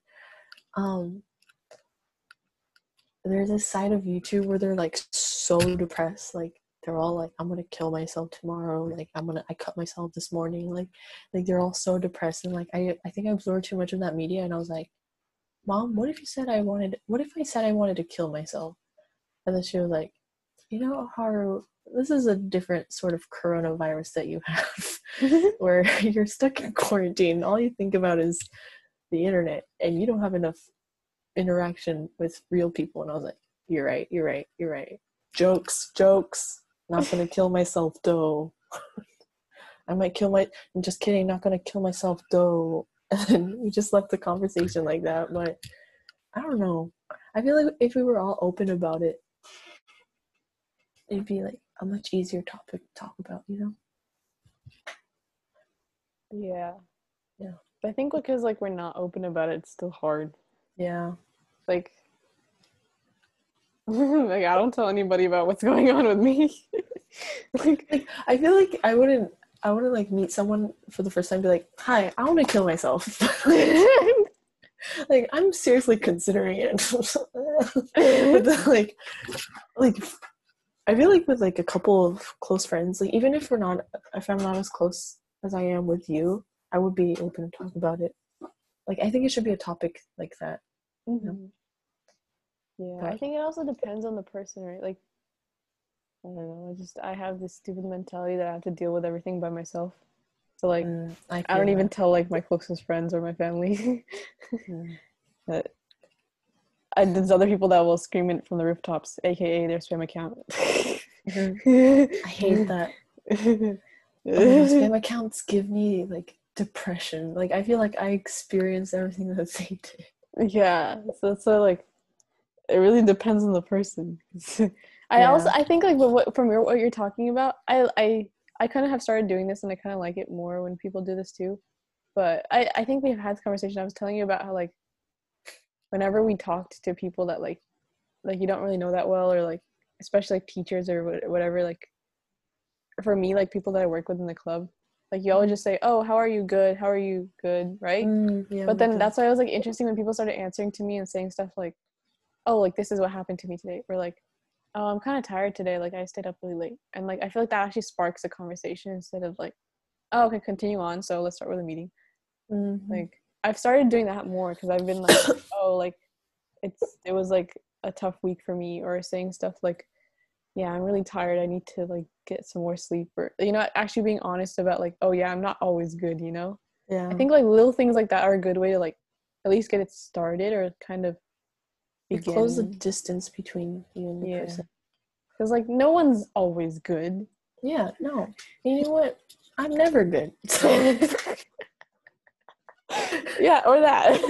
there's this side of YouTube where they're like so depressed, like they're all like, I'm gonna kill myself tomorrow, like I cut myself this morning, like they're all so depressed, and like I think I absorbed too much of that media, and I was like, Mom, what if I said I wanted to kill myself? And then she was like, you know, Haru, this is a different sort of coronavirus that you have where you're stuck in quarantine, all you think about is the internet and you don't have enough interaction with real people. And I was like, you're right, jokes, not gonna kill myself though. I might kill I'm just kidding, not gonna kill myself though. And we just left the conversation like that. But I don't know, I feel like if we were all open about it, it'd be like a much easier topic to talk about, you know? Yeah, I think because like we're not open about it, it's still hard. Yeah, like like I don't tell anybody about what's going on with me. like I feel like I wouldn't like meet someone for the first time and be like, hi, I want to kill myself. Like I'm seriously considering it. But like I feel like with like a couple of close friends, like even if I'm not as close as I am with you, I would be open to talk about it. Like, I think it should be a topic like that. Mm-hmm. Yeah, but I think it also depends on the person, right? Like, I don't know. I have this stupid mentality that I have to deal with everything by myself. So, like, I don't even tell, like, my closest friends or my family. Mm. But there's other people that will scream it from the rooftops, a.k.a. their spam account. Mm-hmm. I hate that. Spam accounts give me, like, depression. Like I feel like I experienced everything that they did. Yeah, so like it really depends on the person. I think like what you're talking about, I kind of have started doing this and I kind of like it more when people do this too. But I think we've had this conversation. I was telling you about how like whenever we talked to people that like you don't really know that well, or like especially like teachers or whatever, like for me, like people that I work with in the club, like you always just say, oh, how are you? Good. How are you? Good. Right. Yeah, but then that's why it was like interesting when people started answering to me and saying stuff like, oh, like this is what happened to me today. Or like, oh, I'm kind of tired today. Like I stayed up really late. And like, I feel like that actually sparks a conversation instead of like, oh, okay, continue on. So let's start with a meeting. Mm-hmm. Like I've started doing that more because I've been like, oh, like it was like a tough week for me, or saying stuff like, yeah, I'm really tired. I need to like get some more sleep, or, you know, actually being honest about like, oh yeah, I'm not always good, you know? Yeah. I think like little things like that are a good way to like at least get it started or kind of begin. Close the distance between you and the person. Because like no one's always good. Yeah, no. You know what? I'm never good. So. Yeah, or that.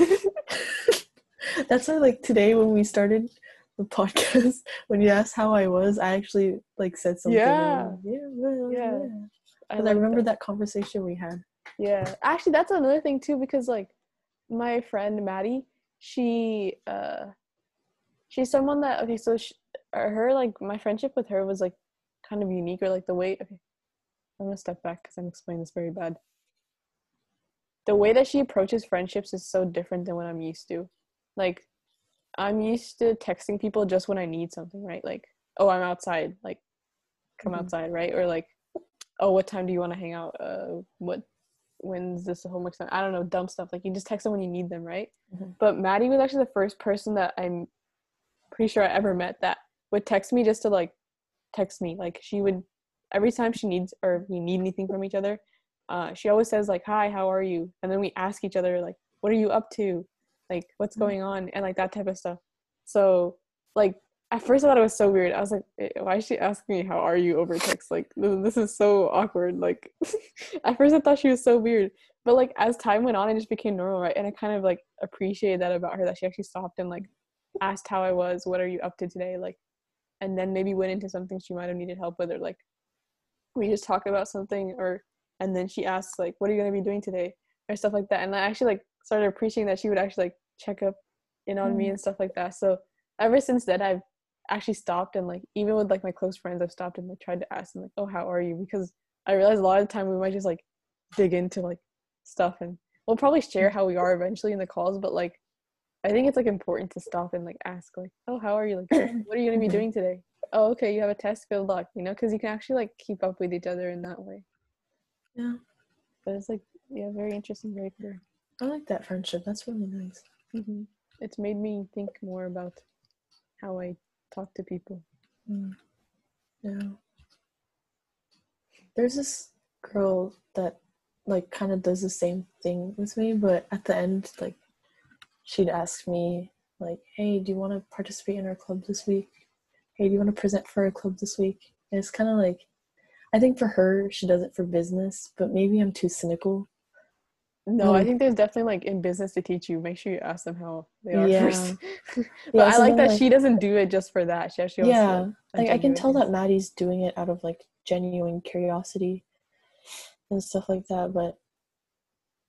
That's why like today when we started the podcast, when you asked how I was, I actually like said something. Yeah. Because I remember that conversation we had. Yeah. Actually, that's another thing too, because like my friend Maddie, she's someone that, okay, so her, like my friendship with her was like kind of unique, or like the way, okay, I'm gonna step back because I'm explaining this very bad. The way that she approaches friendships is so different than what I'm used to. Like, I'm used to texting people just when I need something, right? Like, oh, I'm outside, like, come outside, right? Or like, oh, what time do you want to hang out? When's this homework time? I don't know, dumb stuff. Like, you just text them when you need them, right? Mm-hmm. But Maddie was actually the first person that I'm pretty sure I ever met that would text me just to, like, text me. Like, she would, every time she needs, or we need anything from each other, she always says, like, hi, how are you? And then we ask each other, like, what are you up to? Like, what's going on? And like that type of stuff. So like at first I thought it was so weird. I was like, why is she asking me how are you over text? Like this is so awkward. Like at first I thought she was so weird, but like as time went on it just became normal, right? And I kind of like appreciated that about her, that she actually stopped and like asked how I was, what are you up to today, like, and then maybe went into something she might have needed help with, or like we just talked about something, or and then she asks like, what are you going to be doing today, or stuff like that. And I actually like started appreciating that she would actually like check up in on me and stuff like that. So ever since then I've actually stopped, and like even with like my close friends I've stopped and like tried to ask them like, oh, how are you, because I realize a lot of the time we might just like dig into like stuff, and we'll probably share how we are eventually in the calls, but like I think it's like important to stop and like ask like, oh, how are you, like what are you going to be doing today, oh okay, you have a test, good luck, you know, because you can actually like keep up with each other in that way. Yeah, but it's like, yeah, very interesting, very clear. I like that friendship. That's really nice. Mm-hmm. It's made me think more about how I talk to people. Mm. Yeah. There's this girl that, like, kind of does the same thing with me, but at the end, like, she'd ask me, like, hey, do you want to participate in our club this week? Hey, do you want to present for our club this week? And it's kind of like, I think for her, she does it for business, but maybe I'm too cynical. No, I think there's definitely like in business to teach you, make sure you ask them how they are first. But yeah, I like that like, she doesn't do it just for that. She actually also, like I can tell that Maddie's doing it out of like genuine curiosity and stuff like that. But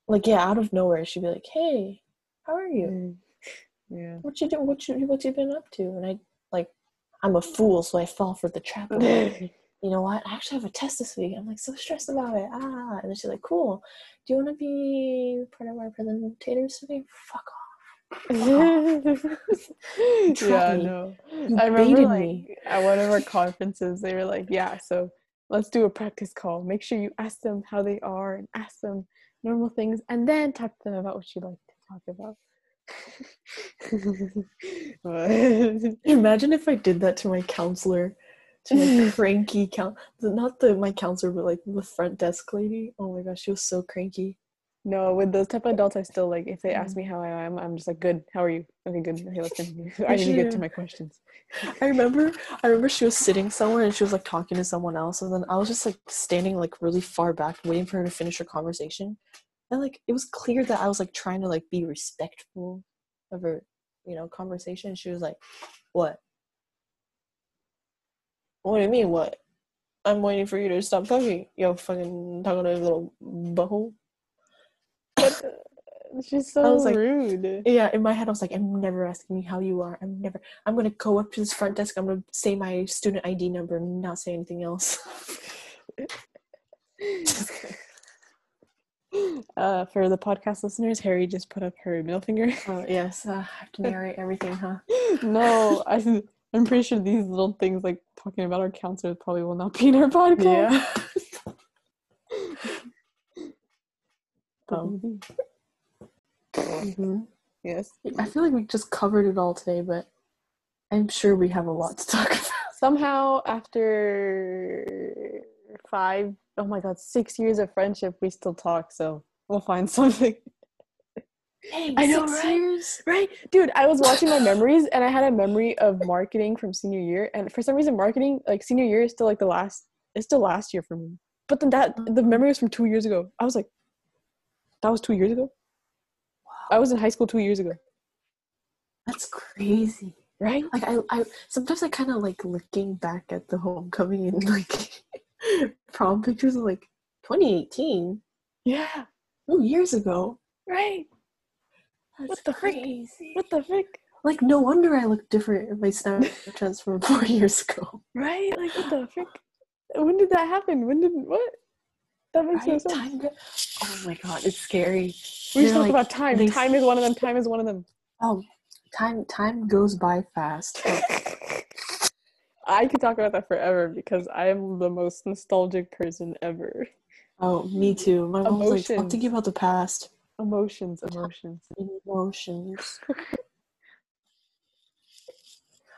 like yeah, out of nowhere she'd be like, hey, how are you? Yeah. What you doing? What you been up to? And I like, I'm a fool, so I fall for the trap of it. You know what? I actually have a test this week. I'm like so stressed about it. Ah, and then she's like, "Cool. Do you want to be part of our presentators today?" Fuck off. Yeah, me. No. You I remember like me. At one of our conferences, they were like, "Yeah, so let's do a practice call. Make sure you ask them how they are and ask them normal things, and then talk to them about what you like to talk about." Imagine if I did that to my counselor. To my cranky my counselor, but like the front desk lady. Oh my gosh, she was so cranky. No, with those type of adults, I still like if they ask me how I am, I'm just like, good. How are you? Okay, good. Okay, let's continue. I need to get to my questions. I remember she was sitting somewhere and she was like talking to someone else, and then I was just like standing like really far back, waiting for her to finish her conversation. And like it was clear that I was like trying to like be respectful of her, you know, conversation. She was like, what? What do you mean, what? I'm waiting for you to stop talking. Yo, fucking talking to a little butthole. But She's so rude. Yeah, in my head I was like, I'm never asking how you are. I'm gonna go up to this front desk, I'm gonna say my student ID number and not say anything else. For the podcast listeners, Harry just put up her middle finger. Oh yes, I have to narrate everything, huh? No, I'm pretty sure these little things like talking about our counselors probably will not be in our podcast. Yeah. Mm-hmm. Yes, I feel like we just covered it all today, but I'm sure we have a lot to talk about. Somehow after 6 years of friendship, we still talk, so we'll find something. Hey, I know, right? Years? Right? Dude, I was watching my memories, and I had a memory of marketing from senior year, and for some reason, marketing, like, senior year is still, like, it's still last year for me. But then the memory was from 2 years ago. I was like, that was 2 years ago? Wow. I was in high school 2 years ago. That's crazy. Right? Like, I sometimes I kind of, like, looking back at the homecoming and, like, prom pictures of like 2018. Yeah, 2 years ago. Right. That's what the crazy. Frick? What the frick? Like, no wonder I look different in my Snapchat from 4 years ago. Right? Like, what the frick? When did that happen? What? That makes no sense. Oh my god, it's scary. We just talked about time. Time is one of them. Oh, time goes by fast. I could talk about that forever because I am the most nostalgic person ever. Oh, me too. My mom's like, I'm thinking about the past. Emotions.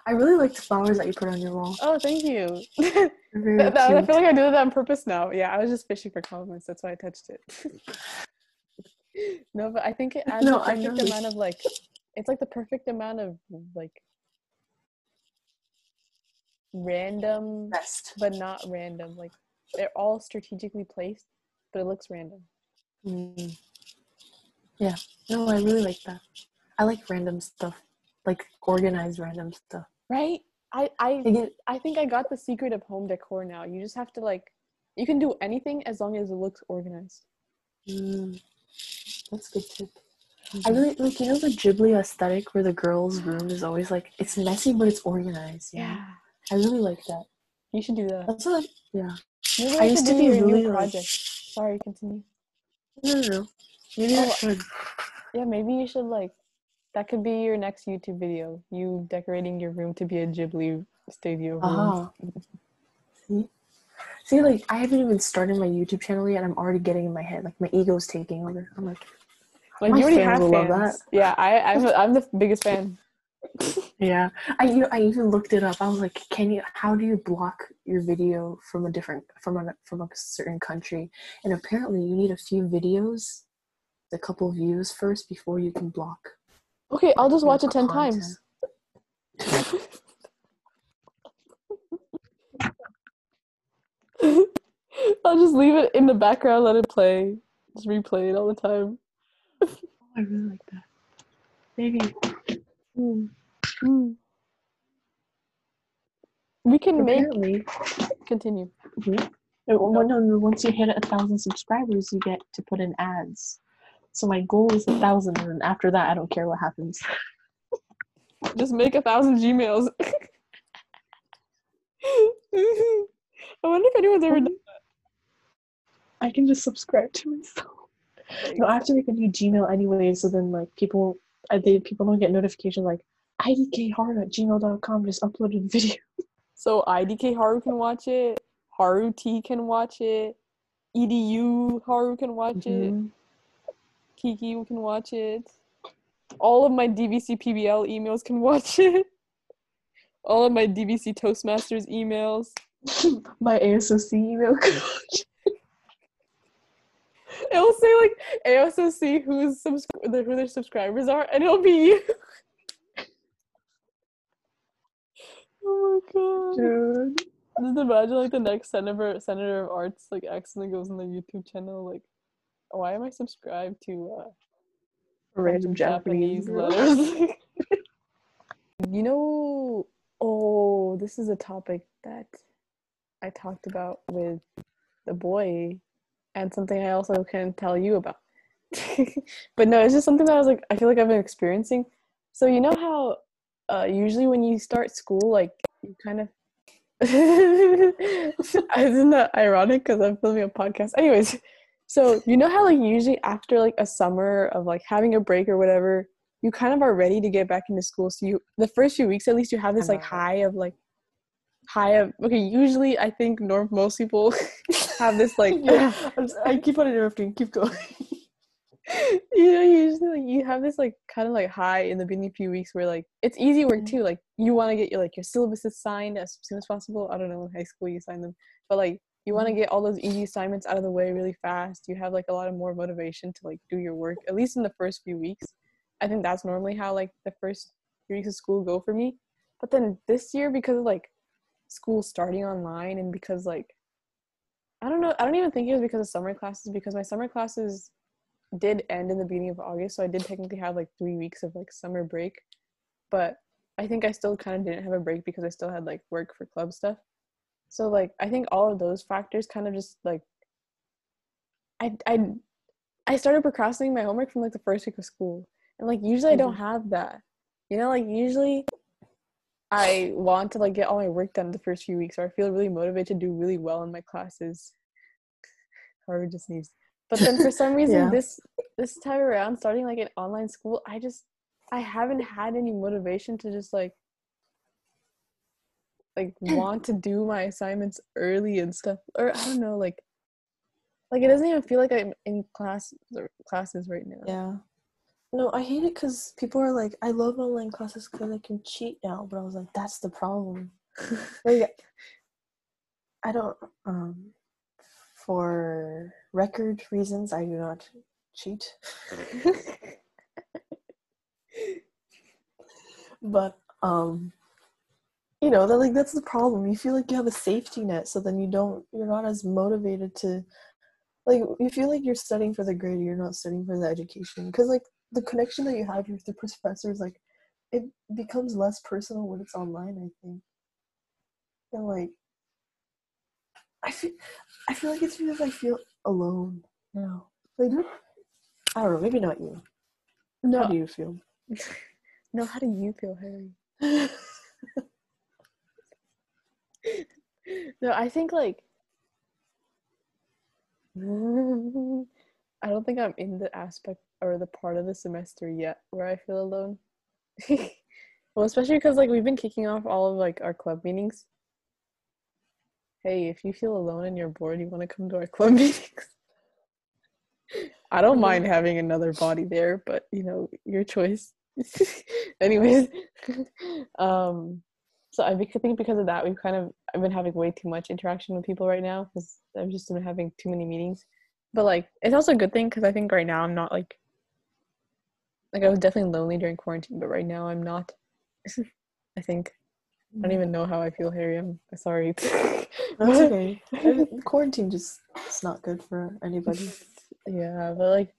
I really like the flowers that you put on your wall. Oh, thank you. I feel like I did that on purpose now. Yeah, I was just fishing for compliments. That's why I touched it. No, but I think it adds the perfect amount of, like, it's like the perfect amount of, like, random best, but not random, like they're all strategically placed but it looks random. Yeah, no, I really like that. I like random stuff, like organized random stuff, right? I think I got the secret of home decor now. You just have to, like, you can do anything as long as it looks organized. That's a good tip. I really like, you know, the Ghibli aesthetic where the girl's room is always like, it's messy but it's organized. Yeah. I really like that. You should do that. Also, like, yeah. Maybe I used to be really new project. Like... Sorry, continue. No. Maybe I should. Yeah, maybe you should, like... That could be your next YouTube video. You decorating your room to be a Ghibli studio room. See, like, I haven't even started my YouTube channel yet. I'm already getting in my head. Like, my ego's taking over. I'm like... you already have fans. Love that. Yeah, I'm the biggest fan. Yeah, I even looked it up. I was like, how do you block your video from a certain country? And apparently you need a few videos, a couple views first before you can block. Okay, I'll just watch it 10 times. I'll just leave it in the background, let it play. Just replay it all the time. Oh, I really like that. Maybe. We can continue. Mm-hmm. No, once you hit 1,000 subscribers, you get to put in ads. So my goal is 1,000, and after that, I don't care what happens. Just make 1,000 Gmails. I wonder if anyone's ever done that. I can just subscribe to myself. No, I have to make a new Gmail anyway, so then, like, people don't get notifications like idkharu@gmail.com just uploaded video. So IDK Haru can watch it, Haru T can watch it, EDU Haru can watch it, Kiki can watch it, all of my DVC-PBL emails can watch it, all of my DVC Toastmasters emails, my ASOC email can watch it. It'll say, like, ASOC who their subscribers are, and it'll be you. Oh my god. Dude. Just imagine, like, the next senator of arts, like, accidentally goes on their YouTube channel, like, why am I subscribed to random Japanese letters? You know, this is a topic that I talked about with the boy. And something I also can tell you about. But no, it's just something that I was like, I feel like I've been experiencing. So you know how usually when you start school, like you kind of isn't that ironic because I'm filming a podcast anyways. So you know how like usually after like a summer of like having a break or whatever, you kind of are ready to get back into school. So you, the first few weeks at least, you have this like high of okay, usually I think most people have this like yeah, I keep on interrupting, keep going. You know, usually like, you have this like kind of like high in the beginning few weeks where like it's easy work too, like you want to get your like your syllabuses signed as soon as possible. I don't know, in high school you sign them, but like you want to get all those easy assignments out of the way really fast. You have like a lot of more motivation to like do your work, at least in the first few weeks. I think that's normally how like the first 3 weeks of school go for me. But then this year, because of like school starting online, and because like I don't know, I don't even think it was because of summer classes, because my summer classes did end in the beginning of August, so I did technically have like 3 weeks of like summer break. But I think I still kind of didn't have a break because I still had like work for club stuff. So like I think all of those factors kind of just like I started procrastinating my homework from like the first week of school, and like usually I don't have that, you know, like usually I want to like get all my work done the first few weeks, or I feel really motivated to do really well in my classes. However, just sneezed. But then for some reason, yeah, this time around, starting like an online school, I haven't had any motivation to just like want to do my assignments early and stuff, or I don't know, like it doesn't even feel like I'm in classes right now. Yeah. No, I hate it because people are like, I love online classes because I can cheat now. But I was like, that's the problem. Like, I don't, for record reasons, I do not cheat. But, you know, that like that's the problem. You feel like you have a safety net, so then you're not as motivated to, like, you feel like you're studying for the grade, you're not studying for the education. Because, like, the connection that you have with the professors, like, it becomes less personal when it's online, I think. And, like, I feel like it's because I feel alone now. Like, I don't know, maybe not you. No. How do you feel? No, how do you feel, Harry? No, I think, like, I don't think I'm in the aspect or the part of the semester yet where I feel alone. Well, especially because like we've been kicking off all of like our club meetings. Hey, if you feel alone and you're bored, you want to come to our club meetings. I don't mind having another body there, but you know, your choice. Anyways, so I think because of that, I've been having way too much interaction with people right now because I've just been having too many meetings. But like it's also a good thing because I think right now I'm not like I was definitely lonely during quarantine, but right now I'm not. I think I don't even know how I feel, Harry. I'm sorry. No, it's okay. Quarantine just it's not good for anybody. Yeah, but like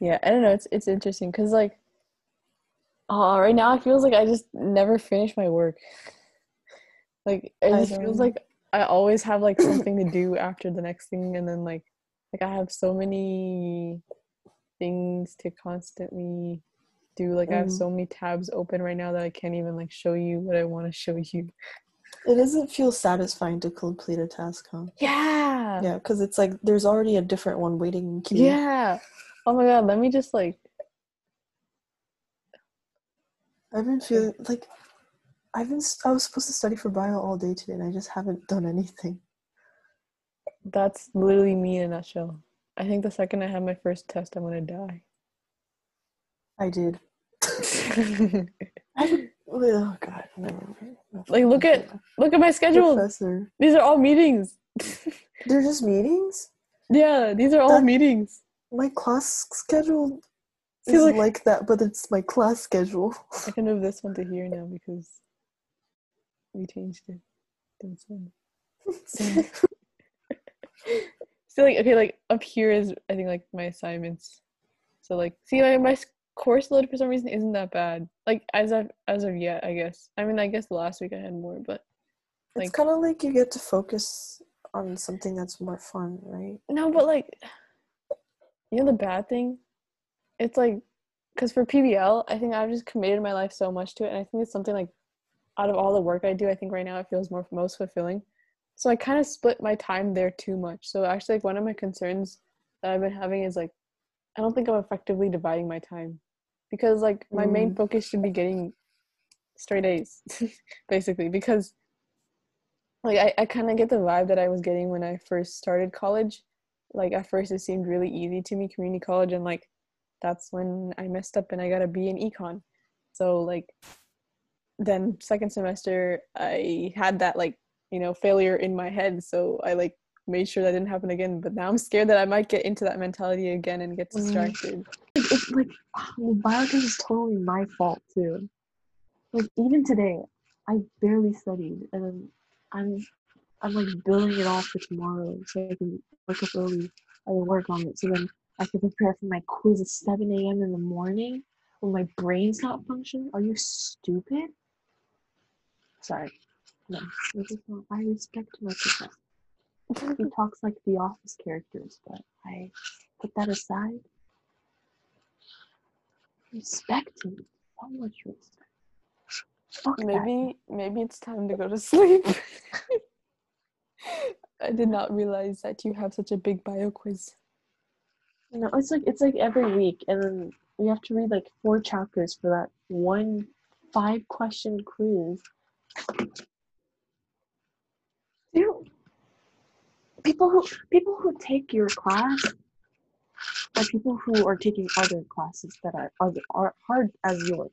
yeah, I don't know. It's interesting because like right now it feels like I just never finish my work. Like it just feels like I always have like something to do after the next thing, and then like I have so many things to constantly do. Like I have so many tabs open right now that I can't even like show you what I want to show you. It doesn't feel satisfying to complete a task, huh? Yeah. Yeah, because it's like there's already a different one waiting in queue. Yeah. Oh my god, let me just like. I was supposed to study for bio all day today, and I just haven't done anything. That's literally me in a nutshell. I think the second I have my first test, I'm gonna die. I did. Oh god, never mind. Like look at my schedule. Professor. These are all meetings. They're just meetings? Yeah, these are all meetings. My class schedule is like that, but it's my class schedule. I can move this one to here now because we changed it. Don't send. So like okay, like up here is I think like my assignments. So like see my course load for some reason isn't that bad. Like as of yet, I guess. I mean, I guess last week I had more, but like, it's kind of like you get to focus on something that's more fun, right? No, but like You know the bad thing? It's like, because for PBL, I think I've just committed my life so much to it. And I think it's something like, out of all the work I do, I think right now it feels most fulfilling. So I kind of split my time there too much. So actually, like, one of my concerns that I've been having is like, I don't think I'm effectively dividing my time, because like my main focus should be getting straight A's basically, because like I kind of get the vibe that I was getting when I first started college. Like at first it seemed really easy to me, community college, and like that's when I messed up and I got a B in econ. So like then second semester I had that, like, you know, failure in my head, so I like made sure that didn't happen again. But now I'm scared that I might get into that mentality again and get distracted. It's like, biology is totally my fault too. Like even today I barely studied, and I'm like building it all for tomorrow so I can wake up early and work on it, so then I can prepare for my quiz at 7 a.m. in the morning when my brain's not functioning. Are you stupid? Sorry. No, I respect my professor. He talks like The Office characters, but I put that aside. Respect him. How much respect? Fuck maybe it's time to go to sleep. I did not realize that you have such a big bio quiz. No, it's like every week, and then we have to read like 4 chapters for that one 5-question quiz. Dude, people who take your class are people who are taking other classes that are hard as yours.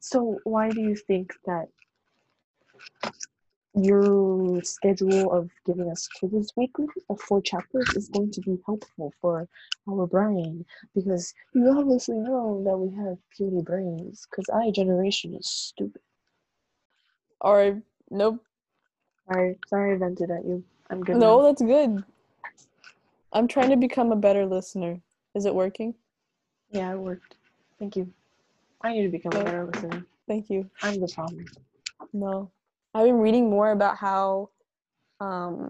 So why do you think that your schedule of giving us quizzes weekly of 4 chapters is going to be helpful for our brain? Because you obviously know that we have puny brains, because our generation is stupid. Or nope. Sorry I vented at you. I'm good. No, that's good. I'm trying to become a better listener. Is it working? Yeah, it worked. Thank you. I need to become a better listener. Thank you. I'm the problem. No. I've been reading more about how you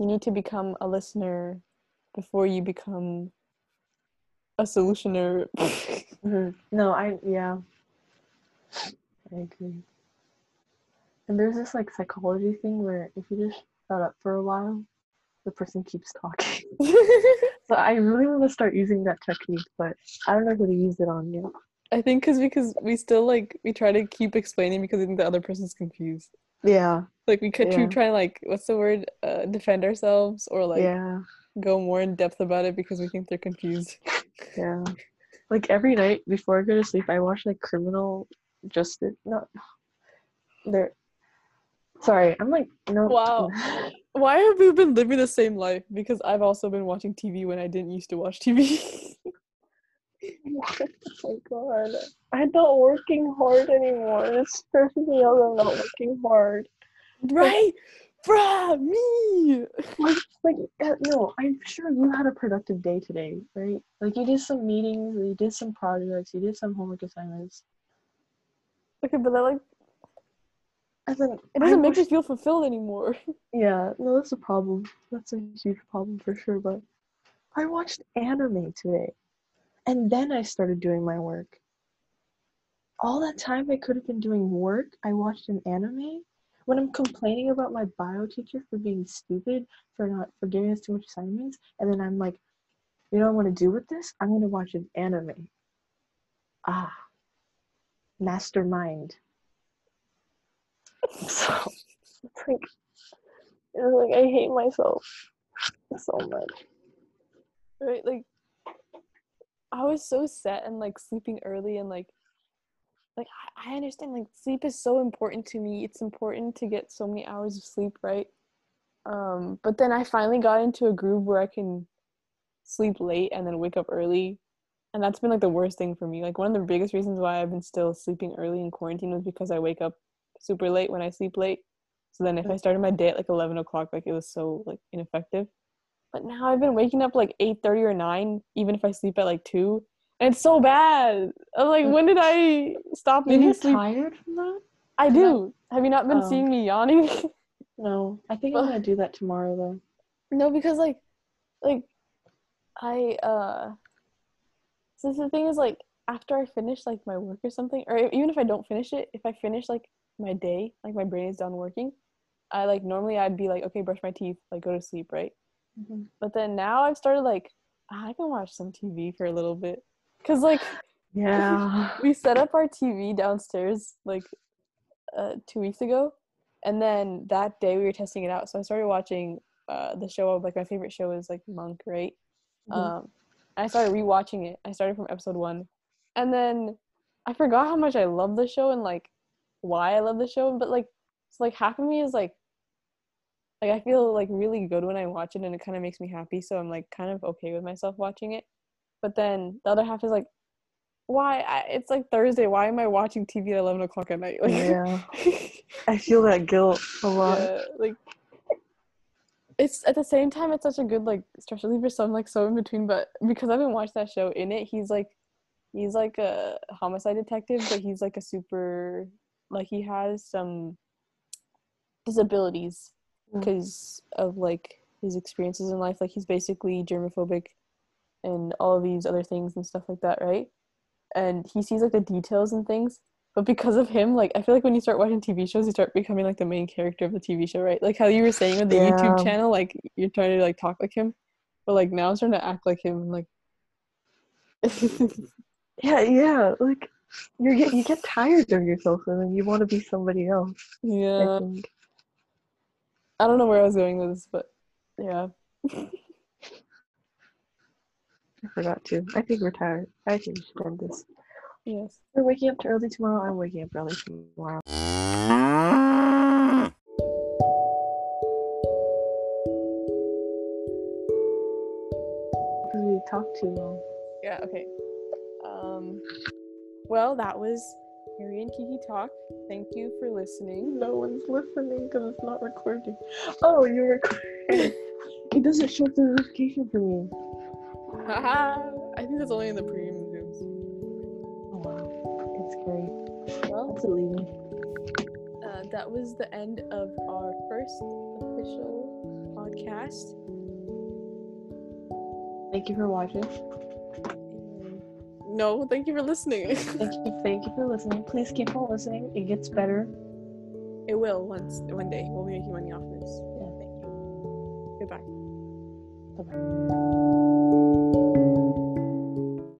need to become a listener before you become a solutioner. No, I agree. And there's this like psychology thing where if you just shut up for a while, the person keeps talking. So I really want to start using that technique, but I don't know who to use it on yet. I think because we still, like, we try to keep explaining because I think the other person's confused. Yeah. Like, we could try and, like, what's the word? Defend ourselves, or, like, go more in depth about it because we think they're confused. Yeah. Like, every night before I go to sleep, I watch, like, Criminal Justice. No. They're... Sorry, I'm like, no. Wow. Why have we been living the same life? Because I've also been watching TV when I didn't used to watch TV. What? Oh my god. I'm not working hard anymore. It's perfectly normal. I'm not working hard. Right? Bruh, me! No, I'm sure you had a productive day today, right? Like, you did some meetings, you did some projects, you did some homework assignments. Okay, but that, like... it doesn't make you feel fulfilled anymore. Yeah, no, that's a problem. That's a huge problem for sure, but... I watched anime today. And then I started doing my work. All that time I could have been doing work, I watched an anime. When I'm complaining about my bio teacher for being stupid, for giving us too much assignments, and then I'm like, you know what I want to do with this? I'm going to watch an anime. Ah. Mastermind. So, it's like I hate myself so much. Right, like, I was so set and, like, sleeping early and, like, I understand, like, sleep is so important to me. It's important to get so many hours of sleep, right? But then I finally got into a groove where I can sleep late and then wake up early. And that's been, like, the worst thing for me. Like, one of the biggest reasons why I've been still sleeping early in quarantine was because I wake up super late when I sleep late. So then if I started my day at, like, 11 o'clock, like, it was so, like, ineffective. But now I've been waking up like 8:30 or 9, even if I sleep at like 2, and it's so bad. I'm like, when did I stop needing sleep? Are you tired from that? I do. Have you not been seeing me yawning? No, I think I'm gonna do that tomorrow though. No, because like I since the thing is like after I finish like my work or something, or even if I don't finish it, if I finish like my day, like my brain is done working, I like normally I'd be like, okay, brush my teeth, like go to sleep, right? Mm-hmm. But then now I've started like I can watch some TV for a little bit, cause like yeah, we set up our TV downstairs like 2 weeks ago, and then that day we were testing it out, so I started watching the show of like my favorite show is like Monk, right? Mm-hmm. I started rewatching it. I started from episode 1, and then I forgot how much I love the show and like why I love the show, but like it's like half of me is like I feel like really good when I watch it and it kind of makes me happy, so I'm like kind of okay with myself watching it. But then the other half is like, why? It's like Thursday. Why am I watching TV at 11 o'clock at night? Like, yeah, I feel that guilt a lot. Yeah, like it's at the same time it's such a good like stress reliever. So I'm like so in between. But because I've been watching that show, in it he's like a homicide detective, but he's like a super like he has some disabilities because of like his experiences in life. Like he's basically germophobic and all of these other things and stuff like that, right? And he sees like the details and things, but because of him, like I feel like when you start watching TV shows, you start becoming like the main character of the TV show, right? Like how you were saying with the YouTube channel, like you're trying to like talk like him, but like now I'm trying to act like him, like yeah, like you get tired of yourself and then you want to be somebody else. Yeah, I don't know where I was going with this, but yeah. I forgot to. I think we're tired. I think we should end this. Yes. We're waking up early tomorrow. I'm waking up early tomorrow. Because we talked too long. Yeah, okay. Well, that was Harry and Kiki Talk. Thank you for listening. No one's listening because it's not recording. Oh, you're recording. It doesn't show the notification for me. I think that's only in the premium rooms. Oh wow, it's great. Well, that's illegal. That was the end of our first official podcast. Thank you for watching. No, thank you for listening. Thank you for listening. Please keep on listening. It gets better. It will one day. We'll be making money off this. Yeah, thank you. Goodbye. Bye bye.